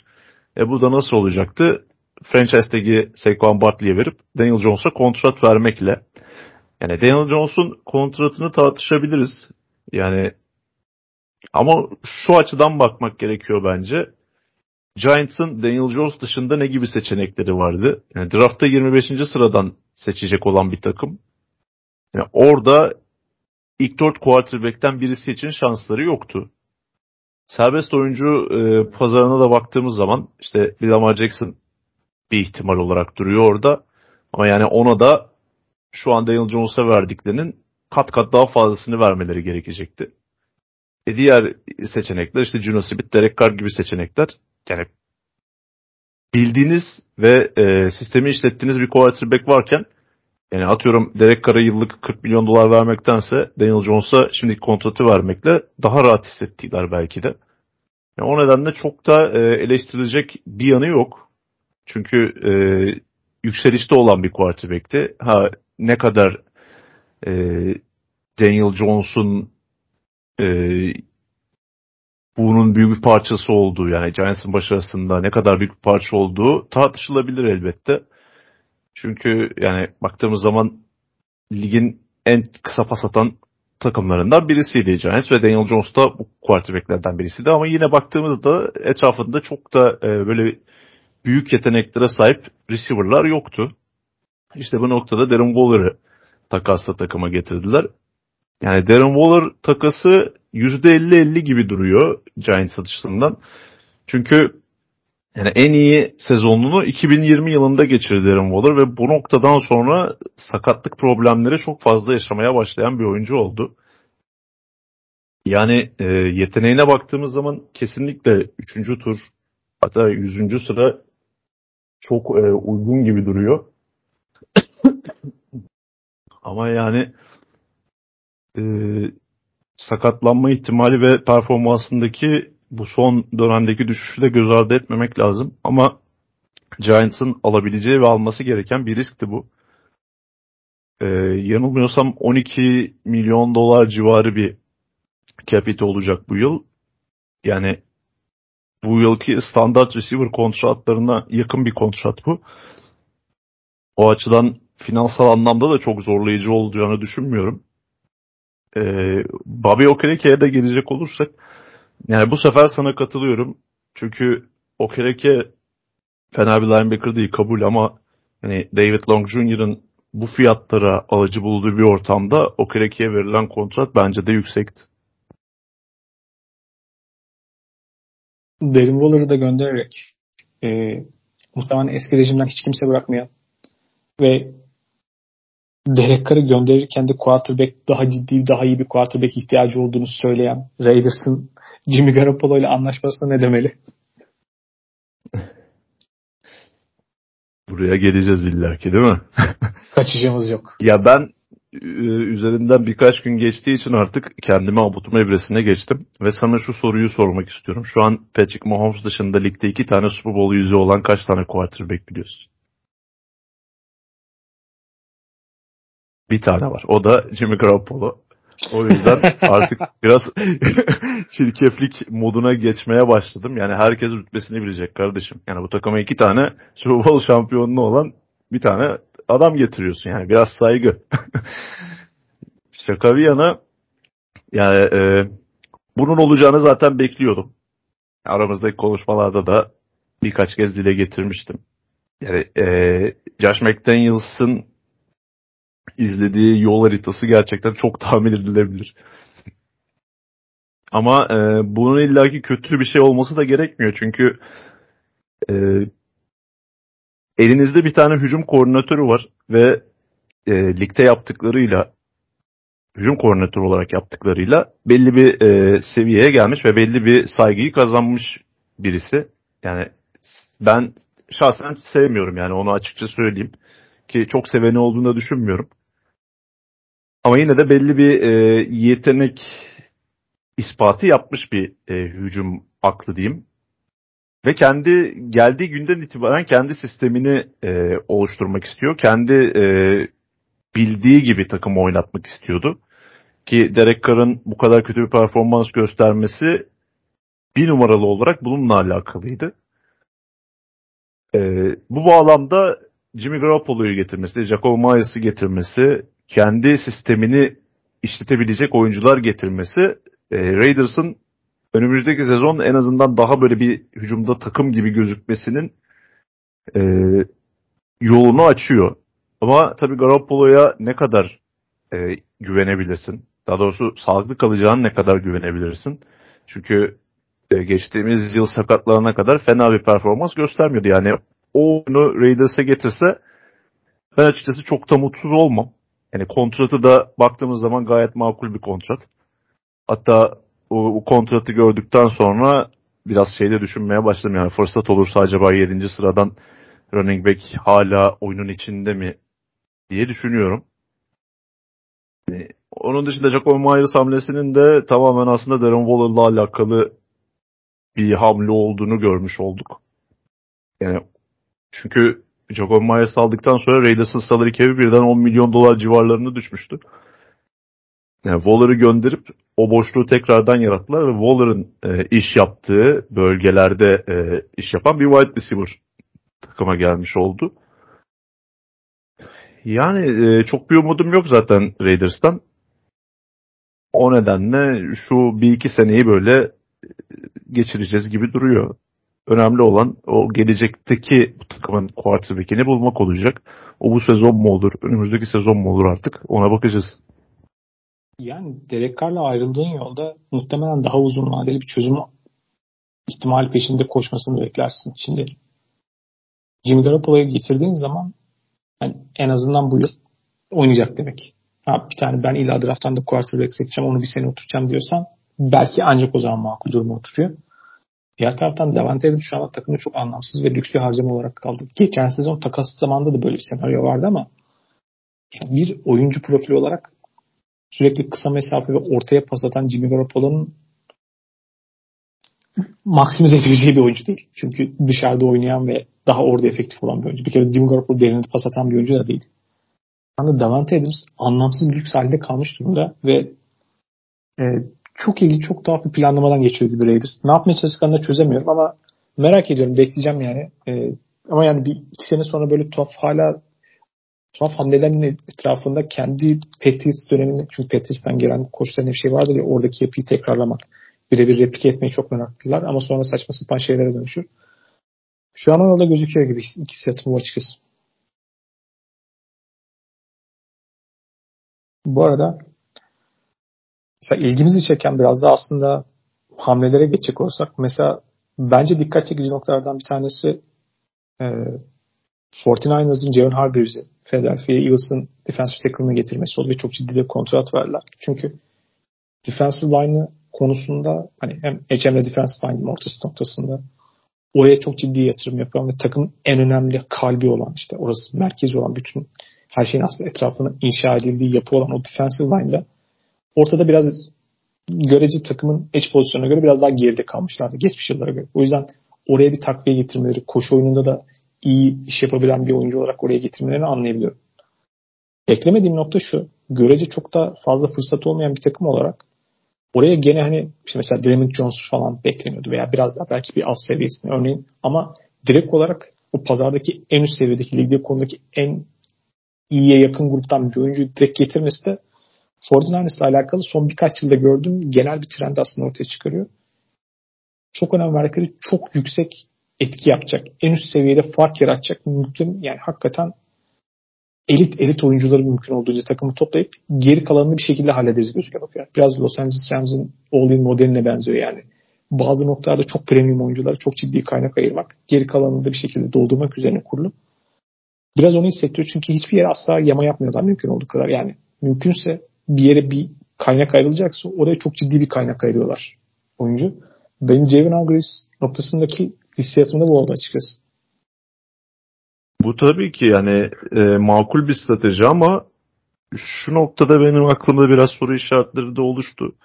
E bu da nasıl olacaktı? Franchise tag'i Saquon Barkley'e verip Daniel Jones'a kontrat vermekle. Yani Daniel Jones'un kontratını tartışabiliriz. Yani ama şu açıdan bakmak gerekiyor bence. Giants'ın Daniel Jones dışında ne gibi seçenekleri vardı? Yani draftta yirmi beşinci sıradan seçecek olan bir takım. Yani orada ilk dört quarterback'ten birisi için şansları yoktu. Serbest oyuncu e, pazarına da baktığımız zaman işte Lamar Jackson bir ihtimal olarak duruyor orada. Ama yani ona da şu an Daniel Jones'a verdiklerinin kat kat daha fazlasını vermeleri gerekecekti. E diğer seçenekler işte Geno Smith, Derek Carr gibi seçenekler. Yani bildiğiniz ve e, sistemi işlettiğiniz bir quarterback varken yani atıyorum Derek Carr'a yıllık kırk milyon dolar vermektense Daniel Jones'a şimdiki kontratı vermekle daha rahat hissettiler belki de. Yani o nedenle çok da e, eleştirilecek bir yanı yok. Çünkü e, yükselişte olan bir quarterback'ti. Ha ne kadar e, Daniel Jones'un e, bunun büyük bir parçası olduğu yani Giants'ın başarısında ne kadar büyük bir parça olduğu tartışılabilir elbette. Çünkü yani baktığımız zaman ligin en kısa pas atan takımlarından birisiydi Giants ve Daniel Jones da bu quarterback'lerden birisiydi. Ama yine baktığımızda etrafında çok da böyle büyük yeteneklere sahip receiver'lar yoktu. İşte bu noktada Darren Waller'ı takasla takıma getirdiler. Yani Darren Waller takası yüzde elli elli gibi duruyor Giants açısından. Çünkü yani en iyi sezonunu iki bin yirmi yılında geçirdi Darren Waller ve bu noktadan sonra sakatlık problemleri çok fazla yaşamaya başlayan bir oyuncu oldu. Yani e, yeteneğine baktığımız zaman kesinlikle üçüncü tur hatta yüzüncü sıra çok e, uygun gibi duruyor. Ama yani e, sakatlanma ihtimali ve performansındaki bu son dönemdeki düşüşü de göz ardı etmemek lazım. Ama Giants'ın alabileceği ve alması gereken bir riskti bu. E, yanılmıyorsam on iki milyon dolar civarı bir capita olacak bu yıl. Yani bu yılki standart receiver kontratlarına yakın bir kontrat bu. O açıdan finansal anlamda da çok zorlayıcı olacağını düşünmüyorum. Ee, Bobby Okereke'ye de gelecek olursak, yani bu sefer sana katılıyorum. Çünkü Okereke fena bir linebacker değil, kabul, ama hani David Long junior'ın bu fiyatlara alıcı bulduğu bir ortamda Okereke'ye verilen kontrat bence de yüksekti. Darren Waller'ı da göndererek e, muhtemelen eski rejimden hiç kimse bırakmayan ve Derek Carr'ı gönderirken de quarterback, daha ciddi, daha iyi bir quarterback ihtiyacı olduğunu söyleyen Raiders'ın Jimmy Garoppolo ile anlaşmasına ne demeli? Buraya geleceğiz illaki, değil mi? Kaçışımız yok. Ya ben üzerinden birkaç gün geçtiği için artık kendime avutma evresine geçtim ve sana şu soruyu sormak istiyorum. Şu an Patrick Mahomes dışında ligde iki tane Super Bowl yüzüğü olan kaç tane quarterback biliyorsun? Bir tane var. O da Jimmy Garoppolo. O yüzden artık biraz çirkeflik moduna geçmeye başladım. Yani herkes rütbesini bilecek kardeşim. Yani bu takıma iki tane Super Bowl şampiyonluğu olan bir tane adam getiriyorsun, yani biraz saygı. Şaka bir yana, yani e, bunun olacağını zaten bekliyordum. Aramızdaki konuşmalarda da birkaç kez dile getirmiştim. Yani e, Josh McDaniels'ın izlediği yol haritası gerçekten çok tahmin edilebilir. Ama e, bunun illaki kötü bir şey olması da gerekmiyor, çünkü e, elinizde bir tane hücum koordinatörü var ve e, ligde yaptıklarıyla, hücum koordinatörü olarak yaptıklarıyla belli bir e, seviyeye gelmiş ve belli bir saygıyı kazanmış birisi. Yani ben şahsen sevmiyorum, yani onu açıkça söyleyeyim ki çok seveni olduğunu da düşünmüyorum. Ama yine de belli bir e, yetenek ispatı yapmış bir e, hücum aklı diyeyim. Ve kendi geldiği günden itibaren kendi sistemini e, oluşturmak istiyor. Kendi e, bildiği gibi takımı oynatmak istiyordu. Ki Derek Carr'ın bu kadar kötü bir performans göstermesi bir numaralı olarak bununla alakalıydı. E, bu bağlamda Jimmy Garoppolo'yu getirmesi, Jacob Myers'ı getirmesi, kendi sistemini işletebilecek oyuncular getirmesi e, Raiders'ın önümüzdeki sezon en azından daha böyle bir hücumda takım gibi gözükmesinin e, yolunu açıyor. Ama tabii Garoppolo'ya ne kadar e, güvenebilirsin? Daha doğrusu sağlıklı kalacağına ne kadar güvenebilirsin? Çünkü e, geçtiğimiz yıl sakatlarına kadar fena bir performans göstermiyordu. Yani o oyunu Raiders'e getirse ben açıkçası çok da mutsuz olmam. Yani kontratı da baktığımız zaman gayet makul bir kontrat. Hatta O, o kontratı gördükten sonra biraz şeyde düşünmeye başladım. Yani fırsat olursa acaba yedinci sıradan running back hala oyunun içinde mi diye düşünüyorum. Yani onun dışında Jacob Myers hamlesinin de tamamen aslında Darren Waller'la alakalı bir hamle olduğunu görmüş olduk. Yani çünkü Jacob Myers aldıktan sonra Raiders'ın salary cap'i birden on milyon dolar civarlarına düşmüştü. Yani Waller'ı gönderip o boşluğu tekrardan yarattılar ve Waller'ın e, iş yaptığı bölgelerde e, iş yapan bir wide receiver takıma gelmiş oldu. Yani e, çok bir umudum yok zaten Raiders'tan. O nedenle şu bir iki seneyi böyle geçireceğiz gibi duruyor. önemli olan o gelecekteki takımın quarterback'ini bulmak olacak. O bu sezon mu olur, önümüzdeki sezon mu olur artık ona bakacağız. Yani Derek Carr'la ayrıldığın yolda muhtemelen daha uzun vadeli bir çözüm ihtimal peşinde koşmasını beklersin. Şimdi Jimmy Garoppolo'yu getirdiğin zaman yani en azından bu yıl oynayacak demek. Ha, bir tane ben illa draft'tan da quarterback seçeceğim, onu bir sene oturacağım diyorsan belki ancak o zaman makul duruma oturuyor. Diğer taraftan Davante Adams şu anda takımda çok anlamsız ve lüks bir harcama olarak kaldı. Geçen sezon takas zamanında da böyle bir senaryo vardı ama yani bir oyuncu profili olarak sürekli kısa mesafe ve ortaya pas atan Jimmy Garoppolo'nun maksimize edileceği bir oyuncu değil. Çünkü dışarıda oynayan ve daha orada efektif olan bir oyuncu. Bir kere Jimmy Garoppolo derinlikte pas atan bir oyuncu da değil. Yani Davante Adams anlamsız bir lüks halde kalmış durumda ve e, çok ilginç, çok tuhaf bir planlamadan geçiyor gibi Raiders. Ne yapmaya çalıştıklarını da çözemiyorum ama merak ediyorum, bekleyeceğim yani. E, ama yani bir iki sene sonra böyle tuhaf hala tuhaf hamlelerin etrafında kendi Patriots döneminde, çünkü Patriots'tan gelen koçların bir şey vardır ya, oradaki yapıyı tekrarlamak, birebir replike etmeyi çok meraklılar ama sonra saçma sapan şeylere dönüşür. Şu an o yolda gözüküyor gibi hissiyatım açıkçası. Bu arada mesela ilgimizi çeken biraz da aslında hamlelere geçecek olsak, mesela bence dikkat çekici noktalardan bir tanesi e, kırk dokuzların Javon Hargreave'i Philadelphia Eagles'ın defensive tackle'ını getirmesi oldu ve çok ciddi bir kontrat verdiler. Çünkü defensive line'ı konusunda hani hem H M ile defensive line'ın ortası noktasında oraya çok ciddi yatırım yapan ve takımın en önemli kalbi olan, işte orası merkezi olan, bütün her şeyin aslında etrafına inşa edildiği yapı olan o defensive line'da ortada biraz görece takımın edge pozisyonuna göre biraz daha geride kalmışlardı geçmiş yıllara göre. O yüzden oraya bir takviye getirmeleri, koşu oyununda da iyi iş yapabilen bir oyuncu olarak oraya getirmelerini anlayabiliyorum. Beklemediğim nokta şu, görece çok da fazla fırsat olmayan bir takım olarak oraya gene hani işte mesela Dre'Mont Jones falan bekleniyordu veya biraz daha belki bir alt seviyesinde örneğin, ama direkt olarak o pazardaki en üst seviyedeki ligde konudaki en iyiye yakın gruptan bir oyuncuyu direkt getirmesi de Fort'tan alakalı son birkaç yılda gördüğüm genel bir trendi aslında ortaya çıkarıyor. Çok önem verdikleri, çok yüksek etki yapacak, en üst seviyede fark yaratacak mümkün, yani hakikaten elit elit oyuncuları mümkün olduğunca takımı toplayıp geri kalanını bir şekilde hallederiz gözüküyor. Yani biraz Los Angeles Rams'ın all-in modeline benziyor yani. Bazı noktalarda çok premium oyunculara çok ciddi kaynak ayırmak, geri kalanını da bir şekilde doldurmak üzerine kurulu. Biraz onu hissettiriyor çünkü hiçbir yere asla yama yapmıyorlar mümkün olduğu kadar. Yani mümkünse bir yere bir kaynak ayrılacaksa oraya çok ciddi bir kaynak ayırıyorlar oyuncu. Benim Javon Hargreave noktasındaki hissiyatımda bu oldu açıkçası. Bu tabii ki yani e, makul bir strateji ama şu noktada benim aklımda biraz soru işaretleri de oluştu.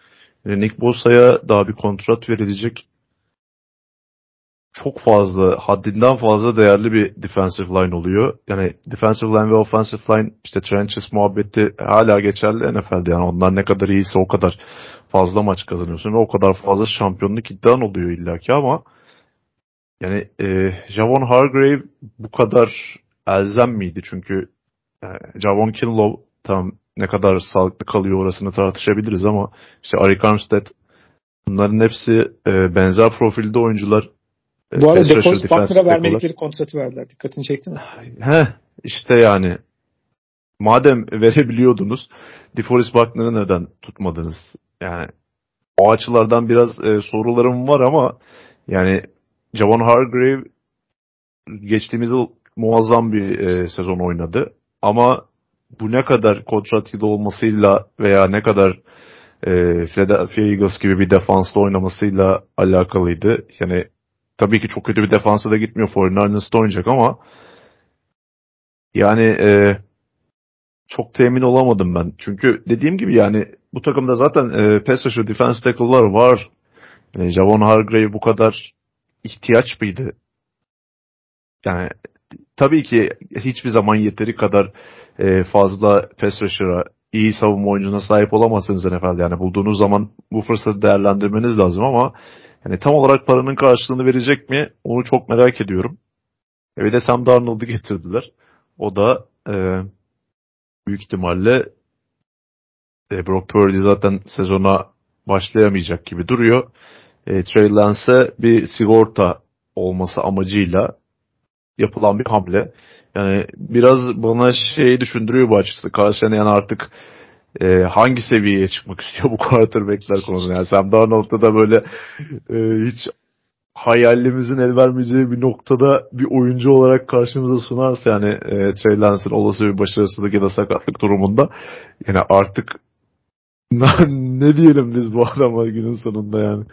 E, Nick Bosa'ya daha bir kontrat verilecek. Çok fazla, haddinden fazla değerli bir defensive line oluyor. Yani defensive line ve offensive line, işte trenches muhabbeti hala geçerli N F L'de. Yani onlar ne kadar iyiyse o kadar fazla maç kazanıyorsun ve o kadar fazla şampiyonluk iddian oluyor illaki ama yani e, Javon Hargreave bu kadar elzem miydi? Çünkü yani Javon Kinlaw tam ne kadar sağlıklı kalıyor orasını tartışabiliriz ama işte Arik Armstead, bunların hepsi e, benzer profilde oyuncular. Bu arada DeForest Buckner'a vermedikleri kontratı verdiler. Dikkatini çekti mi? Heh, işte yani madem verebiliyordunuz DeForest Buckner'ı neden tutmadınız? Yani o açılardan biraz e, sorularım var ama yani Javon Hargreave geçtiğimiz yıl muazzam bir e, sezon oynadı. Ama bu ne kadar kontrat yılı olmasıyla veya ne kadar e, Philadelphia Eagles gibi bir defansla oynamasıyla alakalıydı. Yani tabii ki çok kötü bir defansa da gitmiyor. Fort'tan oynayacak ama yani e, çok temin olamadım ben. Çünkü dediğim gibi yani bu takımda zaten e, pass rusher, defense tackle'lar var. Yani Javon Hargreave bu kadar ihtiyaç mıydı? Yani tabii ki hiçbir zaman yeteri kadar e, fazla pass rusher'a, iyi savunma oyuncuna sahip olamazsınız N F L'de. Yani bulduğunuz zaman bu fırsatı değerlendirmeniz lazım ama yani tam olarak paranın karşılığını verecek mi? Onu çok merak ediyorum. Ve de Sam Darnold'u getirdiler. O da e, büyük ihtimalle e, Brock Purdy zaten sezona başlayamayacak gibi duruyor. E, Trey Lance'e bir sigorta olması amacıyla yapılan bir hamle. Yani biraz bana şey düşündürüyor bu açıkçası. Karşılayan artık e, hangi seviyeye çıkmak istiyor bu quarterbackler konusunda. Yani Sam Darnold'da da böyle e, hiç hayalimizin el vermeyeceği bir noktada bir oyuncu olarak karşımıza sunarsa yani e, Trey Lance'ın olası bir başarısızlık ya da sakatlık durumunda yani artık ne diyelim biz bu adama günün sonunda yani.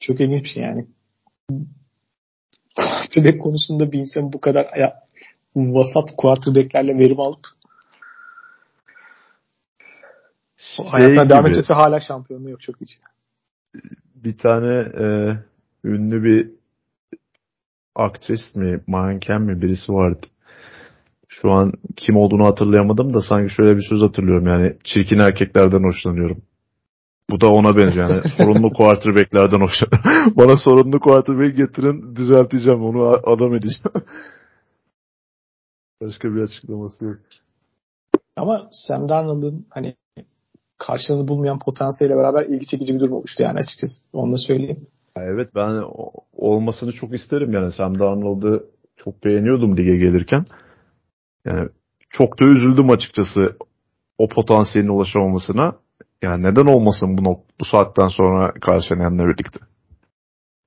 Çok ilginç bir şey yani. Quarterback konusunda bir insan bu kadar ya, vasat quarterbacklerle verim alıp şey hayatına devam etmesi hala şampiyonluğu yok çok hiç. Bir tane e, ünlü bir aktris mi, manken mi birisi vardı. Şu an kim olduğunu hatırlayamadım da sanki şöyle bir söz hatırlıyorum yani çirkin erkeklerden hoşlanıyorum. Bu da ona benziyor yani sorunlu quarterbacklerden hoşlanıyorum. Bana sorunlu quarterback getirin düzelteceğim onu adam edeceğim. Başka bir açıklaması yok. Ama Sam Darnold'un hani karşılığını bulmayan potansiyeliyle beraber ilgi çekici bir durum oluştu yani açıkçası. Onu da söyleyeyim. Evet ben olmasını çok isterim yani Sam Darnold'u çok beğeniyordum lige gelirken. Yani çok da üzüldüm açıkçası o potansiyeline ulaşamamasına. Yani neden olmasın bunu bu saatten sonra karşılayanla birlikte?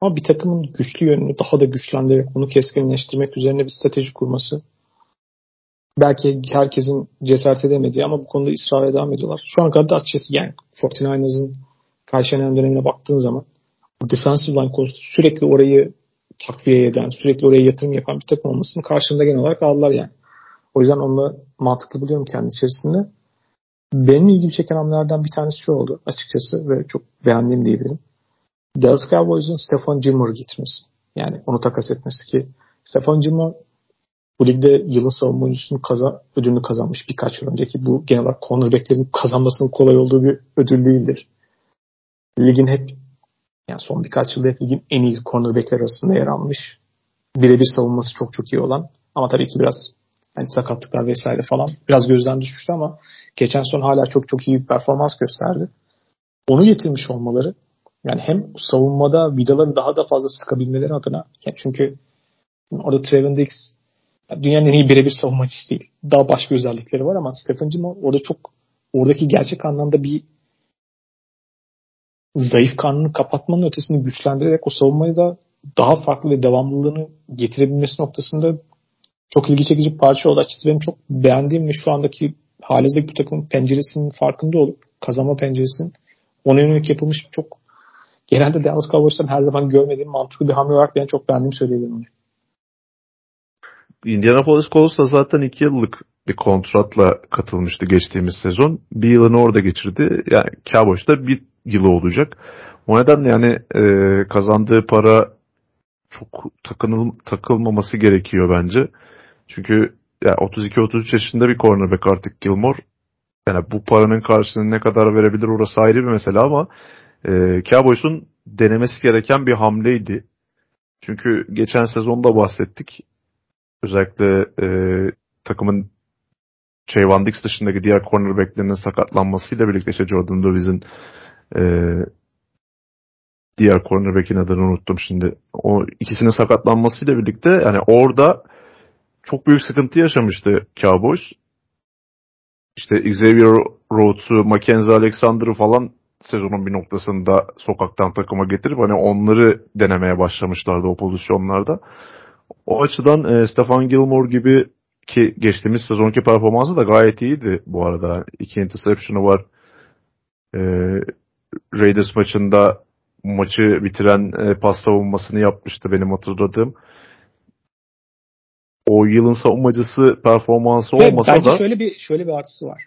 Ama bir takımın güçlü yönünü daha da güçlendirerek onu keskinleştirmek üzerine bir strateji kurması. Belki herkesin cesaret edemediği ama bu konuda ısrar devam ediyorlar. Şu an kadar açıkçası yani kırk dokuzlar'ın karşılayan dönemine baktığın zaman bu defensive line konusunda sürekli orayı takviye eden, sürekli oraya yatırım yapan bir takım olmasının karşılığında genel olarak aldılar yani. O yüzden onu mantıklı buluyorum kendi içerisinde. Benim ilgimi çeken hamlelerden bir tanesi şu oldu açıkçası ve çok beğendiğim diyebilirim. Dallas Cowboys'un Stephon Gilmore'u gitmesi. Yani onu takas etmesi ki Stephon Gilmore bu ligde yılın savunma oyuncusunun kaza, ödülünü kazanmış birkaç yıl önceki. Bu genel olarak cornerback'lerin kazanmasının kolay olduğu bir ödül değildir. Ligin hep yani son birkaç yılda hep ligin en iyi cornerback'ler arasında yer almış. Birebir savunması çok çok iyi olan ama tabii ki biraz yani sakatlıklar vesaire falan biraz gözden düşmüştü ama geçen son hala çok çok iyi bir performans gösterdi. Onu getirmiş olmaları yani hem savunmada vidaları daha da fazla sıkabilmeleri adına yani çünkü orada Trevon Diggs dünyanın en iyi birebir savunmacısı değil. Daha başka özellikleri var ama Stephen Gilmore orada çok oradaki gerçek anlamda bir zayıf karnını kapatmanın ötesini güçlendirerek o savunmayı da daha farklı ve devamlılığını getirebilmesi noktasında çok ilgi çekici bir parça oldu açıkçası. Benim çok beğendiğim ve şu andaki halindeki bu takımın penceresinin farkında olup kazanma penceresinin ona yönelik yapılmış çok genelde Dallas Cowboys'tan her zaman görmediğim mantıklı bir hamle olarak ben çok beğendiğimi söyleyebilirim. Indianapolis Colts da zaten iki yıllık bir kontratla katılmıştı geçtiğimiz sezon. Bir yılını orada geçirdi. Yani Cowboys da bir yılı olacak. O nedenle yani e, kazandığı para çok takınıl, takılmaması gerekiyor bence. Çünkü yani otuz iki otuz üç yaşında bir cornerback artık Gilmore. Yani bu paranın karşılığını ne kadar verebilir orası ayrı bir mesele ama e, Cowboys'un denemesi gereken bir hamleydi. Çünkü geçen sezonda bahsettik. Özellikle e, takımın Javon Diggs dışındaki diğer cornerbacklerinin sakatlanmasıyla birlikte işte Jordan Davis'in e, diğer cornerback'in adını unuttum şimdi. O ikisinin sakatlanmasıyla birlikte yani orada çok büyük sıkıntı yaşamıştı Cowboys. İşte Xavier Rhodes'u, Mackenzie Alexander'ı falan sezonun bir noktasında sokaktan takıma getirip hani onları denemeye başlamışlardı o pozisyonlarda. O açıdan e, Stephon Gilmore gibi ki geçtiğimiz sezonki performansı da gayet iyiydi bu arada. İki interception'u var. E, Raiders maçında maçı bitiren e, pas savunmasını yapmıştı benim hatırladığım. O yılın savunmacısı performansı evet, olmasa bence da... Bence şöyle bir, şöyle bir artısı var.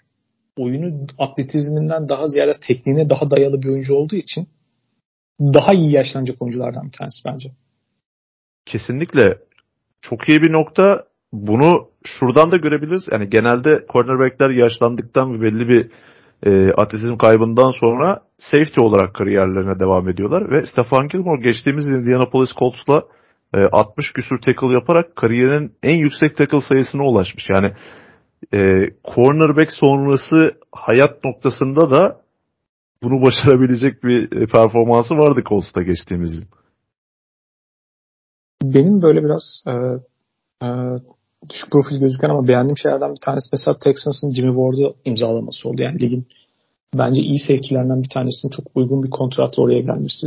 Oyunu atletizminden daha ziyade tekniğine daha dayalı bir oyuncu olduğu için daha iyi yaşlanacak oyunculardan bir tanesi bence. Kesinlikle. Çok iyi bir nokta. Bunu şuradan da görebiliriz. Yani genelde cornerbackler yaşlandıktan ve belli bir e, atletizm kaybından sonra safety olarak kariyerlerine devam ediyorlar. Ve Stephon Gilmore geçtiğimiz Indianapolis Colts'la e, altmış küsür tackle yaparak kariyerinin en yüksek tackle sayısına ulaşmış. Yani e, cornerback sonrası hayat noktasında da bunu başarabilecek bir performansı vardı Colts'ta geçtiğimiz yıl. benim böyle biraz e, e, düşük profil gözüken ama beğendiğim şeylerden bir tanesi mesela Texans'ın Jimmy Ward'ı imzalaması oldu. Yani ligin bence iyi safety'lerden bir tanesinin çok uygun bir kontratla oraya gelmesi.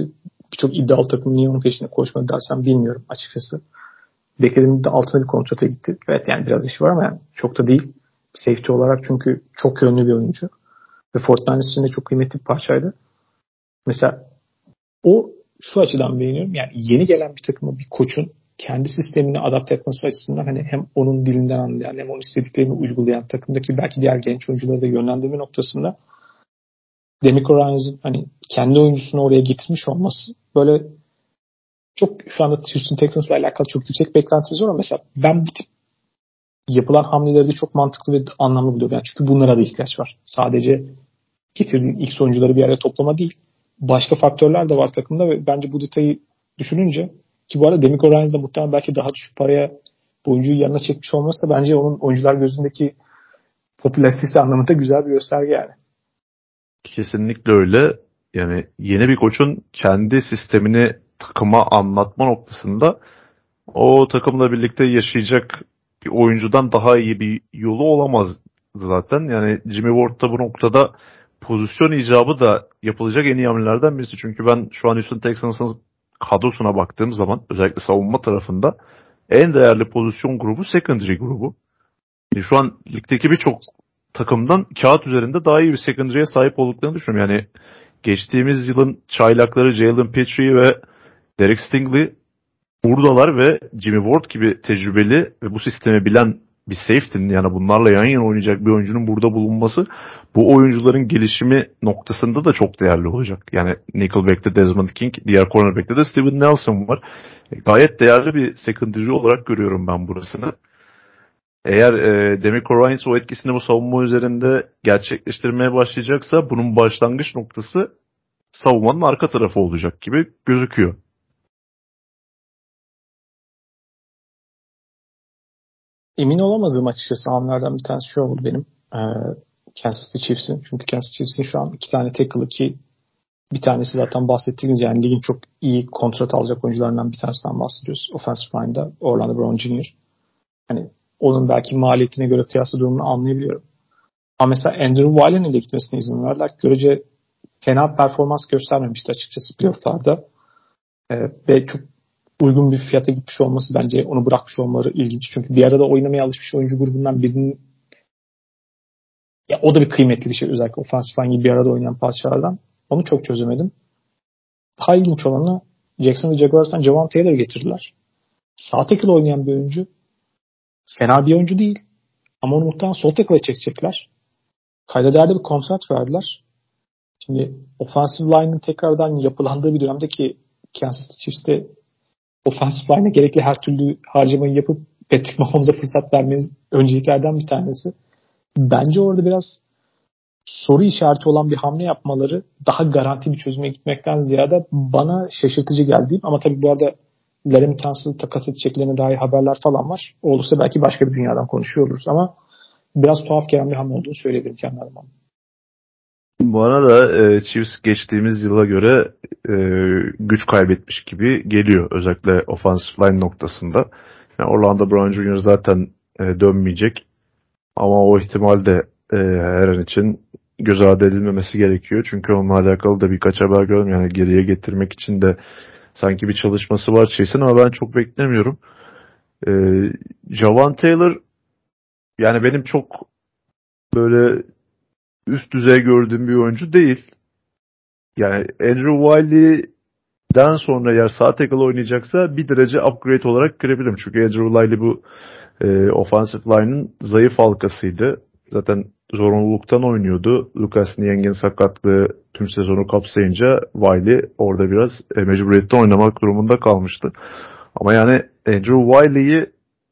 Birçok iddialı takım niye onun peşine koşmadı dersen bilmiyorum açıkçası. Beklediğimde de altına bir kontrata gitti. Evet yani biraz iş var ama yani çok da değil. Safety olarak çünkü çok yönlü bir oyuncu. Ve Fort'tan için de çok kıymetli bir parçaydı. Mesela o şu açıdan beğeniyorum. Yani yeni gelen bir takıma bir koçun kendi sistemini adapte etmesi açısından hani hem onun dilinden anlayan hem onun istediklerini uygulayan takımdaki belki diğer genç oyuncuları da yönlendirme noktasında Demico Ryans'ın hani kendi oyuncusunu oraya getirmiş olması böyle çok şu anda Houston Texans'la alakalı çok yüksek beklentimiz var ama mesela ben bu tip yapılan hamleleri de çok mantıklı ve anlamlı buluyorum. Yani çünkü bunlara da ihtiyaç var. Sadece getirdiğin ilk oyuncuları bir araya toplama değil. Başka faktörler de var takımda ve bence bu detayı düşününce ki bu arada Demico Ryans da muhtemelen belki daha düşük paraya bu oyuncuyu yanına çekmiş olması da bence onun oyuncular gözündeki popülaritesi anlamında güzel bir gösterge yani. Kesinlikle öyle. Yani yeni bir koçun kendi sistemini takıma anlatma noktasında o takımla birlikte yaşayacak bir oyuncudan daha iyi bir yolu olamaz zaten. Yani Jimmy Ward da bu noktada pozisyon icabı da yapılacak en iyi hamlelerden birisi. Çünkü ben şu an Houston Texans'ın kadrosuna baktığım zaman özellikle savunma tarafında en değerli pozisyon grubu secondary grubu. Yani şu an ligdeki birçok takımdan kağıt üzerinde daha iyi bir secondary'e sahip olduklarını düşünüyorum. Yani geçtiğimiz yılın çaylakları Jalen Petrie ve Derek Stingley buradalar ve Jimmy Ward gibi tecrübeli ve bu sistemi bilen bir safety'nin yani bunlarla yan yana oynayacak bir oyuncunun burada bulunması bu oyuncuların gelişimi noktasında da çok değerli olacak. Yani Nickelback'te Desmond King, diğer cornerback'te de Steven Nelson var. Gayet değerli bir secondary olarak görüyorum ben burasını. Eğer e, Demico Ryans o etkisini bu savunma üzerinde gerçekleştirmeye başlayacaksa bunun başlangıç noktası savunmanın arka tarafı olacak gibi gözüküyor. Emin olamadığım açıkçası hamlelerden bir tanesi şu oldu benim. E, Kansas City Chiefs'in. Çünkü Kansas City Chiefs'in şu an iki tane tackle'ı ki bir tanesi zaten bahsettiğiniz yani ligin çok iyi kontrat alacak oyuncularından bir tanesinden bahsediyoruz. Offensive line'da Orlando Brown junior Hani onun belki maliyetine göre piyasa durumunu anlayabiliyorum. Ama mesela Andrew Wiley'nin de gitmesine izin verdiler. Görece fena performans göstermemişti açıkçası playoff'larda. Ee, ve çok uygun bir fiyata gitmiş olması bence onu bırakmış olmaları ilginç. Çünkü bir arada oynamaya alışmış oyuncu grubundan birinin ya o da bir kıymetli bir şey. Özellikle offensive line gibi bir arada oynayan parçalardan. Onu çok çözemedim. Daha ilginç olanı Jacksonville Jaguars'tan Javon Taylor'ı getirdiler. Sağ tackle oynayan bir oyuncu. Fena bir oyuncu değil. Ama onu muhtemelen sol tackle'a çekecekler. Kayda değerli bir kontrat verdiler. Şimdi offensive line'ın tekrardan yapılandığı bir dönemde ki Kansas City Chiefs'te offensive line'e gerekli her türlü harcamayı yapıp Patrick Mahomes'a fırsat vermeniz önceliklerden bir tanesi. Bence orada biraz soru işareti olan bir hamle yapmaları daha garanti bir çözüme gitmekten ziyade bana şaşırtıcı geldi. Ama tabii bu arada Larry Tansel'ı takas edeceklerine dair haberler falan var. O olursa belki başka bir dünyadan konuşuyor oluruz ama biraz tuhaf gelen bir hamle olduğunu söyleyebilirim kendi adıma. Bu arada e, Chiefs geçtiğimiz yıla göre e, güç kaybetmiş gibi geliyor. Özellikle offensive line noktasında. Yani Orlando Brown junior zaten e, dönmeyecek. Ama o ihtimal de e, her an için göz ardı edilmemesi gerekiyor. Çünkü onunla alakalı da birkaç haber gördüm. Yani geriye getirmek için de sanki bir çalışması var Chiefs'in ama ben çok beklemiyorum. Ee, Javon Taylor yani benim çok böyle üst düzey gördüğüm bir oyuncu değil. Yani Andrew Wiley'den sonra eğer sağ tackle oynayacaksa bir derece upgrade olarak girebilirim. Çünkü Andrew Wiley bu e, offensive line'ın zayıf halkasıydı. Zaten zorunluluktan oynuyordu. Lucas Nyeng'in sakatlığı tüm sezonu kapsayınca Wiley orada biraz mecburiyetten oynamak durumunda kalmıştı. Ama yani Andrew Wiley'yi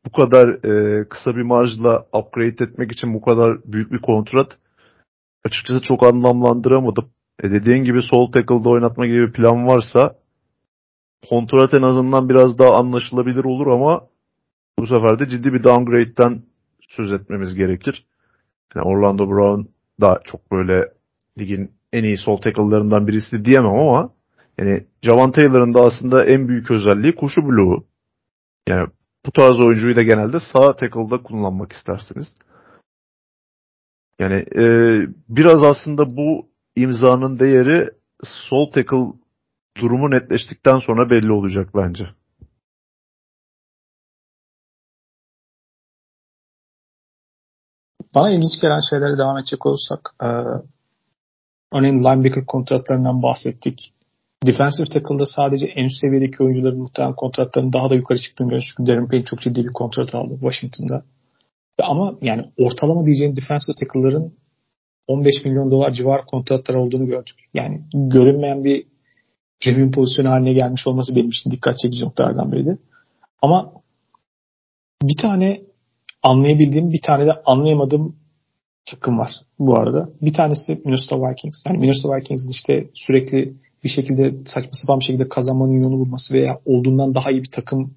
bu kadar e, kısa bir marjla upgrade etmek için bu kadar büyük bir kontrat açıkçası çok anlamlandıramadım. E dediğin gibi sol tackle'da oynatma gibi bir plan varsa kontrat en azından biraz daha anlaşılabilir olur ama bu sefer de ciddi bir downgrade'den söz etmemiz gerekir. Yani Orlando Brown da çok böyle ligin en iyi sol tackle'larından birisi diyemem ama yani Javon Taylor'ın da aslında en büyük özelliği koşu bloğu. Yani bu tarz oyuncuyu da genelde sağ tackle'da kullanmak istersiniz. Yani e, biraz aslında bu imzanın değeri sol tackle durumu netleştikten sonra belli olacak bence. Bana ilginç gelen şeylere devam edecek olursak, e, örneğin linebacker kontratlarından bahsettik. Defensive tackle'da sadece en üst seviyedeki oyuncuların muhtemelen kontratlarının daha da yukarı çıktığını görüyoruz. Çünkü Darren Payne çok ciddi bir kontrat aldı Washington'da. Ama yani ortalama diyeceğim defensive tackle'ların on beş milyon dolar civar kontratlar olduğunu gördük. Yani görünmeyen bir cebin pozisyonu haline gelmiş olması benim için dikkat çekici noktalardan biriydi. Ama bir tane anlayabildiğim, bir tane de anlayamadığım takım var bu arada. Bir tanesi Minnesota Vikings. Yani Minnesota Vikings'in işte sürekli bir şekilde saçma sapan bir şekilde kazanmanın yolunu bulması veya olduğundan daha iyi bir takım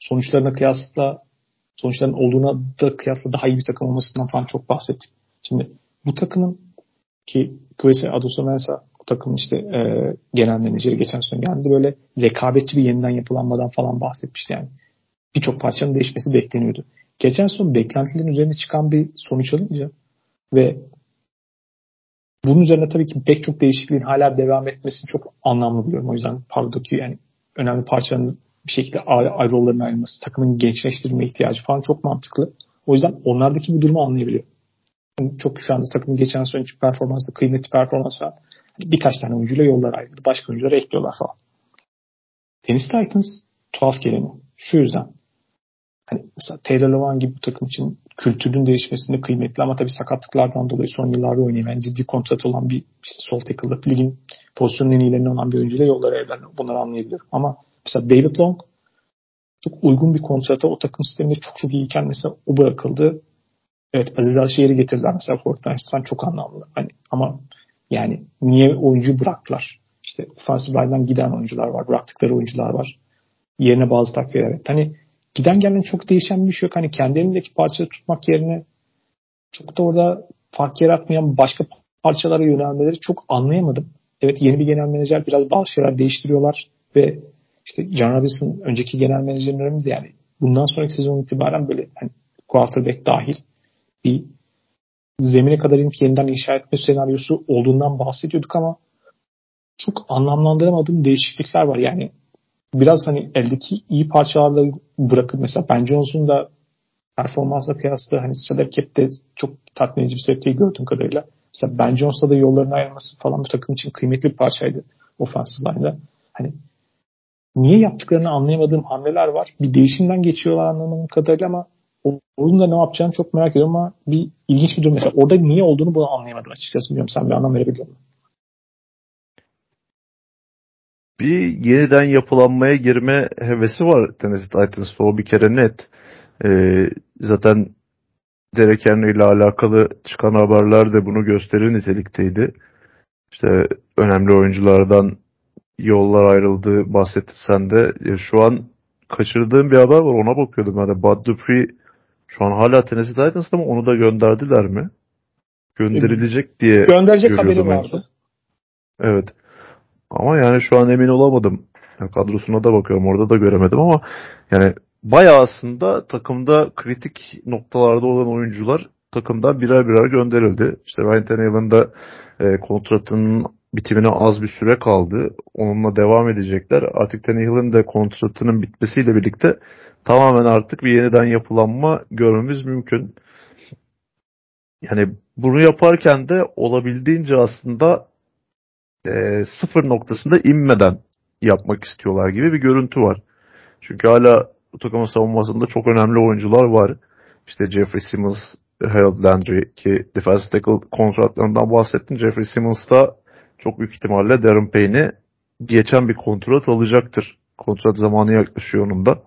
sonuçlarına kıyasla sonuçların olduğuna da kıyasla daha iyi bir takım olmasından falan çok bahsettik. Şimdi bu takımın ki Kwesi Adusomensah bu takımın işte e, genel menajeri geçen sene geldi, böyle rekabetçi bir yeniden yapılanmadan falan bahsetmişti yani. Birçok parçanın değişmesi bekleniyordu. Geçen sene beklentilerin üzerine çıkan bir sonuç alınca ve bunun üzerine tabii ki pek çok değişikliğin hala devam etmesini çok anlamlı buluyorum. O yüzden Pavlov'daki yani önemli parçaların bir şekilde ayrı rollerine ayrılması, takımın gençleştirme ihtiyacı falan çok mantıklı. O yüzden onlardaki bu durumu anlayabiliyor. Yani çok şu anda takımın geçen sonraki performansı, kıymetli performansı var. Birkaç tane oyuncuyla yollar ayrıldı. Başka oyunculara ekliyorlar falan. Tennessee Titans tuhaf geleni. Şu yüzden. Hani mesela Taylor Lewan gibi bu takım için kültürün değişmesinde kıymetli ama tabii sakatlıklardan dolayı son yıllarda oynayamayan ciddi kontrat olan bir işte sol tackle'lık ligin pozisyonun en iyilerine olan bir oyuncuyla yollara ayrıldı. Bunları anlayabiliyorum. Ama mesela David Long çok uygun bir kontrata o takım sisteminde çok çok iyiyken mesela o bırakıldı. Evet, Aziz Alşehir'i getirdiler mesela Fort'tan, çok anlamlı. Hani ama yani niye oyuncu bıraktılar? İşte offensive line'dan giden oyuncular var, bıraktıkları oyuncular var. Yerine bazı takviyeler. Evet. Hani giden gelen çok değişen bir şey yok. Hani kendi elindeki parçayı tutmak yerine çok da orada fark yaratmayan başka parçalara yönelmeleri çok anlayamadım. Evet, yeni bir genel menajer, biraz bazı şeyler değiştiriyorlar ve İşte John Robinson'ın önceki genel menajerin önemliydi yani. Bundan sonraki sezon itibaren böyle hani quarterback dahil bir zemine kadar inip yeniden inşa etme senaryosu olduğundan bahsediyorduk ama çok anlamlandıramadığım değişiklikler var. Yani biraz hani eldeki iyi parçalarla bırakıp mesela Ben Jones'un da performansla kıyasla hani salary cap'te çok tatmin edici bir seviyede gördüğüm kadarıyla. Mesela Ben Jones'la da yollarını ayırması falan bu takım için kıymetli bir parçaydı offensive line'da. Hani niye yaptıklarını anlayamadığım hamleler var. Bir değişimden geçiyorlar anlamadığım kadarıyla ama onun da ne yapacağını çok merak ediyorum ama bir ilginç bir durum. Mesela orada niye olduğunu bunu anlayamadım açıkçası. Biliyorum, sen bir anlam verebilir misin? Bir yeniden yapılanmaya girme hevesi var Tennessee Titans'ta. O bir kere net. Ee, zaten Derek Henry ile alakalı çıkan haberler de bunu gösterir nitelikteydi. İşte önemli oyunculardan yollar ayrıldı, bahsettin sen de. E, şu an kaçırdığım bir haber var, ona bakıyordum. Yani Bud Dupree şu an hala Tennessee Titans'ta mı? Onu da gönderdiler mi? Gönderilecek diye gönderecek haberi vardı. Evet. Ama yani şu an emin olamadım. Yani kadrosuna da bakıyorum, orada da göremedim ama yani bayağı aslında takımda kritik noktalarda olan oyuncular takımdan birer birer gönderildi. İşte Ryan Tannehill'in de e, kontratının bitimine az bir süre kaldı. Onunla devam edecekler. Artık Tannehill'in de kontratının bitmesiyle birlikte tamamen artık bir yeniden yapılanma görmemiz mümkün. Yani bunu yaparken de olabildiğince aslında e, sıfır noktasında inmeden yapmak istiyorlar gibi bir görüntü var. Çünkü hala bu takımın savunmasında çok önemli oyuncular var. İşte Jeffrey Simmons, Harold Landry ki defensive tackle kontratlarından bahsettim. Jeffrey Simmons da çok büyük ihtimalle Darren Payne'i geçen bir kontrat alacaktır. Kontrat zamanı yaklaşıyor onun da.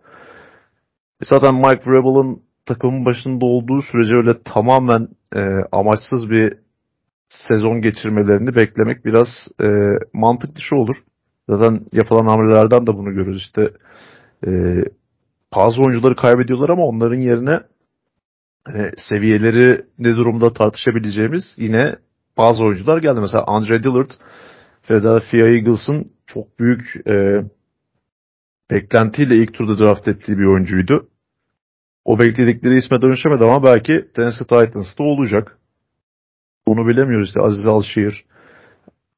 Zaten Mike Vrabel'ın takımın başında olduğu sürece öyle tamamen e, amaçsız bir sezon geçirmelerini beklemek biraz e, mantık dışı olur. Zaten yapılan hamlelerden de bunu görürüz. İşte e, bazı oyuncuları kaybediyorlar ama onların yerine e, seviyeleri ne durumda tartışabileceğimiz yine bazı oyuncular geldi. Mesela Andre Dillard, Philadelphia Eagles'ın çok büyük e, beklentiyle ilk turda draft ettiği bir oyuncuydu. O bekledikleri isme dönüşemedi ama belki Tennessee Titans'ta olacak. Onu bilemiyoruz işte. Aziz Alşehir.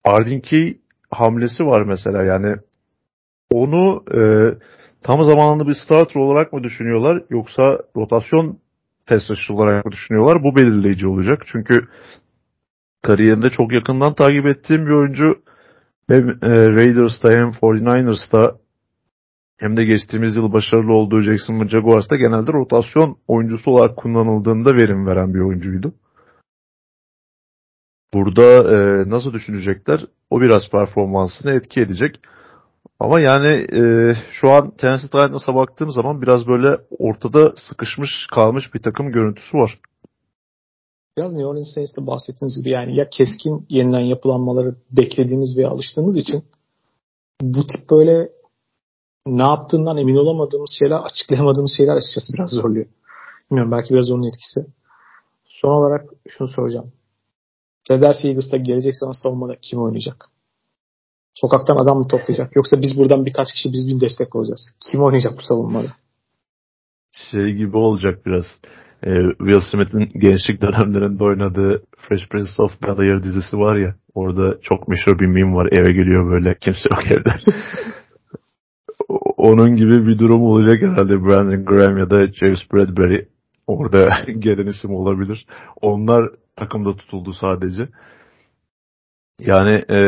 Ardinki hamlesi var mesela, yani onu e, tam zamanlı bir starter olarak mı düşünüyorlar yoksa rotasyon pes olarak mı düşünüyorlar? Bu belirleyici olacak. Çünkü kariyerinde çok yakından takip ettiğim bir oyuncu. Hem e, Raiders'ta hem kırk dokuzlar'da hem de geçtiğimiz yıl başarılı olduğu Jacksonville Jaguars'ta genelde rotasyon oyuncusu olarak kullanıldığında verim veren bir oyuncuydu. Burada e, nasıl düşünecekler? O biraz performansını etki edecek. Ama yani e, şu an Tennessee Titans'a baktığım zaman biraz böyle ortada sıkışmış kalmış bir takım görüntüsü var. Biraz New Orleans Saints'te bahsettiğiniz gibi yani ya keskin yeniden yapılanmaları beklediğimiz veya alıştığımız için bu tip böyle ne yaptığından emin olamadığımız şeyler, açıklayamadığımız şeyler açıkçası biraz zorluyor. Bilmiyorum, belki biraz onun etkisi. Son olarak şunu soracağım. Philadelphia Eagles'ta gelecek sene savunmada kim oynayacak? Sokaktan adam mı toplayacak? Yoksa biz buradan birkaç kişi biz bir destek olacağız. Kim oynayacak bu savunmada? Şey gibi olacak biraz. Ee, Will Smith'in gençlik dönemlerinde oynadığı Fresh Prince of Bel-Air dizisi var ya. Orada çok meşhur bir meme var. Eve geliyor böyle. Kimse yok evde. Onun gibi bir durum olacak herhalde. Brandon Graham ya da James Bradbury. Orada gelen isim olabilir. Onlar takımda tutuldu sadece. Yani e,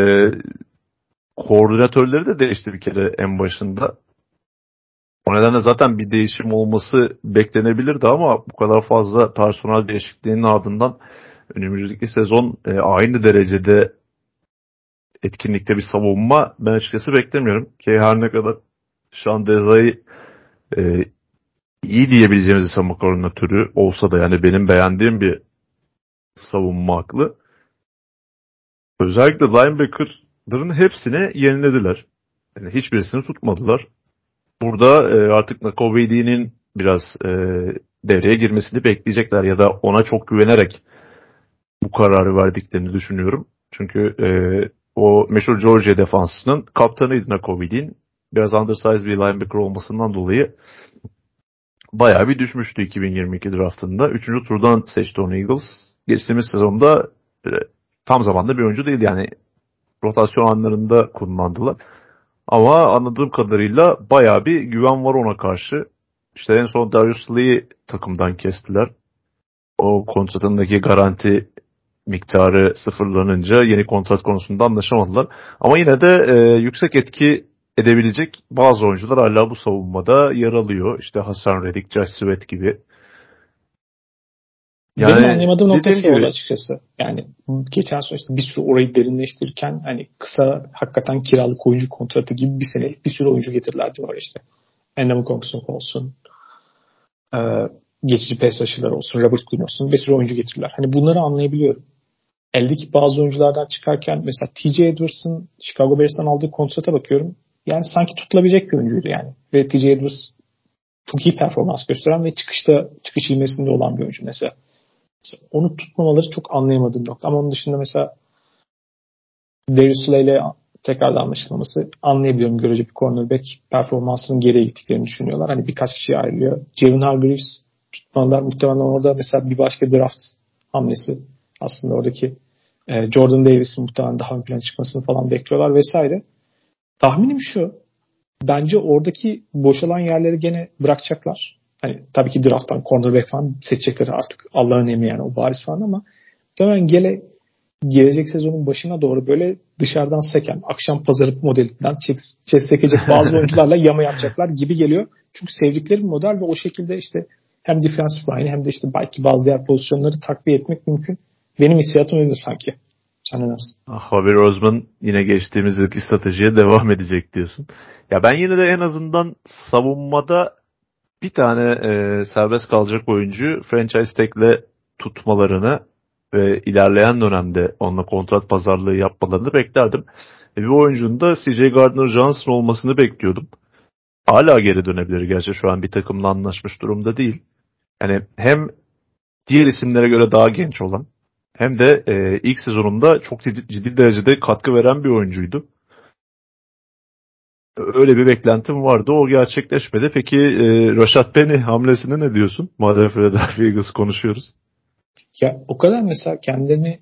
koordinatörleri de değişti bir kere en başında. O nedenle zaten bir değişim olması beklenebilirdi ama bu kadar fazla personel değişikliğinin ardından önümüzdeki sezon e, aynı derecede etkinlikte bir savunma ben açıkçası beklemiyorum. Ki her ne kadar Sean Desai e, iyi diyebileceğimiz savunma koordinatörü olsa da yani benim beğendiğim bir savunma aklı. Özellikle linebacker'ların hepsini yenilediler. Yani hiçbirisini tutmadılar. Burada e, artık Nakobe'nin biraz e, devreye girmesini bekleyecekler ya da ona çok güvenerek bu kararı verdiklerini düşünüyorum. Çünkü e, o meşhur Georgia defansının kaptanıydı Nakobe'nin. Biraz undersized bir linebacker olmasından dolayı bayağı bir düşmüştü iki bin yirmi iki draftında. Üçüncü turdan seçti onu Eagles. Geçtiğimiz sezonda e, tam zamanda bir oyuncu değildi. Yani rotasyon anlarında kullandılar. Ama anladığım kadarıyla bayağı bir güven var ona karşı. İşte en son Darius Lee'yi takımdan kestiler. O kontratındaki garanti miktarı sıfırlanınca yeni kontrat konusunda anlaşamadılar. Ama yine de e, yüksek etki edebilecek bazı oyuncular hala bu savunmada yer alıyor. İşte Hasan Reddick, Josh Sweat gibi. Yani, benim anlamadığım noktası oldu açıkçası. Yani geçen sene işte bir sürü orayı derinleştirirken hani kısa hakikaten kiralık oyuncu kontratı gibi bir senelik bir sürü oyuncu getirdiler diyorlar işte. Endamı Kongsun olsun. Ee, geçici pes aşılar olsun. Robert Quinn olsun. Bir sürü oyuncu getirdiler. Hani bunları anlayabiliyorum. Eldeki bazı oyunculardan çıkarken mesela T J. Edwards'ın Chicago Bears'tan aldığı kontrata bakıyorum. Yani sanki tutulabilecek bir oyuncuydu yani. Ve T J. Edwards çok iyi performans gösteren ve çıkışta çıkış ilmesinde olan bir oyuncu mesela. Mesela onu tutmamaları çok anlayamadığım nokta. Ama onun dışında mesela Darius Slay'le tekrar anlaşılmaması anlayabiliyorum. Görece bir cornerback performansının geriye gittiklerini düşünüyorlar. Hani birkaç kişi ayrılıyor. Javon Hargreaves tutmalar muhtemelen orada mesela bir başka draft hamlesi. Aslında oradaki Jordan Davis'in muhtemelen daha ön plana çıkmasını falan bekliyorlar vesaire. Tahminim şu. Bence oradaki boşalan yerleri gene bırakacaklar. Hani tabii ki draft'tan cornerback falan seçecekleri artık Allah'ın emri yani o bariz falan ama muhtemelen gele, gelecek sezonun başına doğru böyle dışarıdan seken akşam pazarı modelinden çekecek bazı oyuncularla yama yapacaklar gibi geliyor. Çünkü sevdikleri bir model ve o şekilde işte hem defensive line hem de işte belki bazı diğer pozisyonları takviye etmek mümkün. Benim hissiyatım öyle sanki. Sen nasıl? Javier Osman yine geçtiğimiz yılki stratejiye devam edecek diyorsun. Ya ben yine de en azından savunmada bir tane e, serbest kalacak oyuncuyu franchise tag'le tutmalarını ve ilerleyen dönemde onunla kontrat pazarlığı yapmalarını beklerdim. E, bir oyuncunun da C J Gardner-Johnson olmasını bekliyordum. Hala geri dönebilir. Gerçi şu an bir takımla anlaşmış durumda değil. Yani hem diğer isimlere göre daha genç olan hem de e, ilk sezonunda çok ciddi, ciddi derecede katkı veren bir oyuncuydu. Öyle bir beklentim vardı. O gerçekleşmedi. Peki e, Rashad Penny hamlesine ne diyorsun? Madem Philadelphia Eagles konuşuyoruz. Ya o kadar mesela kendimi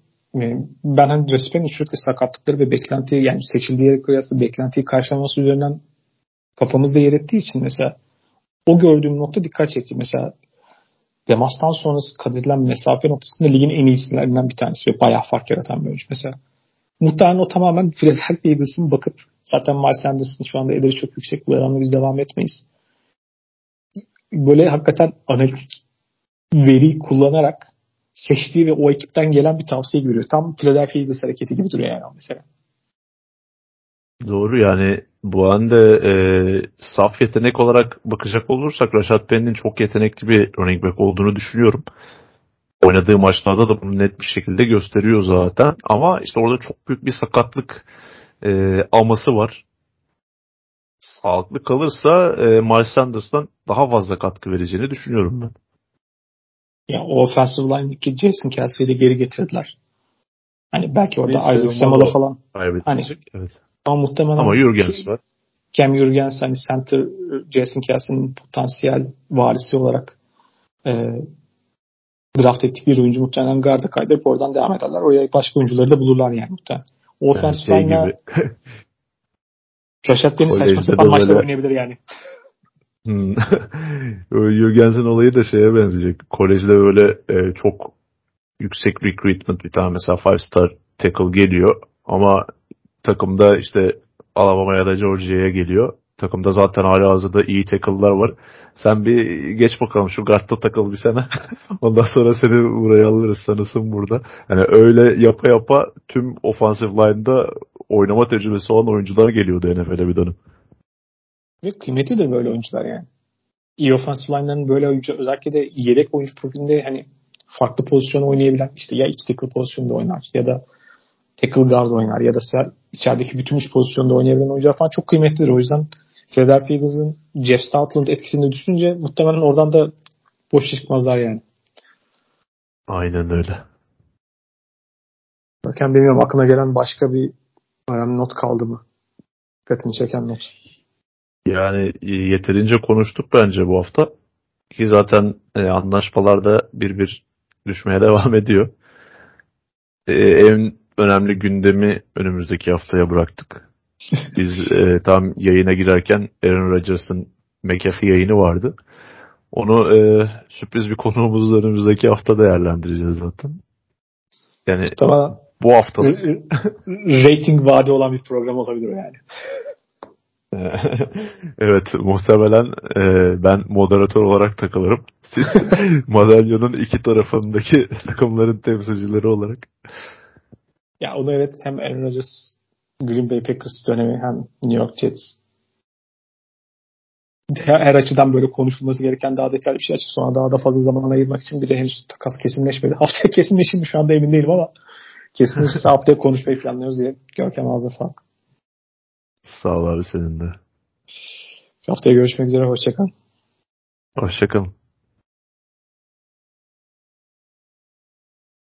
ben hani Rashad Penny sürekli sakatlıkları ve beklentiyi, yani seçildiği yere kıyasla beklentiyi karşılaması üzerinden kafamızda yer ettiği için mesela o gördüğüm nokta dikkat çekti. Mesela Demas'tan sonrası kat edilen mesafe noktasında ligin en iyisinden bir tanesi ve bayağı fark yaratan bir oyuncu mesela. Muhtemelen o tamamen Philadelphia Eagles'ın bakıp zaten Miles Anderson'ın şu anda ederi çok yüksek. Bu adamla biz devam etmeyiz. Böyle hakikaten analitik veriyi kullanarak seçtiği ve o ekipten gelen bir tavsiye gibi duruyor. Tam Philadelphia Eagles hareketi gibi duruyor yani mesela. Doğru yani bu anda e, saf yetenek olarak bakacak olursak Rashad Penny'nin çok yetenekli bir running back olduğunu düşünüyorum. Oynadığı maçlarda da bunu net bir şekilde gösteriyor zaten. Ama işte orada çok büyük bir sakatlık e, aması var. Sağlıklı kalırsa e, Miles Sanders'dan daha fazla katkı vereceğini düşünüyorum ben. Ya o offensive line'deki Jason Kelsey'i de geri getirdiler. Hani belki orada Isaac Semola falan. Hani, evet. Ama muhtemelen ama Jürgens var. Cam Jürgens hani center Jason Kelsey'nin potansiyel varisi olarak e, draft ettikleri oyuncu muhtemelen garda kaydırıp oradan devam ederler. Oraya başka oyuncuları da bulurlar yani muhtemelen. O ofens yani şey line'la Rashad Penny saçma sapan maçlar oynayabilir yani. Hmm. Jürgens'in olayı da şeye benzeyecek. Kolejde böyle e, çok yüksek recruitment bir tane mesela five star tackle geliyor ama takımda işte Alabama ya da Georgia'ya geliyor. Takımda zaten halihazırda iyi tackle'lar var. Sen bir geç bakalım şu guard'da tackle bir sene. Ondan sonra seni buraya alırız sanırsın burada. Yani öyle yapa yapa tüm offensive line'da oynama tecrübesi olan oyuncular geliyordu N F L'e bir dönem. Ve kıymetlidir böyle oyuncular yani. İyi offensive line'ların böyle oyuncu özellikle de yedek oyuncu profilinde hani farklı pozisyonu oynayabilen işte ya iç tackle pozisyonda oynar ya da tackle guard oynar ya da içerideki bütün üç pozisyonda oynayabilen oyuncular falan çok kıymetlidir. O yüzden Philadelphia Eagles'ın Jeff Stoutland etkisini düşününce muhtemelen oradan da boş çıkmazlar yani. Aynen öyle. Bakın bilmiyorum aklına gelen başka bir önemli not kaldı mı? Dikkatini çeken not. Yani yeterince konuştuk bence bu hafta. Ki zaten e, anlaşmalarda bir bir düşmeye devam ediyor. E, en önemli gündemi önümüzdeki haftaya bıraktık. Biz e, tam yayına girerken Aaron Rodgers'ın McAfee yayını vardı. Onu e, sürpriz bir konuğumuzla önümüzdeki hafta değerlendireceğiz zaten. Yani tamam. Bu hafta rating vaadi olan bir program olabilir yani. Evet muhtemelen e, ben moderatör olarak takılırım. Siz madalyonun iki tarafındaki takımların temsilcileri olarak. Ya onu evet hem Aaron Rodgers Green Bay Packers dönemi hem New York Jets her, her açıdan böyle konuşulması gereken daha detaylı bir şey açık. Sonra daha da fazla zaman ayırmak için bir de henüz takas kesinleşmedi. Haftaya kesinleşir şu anda emin değilim ama kesinleşirse haftaya konuşmayı planlıyoruz diye. Görkem ağzına sağlık. Sağ ol abi senin de. Haftaya görüşmek üzere. Hoşçakalın. Hoşçakalın.